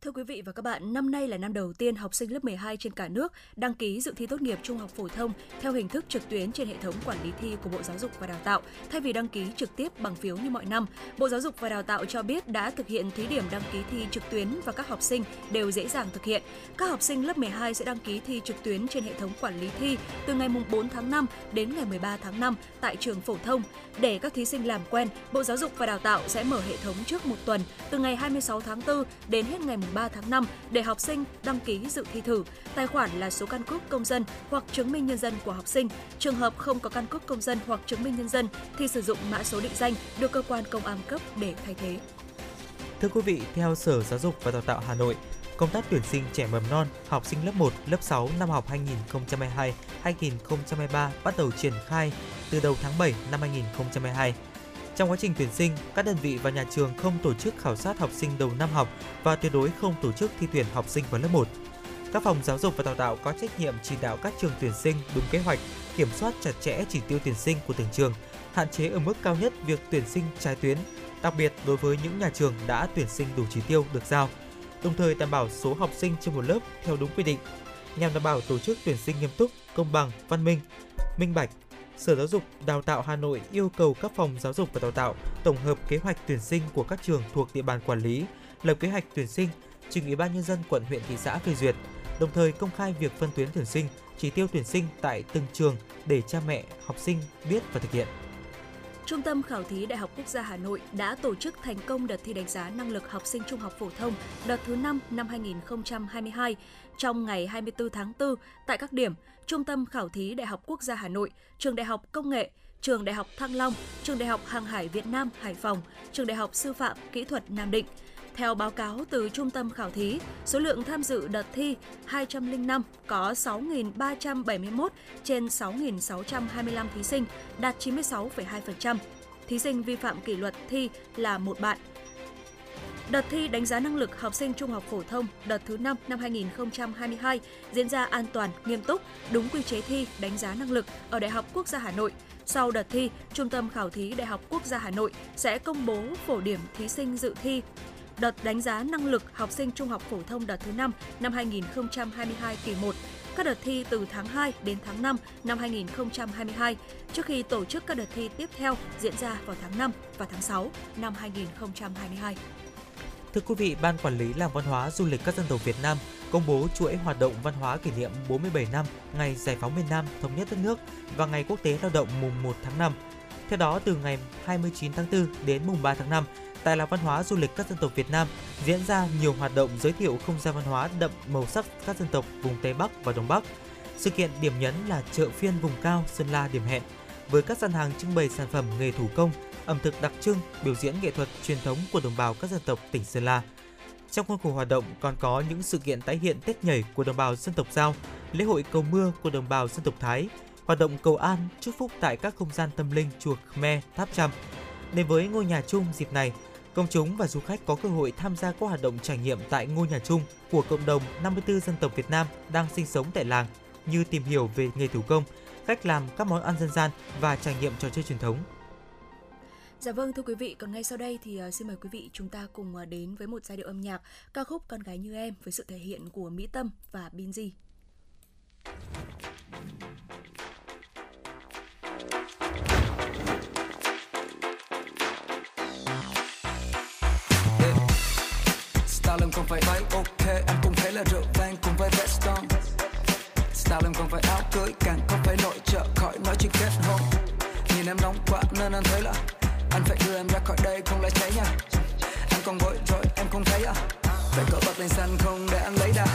Thưa quý vị và các bạn, năm nay là năm đầu tiên học sinh lớp mười hai trên cả nước đăng ký dự thi tốt nghiệp trung học phổ thông theo hình thức trực tuyến trên hệ thống quản lý thi của Bộ Giáo dục và Đào tạo, thay vì đăng ký trực tiếp bằng phiếu như mọi năm. Bộ Giáo dục và Đào tạo cho biết đã thực hiện thí điểm đăng ký thi trực tuyến và các học sinh đều dễ dàng thực hiện. Các học sinh lớp mười hai sẽ đăng ký thi trực tuyến trên hệ thống quản lý thi từ ngày bốn tháng năm đến ngày mười ba tháng năm tại trường phổ thông. Để các thí sinh làm quen, Bộ Giáo dục và Đào tạo sẽ mở hệ thống trước một tuần, từ ngày hai mươi sáu tháng tư đến hết ngày ba tháng năm để học sinh đăng ký dự thi thử. Tài khoản là số căn cước công dân hoặc chứng minh nhân dân của học sinh. Trường hợp không có căn cước công dân hoặc chứng minh nhân dân thì sử dụng mã số định danh được cơ quan công an cấp để thay thế. Thưa quý vị, theo Sở Giáo dục và Đào tạo Hà Nội, công tác tuyển sinh trẻ mầm non, học sinh lớp một, lớp sáu năm học hai nghìn không trăm hai mươi hai đến hai nghìn không trăm hai mươi ba bắt đầu triển khai từ đầu tháng bảy năm hai nghìn không trăm hai mươi hai. Trong quá trình tuyển sinh, các đơn vị và nhà trường không tổ chức khảo sát học sinh đầu năm học và tuyệt đối không tổ chức thi tuyển học sinh vào lớp một. Các phòng giáo dục và đào tạo có trách nhiệm chỉ đạo các trường tuyển sinh đúng kế hoạch, kiểm soát chặt chẽ chỉ tiêu tuyển sinh của từng trường, hạn chế ở mức cao nhất việc tuyển sinh trái tuyến, đặc biệt đối với những nhà trường đã tuyển sinh đủ chỉ tiêu được giao, đồng thời đảm bảo số học sinh trên một lớp theo đúng quy định, nhằm đảm bảo tổ chức tuyển sinh nghiêm túc, công bằng, văn minh, minh bạch. Sở Giáo dục Đào tạo Hà Nội yêu cầu các phòng giáo dục và đào tạo tổng hợp kế hoạch tuyển sinh của các trường thuộc địa bàn quản lý, lập kế hoạch tuyển sinh, trình Ủy ban Nhân dân quận, huyện, thị xã phê duyệt, đồng thời công khai việc phân tuyến tuyển sinh, chỉ tiêu tuyển sinh tại từng trường để cha mẹ, học sinh biết và thực hiện. Trung tâm Khảo thí Đại học Quốc gia Hà Nội đã tổ chức thành công đợt thi đánh giá năng lực học sinh trung học phổ thông đợt thứ năm năm hai nghìn không trăm hai mươi hai. Trong ngày hai mươi tư tháng tư, tại các điểm Trung tâm Khảo thí Đại học Quốc gia Hà Nội, Trường Đại học Công nghệ, Trường Đại học Thăng Long, Trường Đại học Hàng hải Việt Nam Hải Phòng, Trường Đại học Sư phạm Kỹ thuật Nam Định. Theo báo cáo từ Trung tâm Khảo thí, số lượng tham dự đợt thi hai trăm lẻ năm có sáu nghìn ba trăm bảy mươi mốt trên sáu nghìn sáu trăm hai mươi lăm thí sinh, đạt chín mươi sáu phẩy hai phần trăm. Thí sinh vi phạm kỷ luật thi là một bạn. Đợt thi đánh giá năng lực học sinh trung học phổ thông đợt thứ năm năm hai nghìn không trăm hai mươi hai diễn ra an toàn, nghiêm túc, đúng quy chế thi đánh giá năng lực ở Đại học Quốc gia Hà Nội. Sau đợt thi, Trung tâm Khảo thí Đại học Quốc gia Hà Nội sẽ công bố phổ điểm thí sinh dự thi đợt đánh giá năng lực học sinh trung học phổ thông đợt thứ năm năm hai nghìn không trăm hai mươi hai kỳ một. Các đợt thi từ tháng hai đến tháng năm năm hai nghìn không trăm hai mươi hai, trước khi tổ chức các đợt thi tiếp theo diễn ra vào tháng năm và tháng sáu năm hai nghìn không trăm hai mươi hai. Thưa quý vị, Ban Quản lý Làng Văn hóa Du lịch các dân tộc Việt Nam công bố chuỗi hoạt động văn hóa kỷ niệm bốn mươi bảy năm Ngày Giải phóng miền Nam thống nhất đất nước và Ngày Quốc tế Lao động mùng một tháng năm. Theo đó, từ ngày hai mươi chín tháng tư đến mùng ba tháng năm, tại Làng Văn hóa Du lịch các dân tộc Việt Nam diễn ra nhiều hoạt động giới thiệu không gian văn hóa đậm màu sắc các dân tộc vùng Tây Bắc và Đông Bắc. Sự kiện điểm nhấn là chợ phiên vùng cao Sơn La điểm hẹn, với các gian hàng trưng bày sản phẩm nghề thủ công, ẩm thực đặc trưng, biểu diễn nghệ thuật truyền thống của đồng bào các dân tộc tỉnh Sơn La. Trong khuôn khổ hoạt động còn có những sự kiện tái hiện Tết nhảy của đồng bào dân tộc Dao, lễ hội cầu mưa của đồng bào dân tộc Thái, hoạt động cầu an, chúc phúc tại các không gian tâm linh chùa Khmer, tháp Chăm. Đến với ngôi nhà chung dịp này, công chúng và du khách có cơ hội tham gia các hoạt động trải nghiệm tại ngôi nhà chung của cộng đồng năm mươi tư dân tộc Việt Nam đang sinh sống tại làng, như tìm hiểu về nghề thủ công, cách làm các món ăn dân gian và trải nghiệm trò chơi truyền thống. Dạ vâng, thưa quý vị, còn ngay sau đây thì xin mời quý vị chúng ta cùng đến với một giai điệu âm nhạc, ca khúc Con gái như em với sự thể hiện của Mỹ Tâm và Binzy. Style em không phải váy, ok, em cũng thấy là rượu vang cùng với vest on. Style em không phải áo cưới, càng không phải nội trợ, khỏi nói chuyện kết hôn. Nhìn em nóng quá nên anh thấy là anh phải đưa em ra khỏi đây không lại cháy nha. Anh còn vội rồi em không thấy à? Phải cỡ bật lên xanh không để anh lấy đà.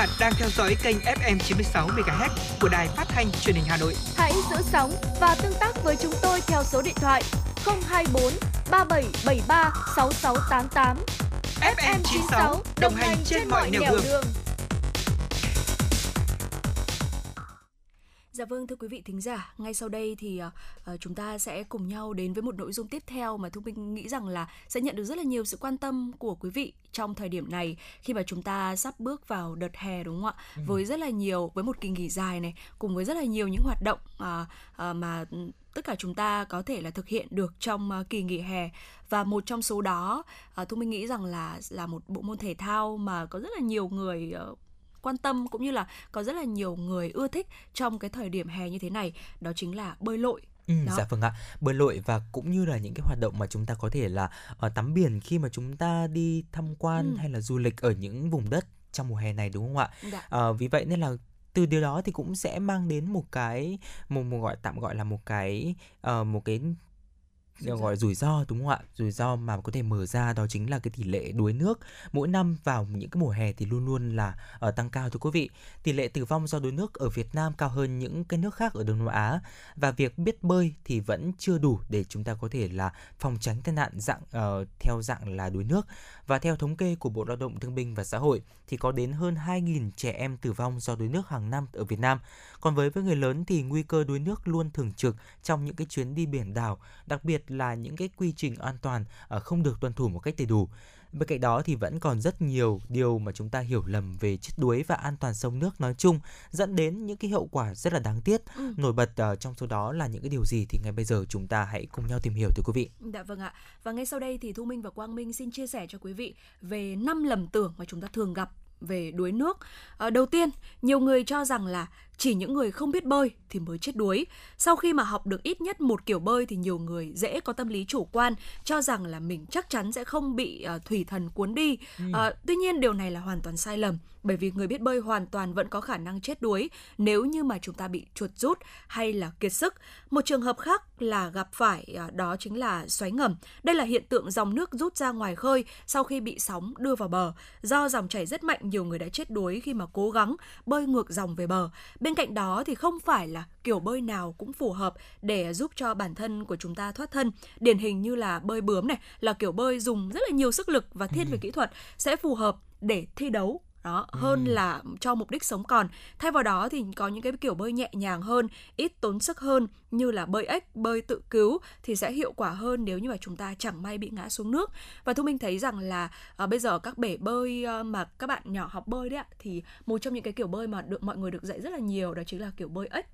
bạn đang theo dõi kênh ép em chín mươi sáu MHz của Đài Phát thanh Truyền hình Hà Nội. Hãy giữ sóng và tương tác với chúng tôi theo số điện thoại không hai bốn ba bảy bảy ba sáu sáu tám tám. ép em chín sáu đồng hành trên mọi nẻo đường. đường. Dạ vâng, thưa quý vị thính giả, ngay sau đây thì uh, chúng ta sẽ cùng nhau đến với một nội dung tiếp theo mà Thu Minh nghĩ rằng là sẽ nhận được rất là nhiều sự quan tâm của quý vị trong thời điểm này, khi mà chúng ta sắp bước vào đợt hè, đúng không ạ? Ừ. Với rất là nhiều, với một kỳ nghỉ dài này, cùng với rất là nhiều những hoạt động uh, uh, mà tất cả chúng ta có thể là thực hiện được trong uh, kỳ nghỉ hè. Và một trong số đó, uh, Thu Minh nghĩ rằng là là một bộ môn thể thao mà có rất là nhiều người uh, quan tâm cũng như là có rất là nhiều người ưa thích trong cái thời điểm hè như thế này, đó chính là bơi lội. Ừ, dạ vâng ạ, bơi lội và cũng như là những cái hoạt động mà chúng ta có thể là uh, tắm biển khi mà chúng ta đi tham quan ừ. hay là du lịch ở những vùng đất trong mùa hè này, đúng không ạ? Dạ. Uh, vì vậy nên là từ điều đó thì cũng sẽ mang đến một cái một, một gọi tạm gọi là một cái uh, một cái gọi rủi ro, đúng không ạ? Rủi ro mà có thể mở ra đó chính là cái tỷ lệ đuối nước mỗi năm vào những cái mùa hè thì luôn luôn là uh, tăng cao thưa quý vị. Tỷ lệ tử vong do đuối nước ở Việt Nam cao hơn những cái nước khác ở Đông Nam Á, và việc biết bơi thì vẫn chưa đủ để chúng ta có thể là phòng tránh tai nạn dạng uh, theo dạng là đuối nước. Và theo thống kê của Bộ Lao động Thương binh và Xã hội thì có đến hơn hai nghìn trẻ em tử vong do đuối nước hàng năm ở Việt Nam. Còn với với người lớn thì nguy cơ đuối nước luôn thường trực trong những cái chuyến đi biển đảo, đặc biệt là những cái quy trình an toàn không được tuân thủ một cách đầy đủ. Bên cạnh đó thì vẫn còn rất nhiều điều mà chúng ta hiểu lầm về chết đuối và an toàn sông nước nói chung, dẫn đến những cái hậu quả rất là đáng tiếc. Ừ. Nổi bật uh, trong số đó là những cái điều gì thì ngay bây giờ chúng ta hãy cùng nhau tìm hiểu thưa quý vị. Dạ vâng ạ. Và ngay sau đây thì Thu Minh và Quang Minh xin chia sẻ cho quý vị về năm lầm tưởng mà chúng ta thường gặp về đuối nước. À, đầu tiên, nhiều người cho rằng là chỉ những người không biết bơi thì mới chết đuối. Sau khi mà học được ít nhất một kiểu bơi thì nhiều người dễ có tâm lý chủ quan, cho rằng là mình chắc chắn sẽ không bị uh, thủy thần cuốn đi. Ừ. À, tuy nhiên điều này là hoàn toàn sai lầm, bởi vì người biết bơi hoàn toàn vẫn có khả năng chết đuối nếu như mà chúng ta bị chuột rút hay là kiệt sức. Một trường hợp khác là gặp phải uh, đó chính là xoáy ngầm. Đây là hiện tượng dòng nước rút ra ngoài khơi sau khi bị sóng đưa vào bờ. Do dòng chảy rất mạnh, nhiều người đã chết đuối khi mà cố gắng bơi ngược dòng về bờ. Bên cạnh đó thì không phải là kiểu bơi nào cũng phù hợp để giúp cho bản thân của chúng ta thoát thân. Điển hình như là bơi bướm này là kiểu bơi dùng rất là nhiều sức lực và thiên về kỹ thuật, sẽ phù hợp để thi đấu đó hơn ừ. là cho mục đích sống còn. Thay vào đó thì có những cái kiểu bơi nhẹ nhàng hơn, ít tốn sức hơn như là bơi ếch, bơi tự cứu thì sẽ hiệu quả hơn nếu như mà chúng ta chẳng may bị ngã xuống nước. Và Thu Minh thấy rằng là à, bây giờ các bể bơi à, mà các bạn nhỏ học bơi đấy ạ, thì một trong những cái kiểu bơi mà được mọi người được dạy rất là nhiều đó chính là kiểu bơi ếch.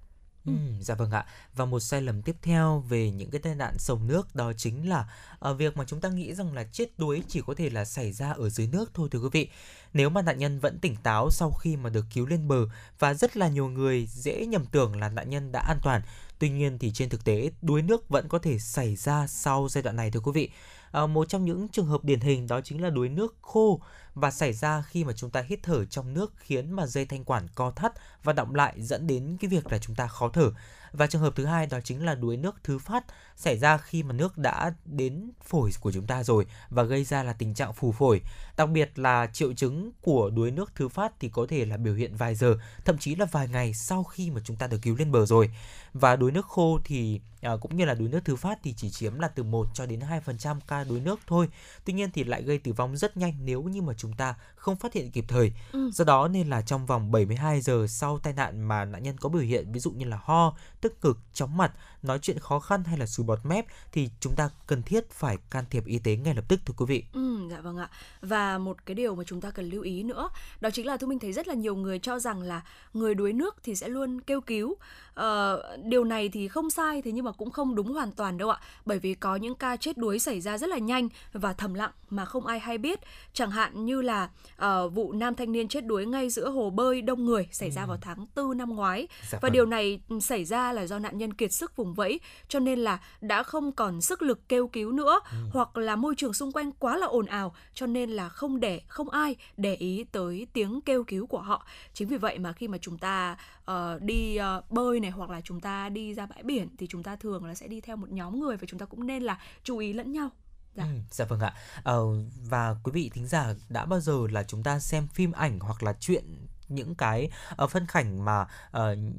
Ừ, dạ vâng ạ. Và một sai lầm tiếp theo về những cái tai nạn sông nước đó chính là uh, việc mà chúng ta nghĩ rằng là chết đuối chỉ có thể là xảy ra ở dưới nước thôi thưa quý vị. Nếu mà nạn nhân vẫn tỉnh táo sau khi mà được cứu lên bờ, và rất là nhiều người dễ nhầm tưởng là nạn nhân đã an toàn. Tuy nhiên thì trên thực tế đuối nước vẫn có thể xảy ra sau giai đoạn này thưa quý vị. À, một trong những trường hợp điển hình đó chính là đuối nước khô, và xảy ra khi mà chúng ta hít thở trong nước khiến mà dây thanh quản co thắt và đọng lại, dẫn đến cái việc là chúng ta khó thở. Và trường hợp thứ hai đó chính là đuối nước thứ phát, xảy ra khi mà nước đã đến phổi của chúng ta rồi và gây ra là tình trạng phù phổi. Đặc biệt là triệu chứng của đuối nước thứ phát thì có thể là biểu hiện vài giờ, thậm chí là vài ngày sau khi mà chúng ta được cứu lên bờ rồi. Và đuối nước khô thì à, cũng như là đuối nước thứ phát thì chỉ chiếm là từ một cho đến hai phần trăm ca đuối nước thôi. Tuy nhiên thì lại gây tử vong rất nhanh nếu như mà chúng ta không phát hiện kịp thời. Ừ. Do đó nên là trong vòng bảy mươi hai giờ sau tai nạn mà nạn nhân có biểu hiện ví dụ như là ho, tức cực, chóng mặt, nói chuyện khó khăn hay là sùi bọt mép thì chúng ta cần thiết phải can thiệp y tế ngay lập tức thưa quý vị. Ừ, dạ vâng ạ. Và một cái điều mà chúng ta cần lưu ý nữa đó chính là Thu Minh thấy rất là nhiều người cho rằng là người đuối nước thì sẽ luôn kêu cứu. Ờ, điều này thì không sai, thế nhưng mà cũng không đúng hoàn toàn đâu ạ, bởi vì có những ca chết đuối xảy ra rất là nhanh và thầm lặng mà không ai hay biết, chẳng hạn như là uh, vụ nam thanh niên chết đuối ngay giữa hồ bơi đông người xảy ra vào tháng tư năm ngoái. Dạ và vâng. Điều này xảy ra là do nạn nhân kiệt sức vùng vẫy, cho nên là đã không còn sức lực kêu cứu nữa, ừ. hoặc là môi trường xung quanh quá là ồn ào cho nên là không để không ai để ý tới tiếng kêu cứu của họ. Chính vì vậy mà khi mà chúng ta uh, đi uh, bơi này hoặc là chúng ta đi ra bãi biển thì chúng ta thường là sẽ đi theo một nhóm người, và chúng ta cũng nên là chú ý lẫn nhau. Dạ. Ừ, dạ vâng ạ. Ờ, và quý vị thính giả đã bao giờ là chúng ta xem phim ảnh hoặc là truyện những cái uh, phân cảnh mà uh,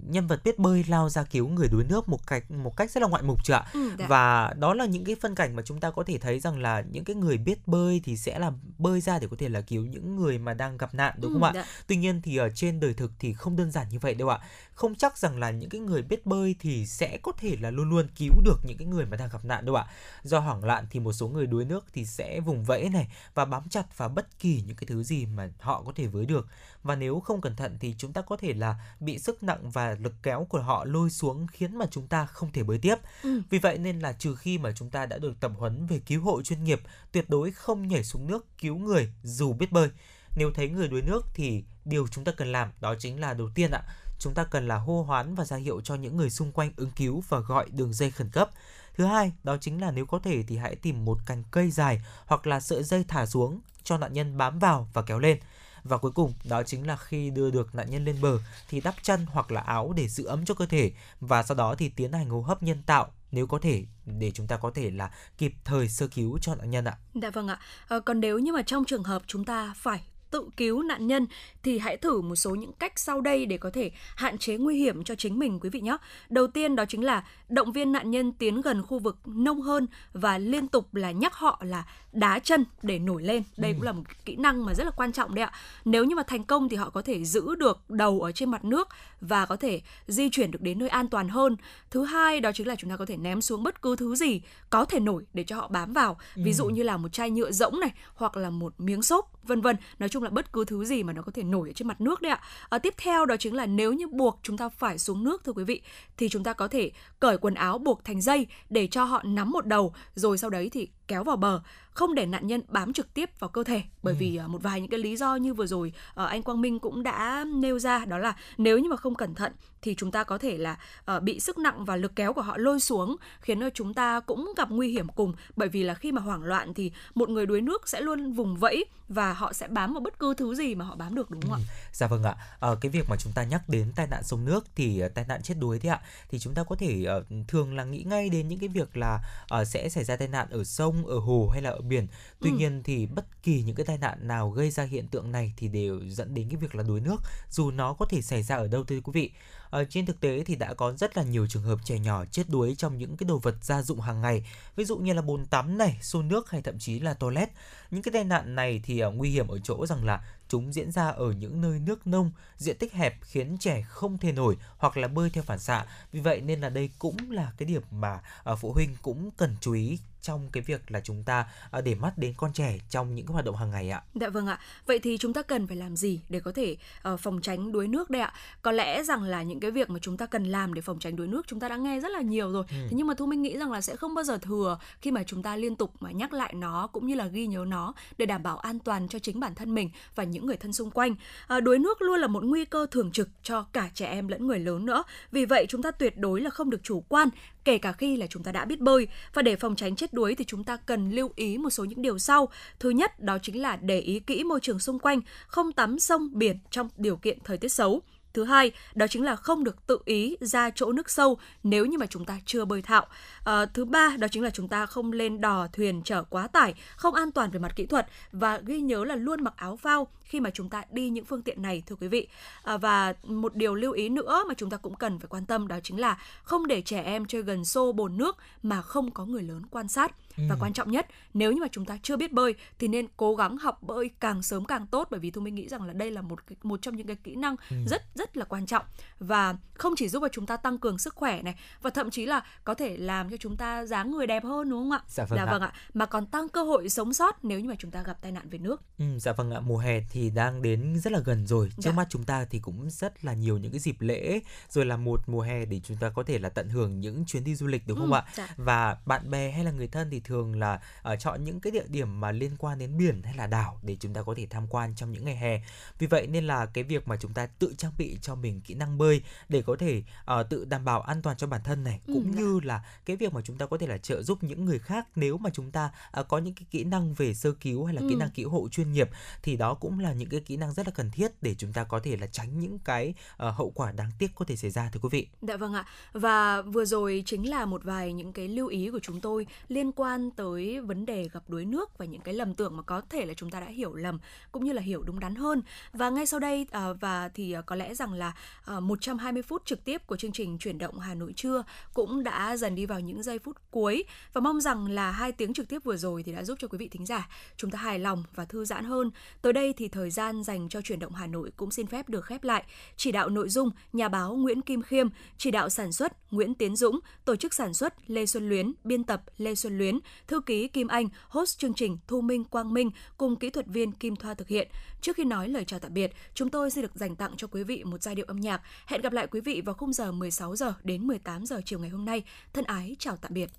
nhân vật biết bơi lao ra cứu người đuối nước một cách một cách rất là ngoại mục chưa ạ. Ừ, và đó là những cái phân cảnh mà chúng ta có thể thấy rằng là những cái người biết bơi thì sẽ là bơi ra để có thể là cứu những người mà đang gặp nạn, đúng ừ, không đã. ạ? Tuy nhiên thì ở trên đời thực thì không đơn giản như vậy đâu ạ. Không chắc rằng là những cái người biết bơi thì sẽ có thể là luôn luôn cứu được những cái người mà đang gặp nạn đâu ạ. Do hoảng loạn thì một số người đuối nước thì sẽ vùng vẫy này và bám chặt vào bất kỳ những cái thứ gì mà họ có thể với được. Và nếu không cẩn thận thì chúng ta có thể là bị sức nặng và lực kéo của họ lôi xuống khiến mà chúng ta không thể bơi tiếp. Ừ. Vì vậy nên là trừ khi mà chúng ta đã được tập huấn về cứu hộ chuyên nghiệp, tuyệt đối không nhảy xuống nước cứu người dù biết bơi. Nếu thấy người đuối nước thì điều chúng ta cần làm đó chính là đầu tiên ạ, chúng ta cần là hô hoán và ra hiệu cho những người xung quanh ứng cứu và gọi đường dây khẩn cấp. Thứ hai, đó chính là nếu có thể thì hãy tìm một cành cây dài hoặc là sợi dây thả xuống cho nạn nhân bám vào và kéo lên. Và cuối cùng, đó chính là khi đưa được nạn nhân lên bờ thì đắp chăn hoặc là áo để giữ ấm cho cơ thể và sau đó thì tiến hành hô hấp nhân tạo nếu có thể để chúng ta có thể là kịp thời sơ cứu cho nạn nhân ạ. Dạ vâng ạ. À, còn nếu như mà trong trường hợp chúng ta phải tự cứu nạn nhân thì hãy thử một số những cách sau đây để có thể hạn chế nguy hiểm cho chính mình quý vị nhé. Đầu tiên đó chính là động viên nạn nhân tiến gần khu vực nông hơn và liên tục là nhắc họ là đá chân để nổi lên. Đây cũng là một kỹ năng mà rất là quan trọng đấy ạ. Nếu như mà thành công thì họ có thể giữ được đầu ở trên mặt nước và có thể di chuyển được đến nơi an toàn hơn. Thứ hai đó chính là chúng ta có thể ném xuống bất cứ thứ gì có thể nổi để cho họ bám vào. Ví dụ như là một chai nhựa rỗng này hoặc là một miếng xốp, vân vân. Nói chung là bất cứ thứ gì mà nó có thể nổi ở trên mặt nước đấy ạ. À, tiếp theo đó chính là nếu như buộc chúng ta phải xuống nước thưa quý vị thì chúng ta có thể cởi quần áo buộc thành dây để cho họ nắm một đầu rồi sau đấy thì kéo vào bờ, không để nạn nhân bám trực tiếp vào cơ thể, bởi ừ. vì một vài những cái lý do như vừa rồi anh Quang Minh cũng đã nêu ra, đó là nếu như mà không cẩn thận thì chúng ta có thể là bị sức nặng và lực kéo của họ lôi xuống khiến cho chúng ta cũng gặp nguy hiểm cùng, bởi vì là khi mà hoảng loạn thì một người đuối nước sẽ luôn vùng vẫy và họ sẽ bám vào bất cứ thứ gì mà họ bám được, đúng không ừ. ạ? Dạ vâng ạ. À, cái việc mà chúng ta nhắc đến tai nạn sông nước thì tai nạn chết đuối thế ạ, thì chúng ta có thể uh, thường là nghĩ ngay đến những cái việc là uh, sẽ xảy ra tai nạn ở sông, ở hồ hay là ở biển. Tuy ừ. nhiên thì bất kỳ những cái tai nạn nào gây ra hiện tượng này thì đều dẫn đến cái việc là đuối nước, dù nó có thể xảy ra ở đâu thưa quý vị. Ở trên thực tế thì đã có rất là nhiều trường hợp trẻ nhỏ chết đuối trong những cái đồ vật gia dụng hàng ngày, ví dụ như là bồn tắm này, xô nước hay thậm chí là toilet. Những cái tai nạn này thì nguy hiểm ở chỗ rằng là chúng diễn ra ở những nơi nước nông, diện tích hẹp khiến trẻ không thể nổi hoặc là bơi theo phản xạ. Vì vậy nên là đây cũng là cái điểm mà phụ huynh cũng cần chú ý trong cái việc là chúng ta để mắt đến con trẻ trong những cái hoạt động hàng ngày ạ. Dạ vâng ạ. Vậy thì chúng ta cần phải làm gì để có thể phòng tránh đuối nước đây ạ? Có lẽ rằng là những cái việc mà chúng ta cần làm để phòng tránh đuối nước chúng ta đã nghe rất là nhiều rồi. Ừ. Thế nhưng mà Thu Minh nghĩ rằng là sẽ không bao giờ thừa khi mà chúng ta liên tục mà nhắc lại nó cũng như là ghi nhớ nó để đảm bảo an toàn cho chính bản thân mình và những người thân xung quanh. À, đuối nước luôn là một nguy cơ thường trực cho cả trẻ em lẫn người lớn nữa. Vì vậy chúng ta tuyệt đối là không được chủ quan, kể cả khi là chúng ta đã biết bơi. Và để phòng tránh chết đuối thì chúng ta cần lưu ý một số những điều sau. Thứ nhất đó chính là để ý kỹ môi trường xung quanh, không tắm sông biển trong điều kiện thời tiết xấu. Thứ hai, đó chính là không được tự ý ra chỗ nước sâu nếu như mà chúng ta chưa bơi thạo. À, thứ ba, đó chính là chúng ta không lên đò, thuyền chở quá tải, không an toàn về mặt kỹ thuật và ghi nhớ là luôn mặc áo phao khi mà chúng ta đi những phương tiện này thưa quý vị. À, và một điều lưu ý nữa mà chúng ta cũng cần phải quan tâm đó chính là không để trẻ em chơi gần xô bồn nước mà không có người lớn quan sát. Ừ. Và quan trọng nhất, nếu như mà chúng ta chưa biết bơi thì nên cố gắng học bơi càng sớm càng tốt, bởi vì tôi mình nghĩ rằng là đây là một một trong những cái kỹ năng ừ. rất rất là quan trọng và không chỉ giúp cho chúng ta tăng cường sức khỏe này và thậm chí là có thể làm cho chúng ta dáng người đẹp hơn, đúng không ạ? Dạ vâng, dạ, vâng ạ. ạ. Mà còn tăng cơ hội sống sót nếu như mà chúng ta gặp tai nạn về nước. Ừ, dạ vâng ạ. Mùa hè thì thì đang đến rất là gần rồi. Trước dạ. mắt chúng ta thì cũng rất là nhiều những cái dịp lễ rồi là một mùa hè để chúng ta có thể là tận hưởng những chuyến đi du lịch, đúng ừ, không ạ? Dạ. Và bạn bè hay là người thân thì thường là uh, chọn những cái địa điểm mà liên quan đến biển hay là đảo để chúng ta có thể tham quan trong những ngày hè. Vì vậy nên là cái việc mà chúng ta tự trang bị dạy cho mình kỹ năng bơi để có thể uh, tự đảm bảo an toàn cho bản thân này, cũng ừ. như là cái việc mà chúng ta có thể là trợ giúp những người khác nếu mà chúng ta uh, có những cái kỹ năng về sơ cứu hay là ừ. kỹ năng cứu hộ chuyên nghiệp, thì đó cũng là những cái kỹ năng rất là cần thiết để chúng ta có thể là tránh những cái uh, hậu quả đáng tiếc có thể xảy ra, thưa quý vị. Dạ vâng ạ. Và vừa rồi chính là một vài những cái lưu ý của chúng tôi liên quan tới vấn đề gặp đuối nước và những cái lầm tưởng mà có thể là chúng ta đã hiểu lầm cũng như là hiểu đúng đắn hơn. Và ngay sau đây à, và thì có lẽ rằng là à, một trăm hai mươi phút trực tiếp của chương trình Chuyển động Hà Nội trưa cũng đã dần đi vào những giây phút cuối, và mong rằng là hai tiếng trực tiếp vừa rồi thì đã giúp cho quý vị thính giả chúng ta hài lòng và thư giãn hơn. Tới đây thì thời gian dành cho Chuyển động Hà Nội cũng xin phép được khép lại. Chỉ đạo nội dung nhà báo Nguyễn Kim Khiêm, chỉ đạo sản xuất Nguyễn Tiến Dũng, tổ chức sản xuất Lê Xuân Luyến, biên tập Lê Xuân Luyến, thư ký Kim Anh, host chương trình Thu Minh Quang Minh cùng kỹ thuật viên Kim Thoa thực hiện. Trước khi nói lời chào tạm biệt, chúng tôi xin được dành tặng cho quý vị một giai điệu âm nhạc. Hẹn gặp lại quý vị vào khung giờ mười sáu giờ đến mười tám giờ chiều ngày hôm nay. Thân ái chào tạm biệt.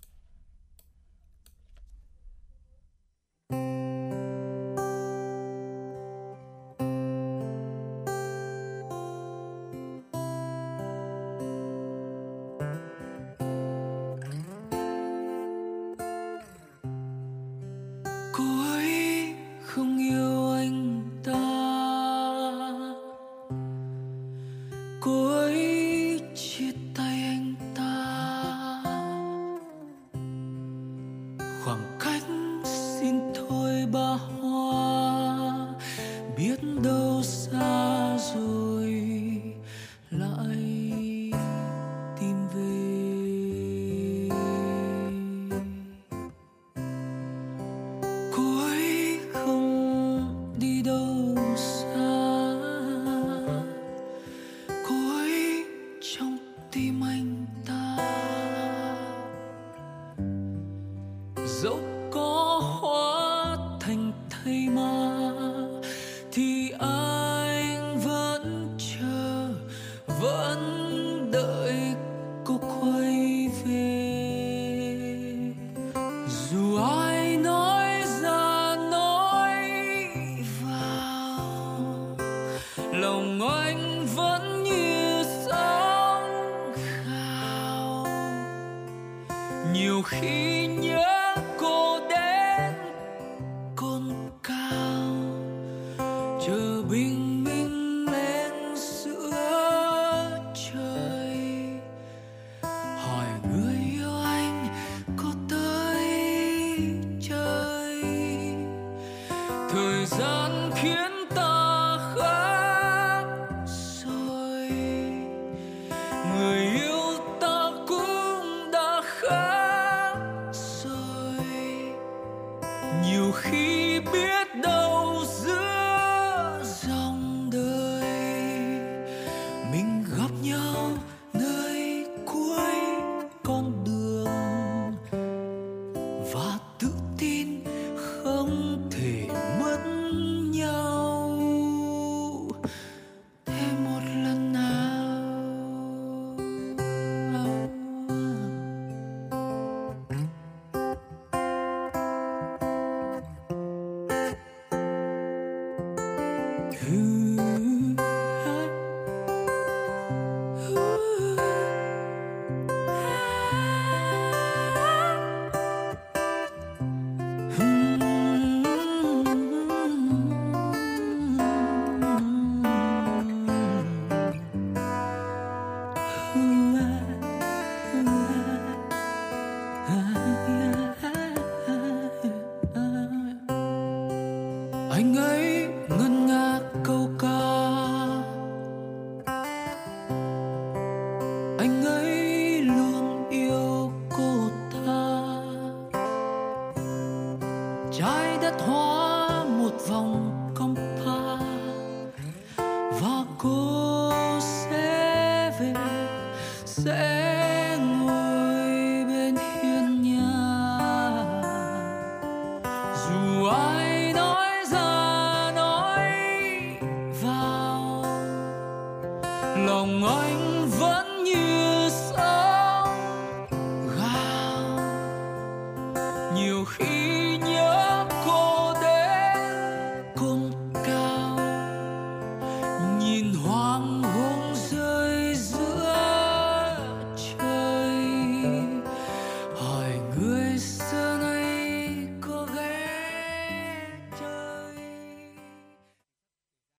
Lòng anh vẫn như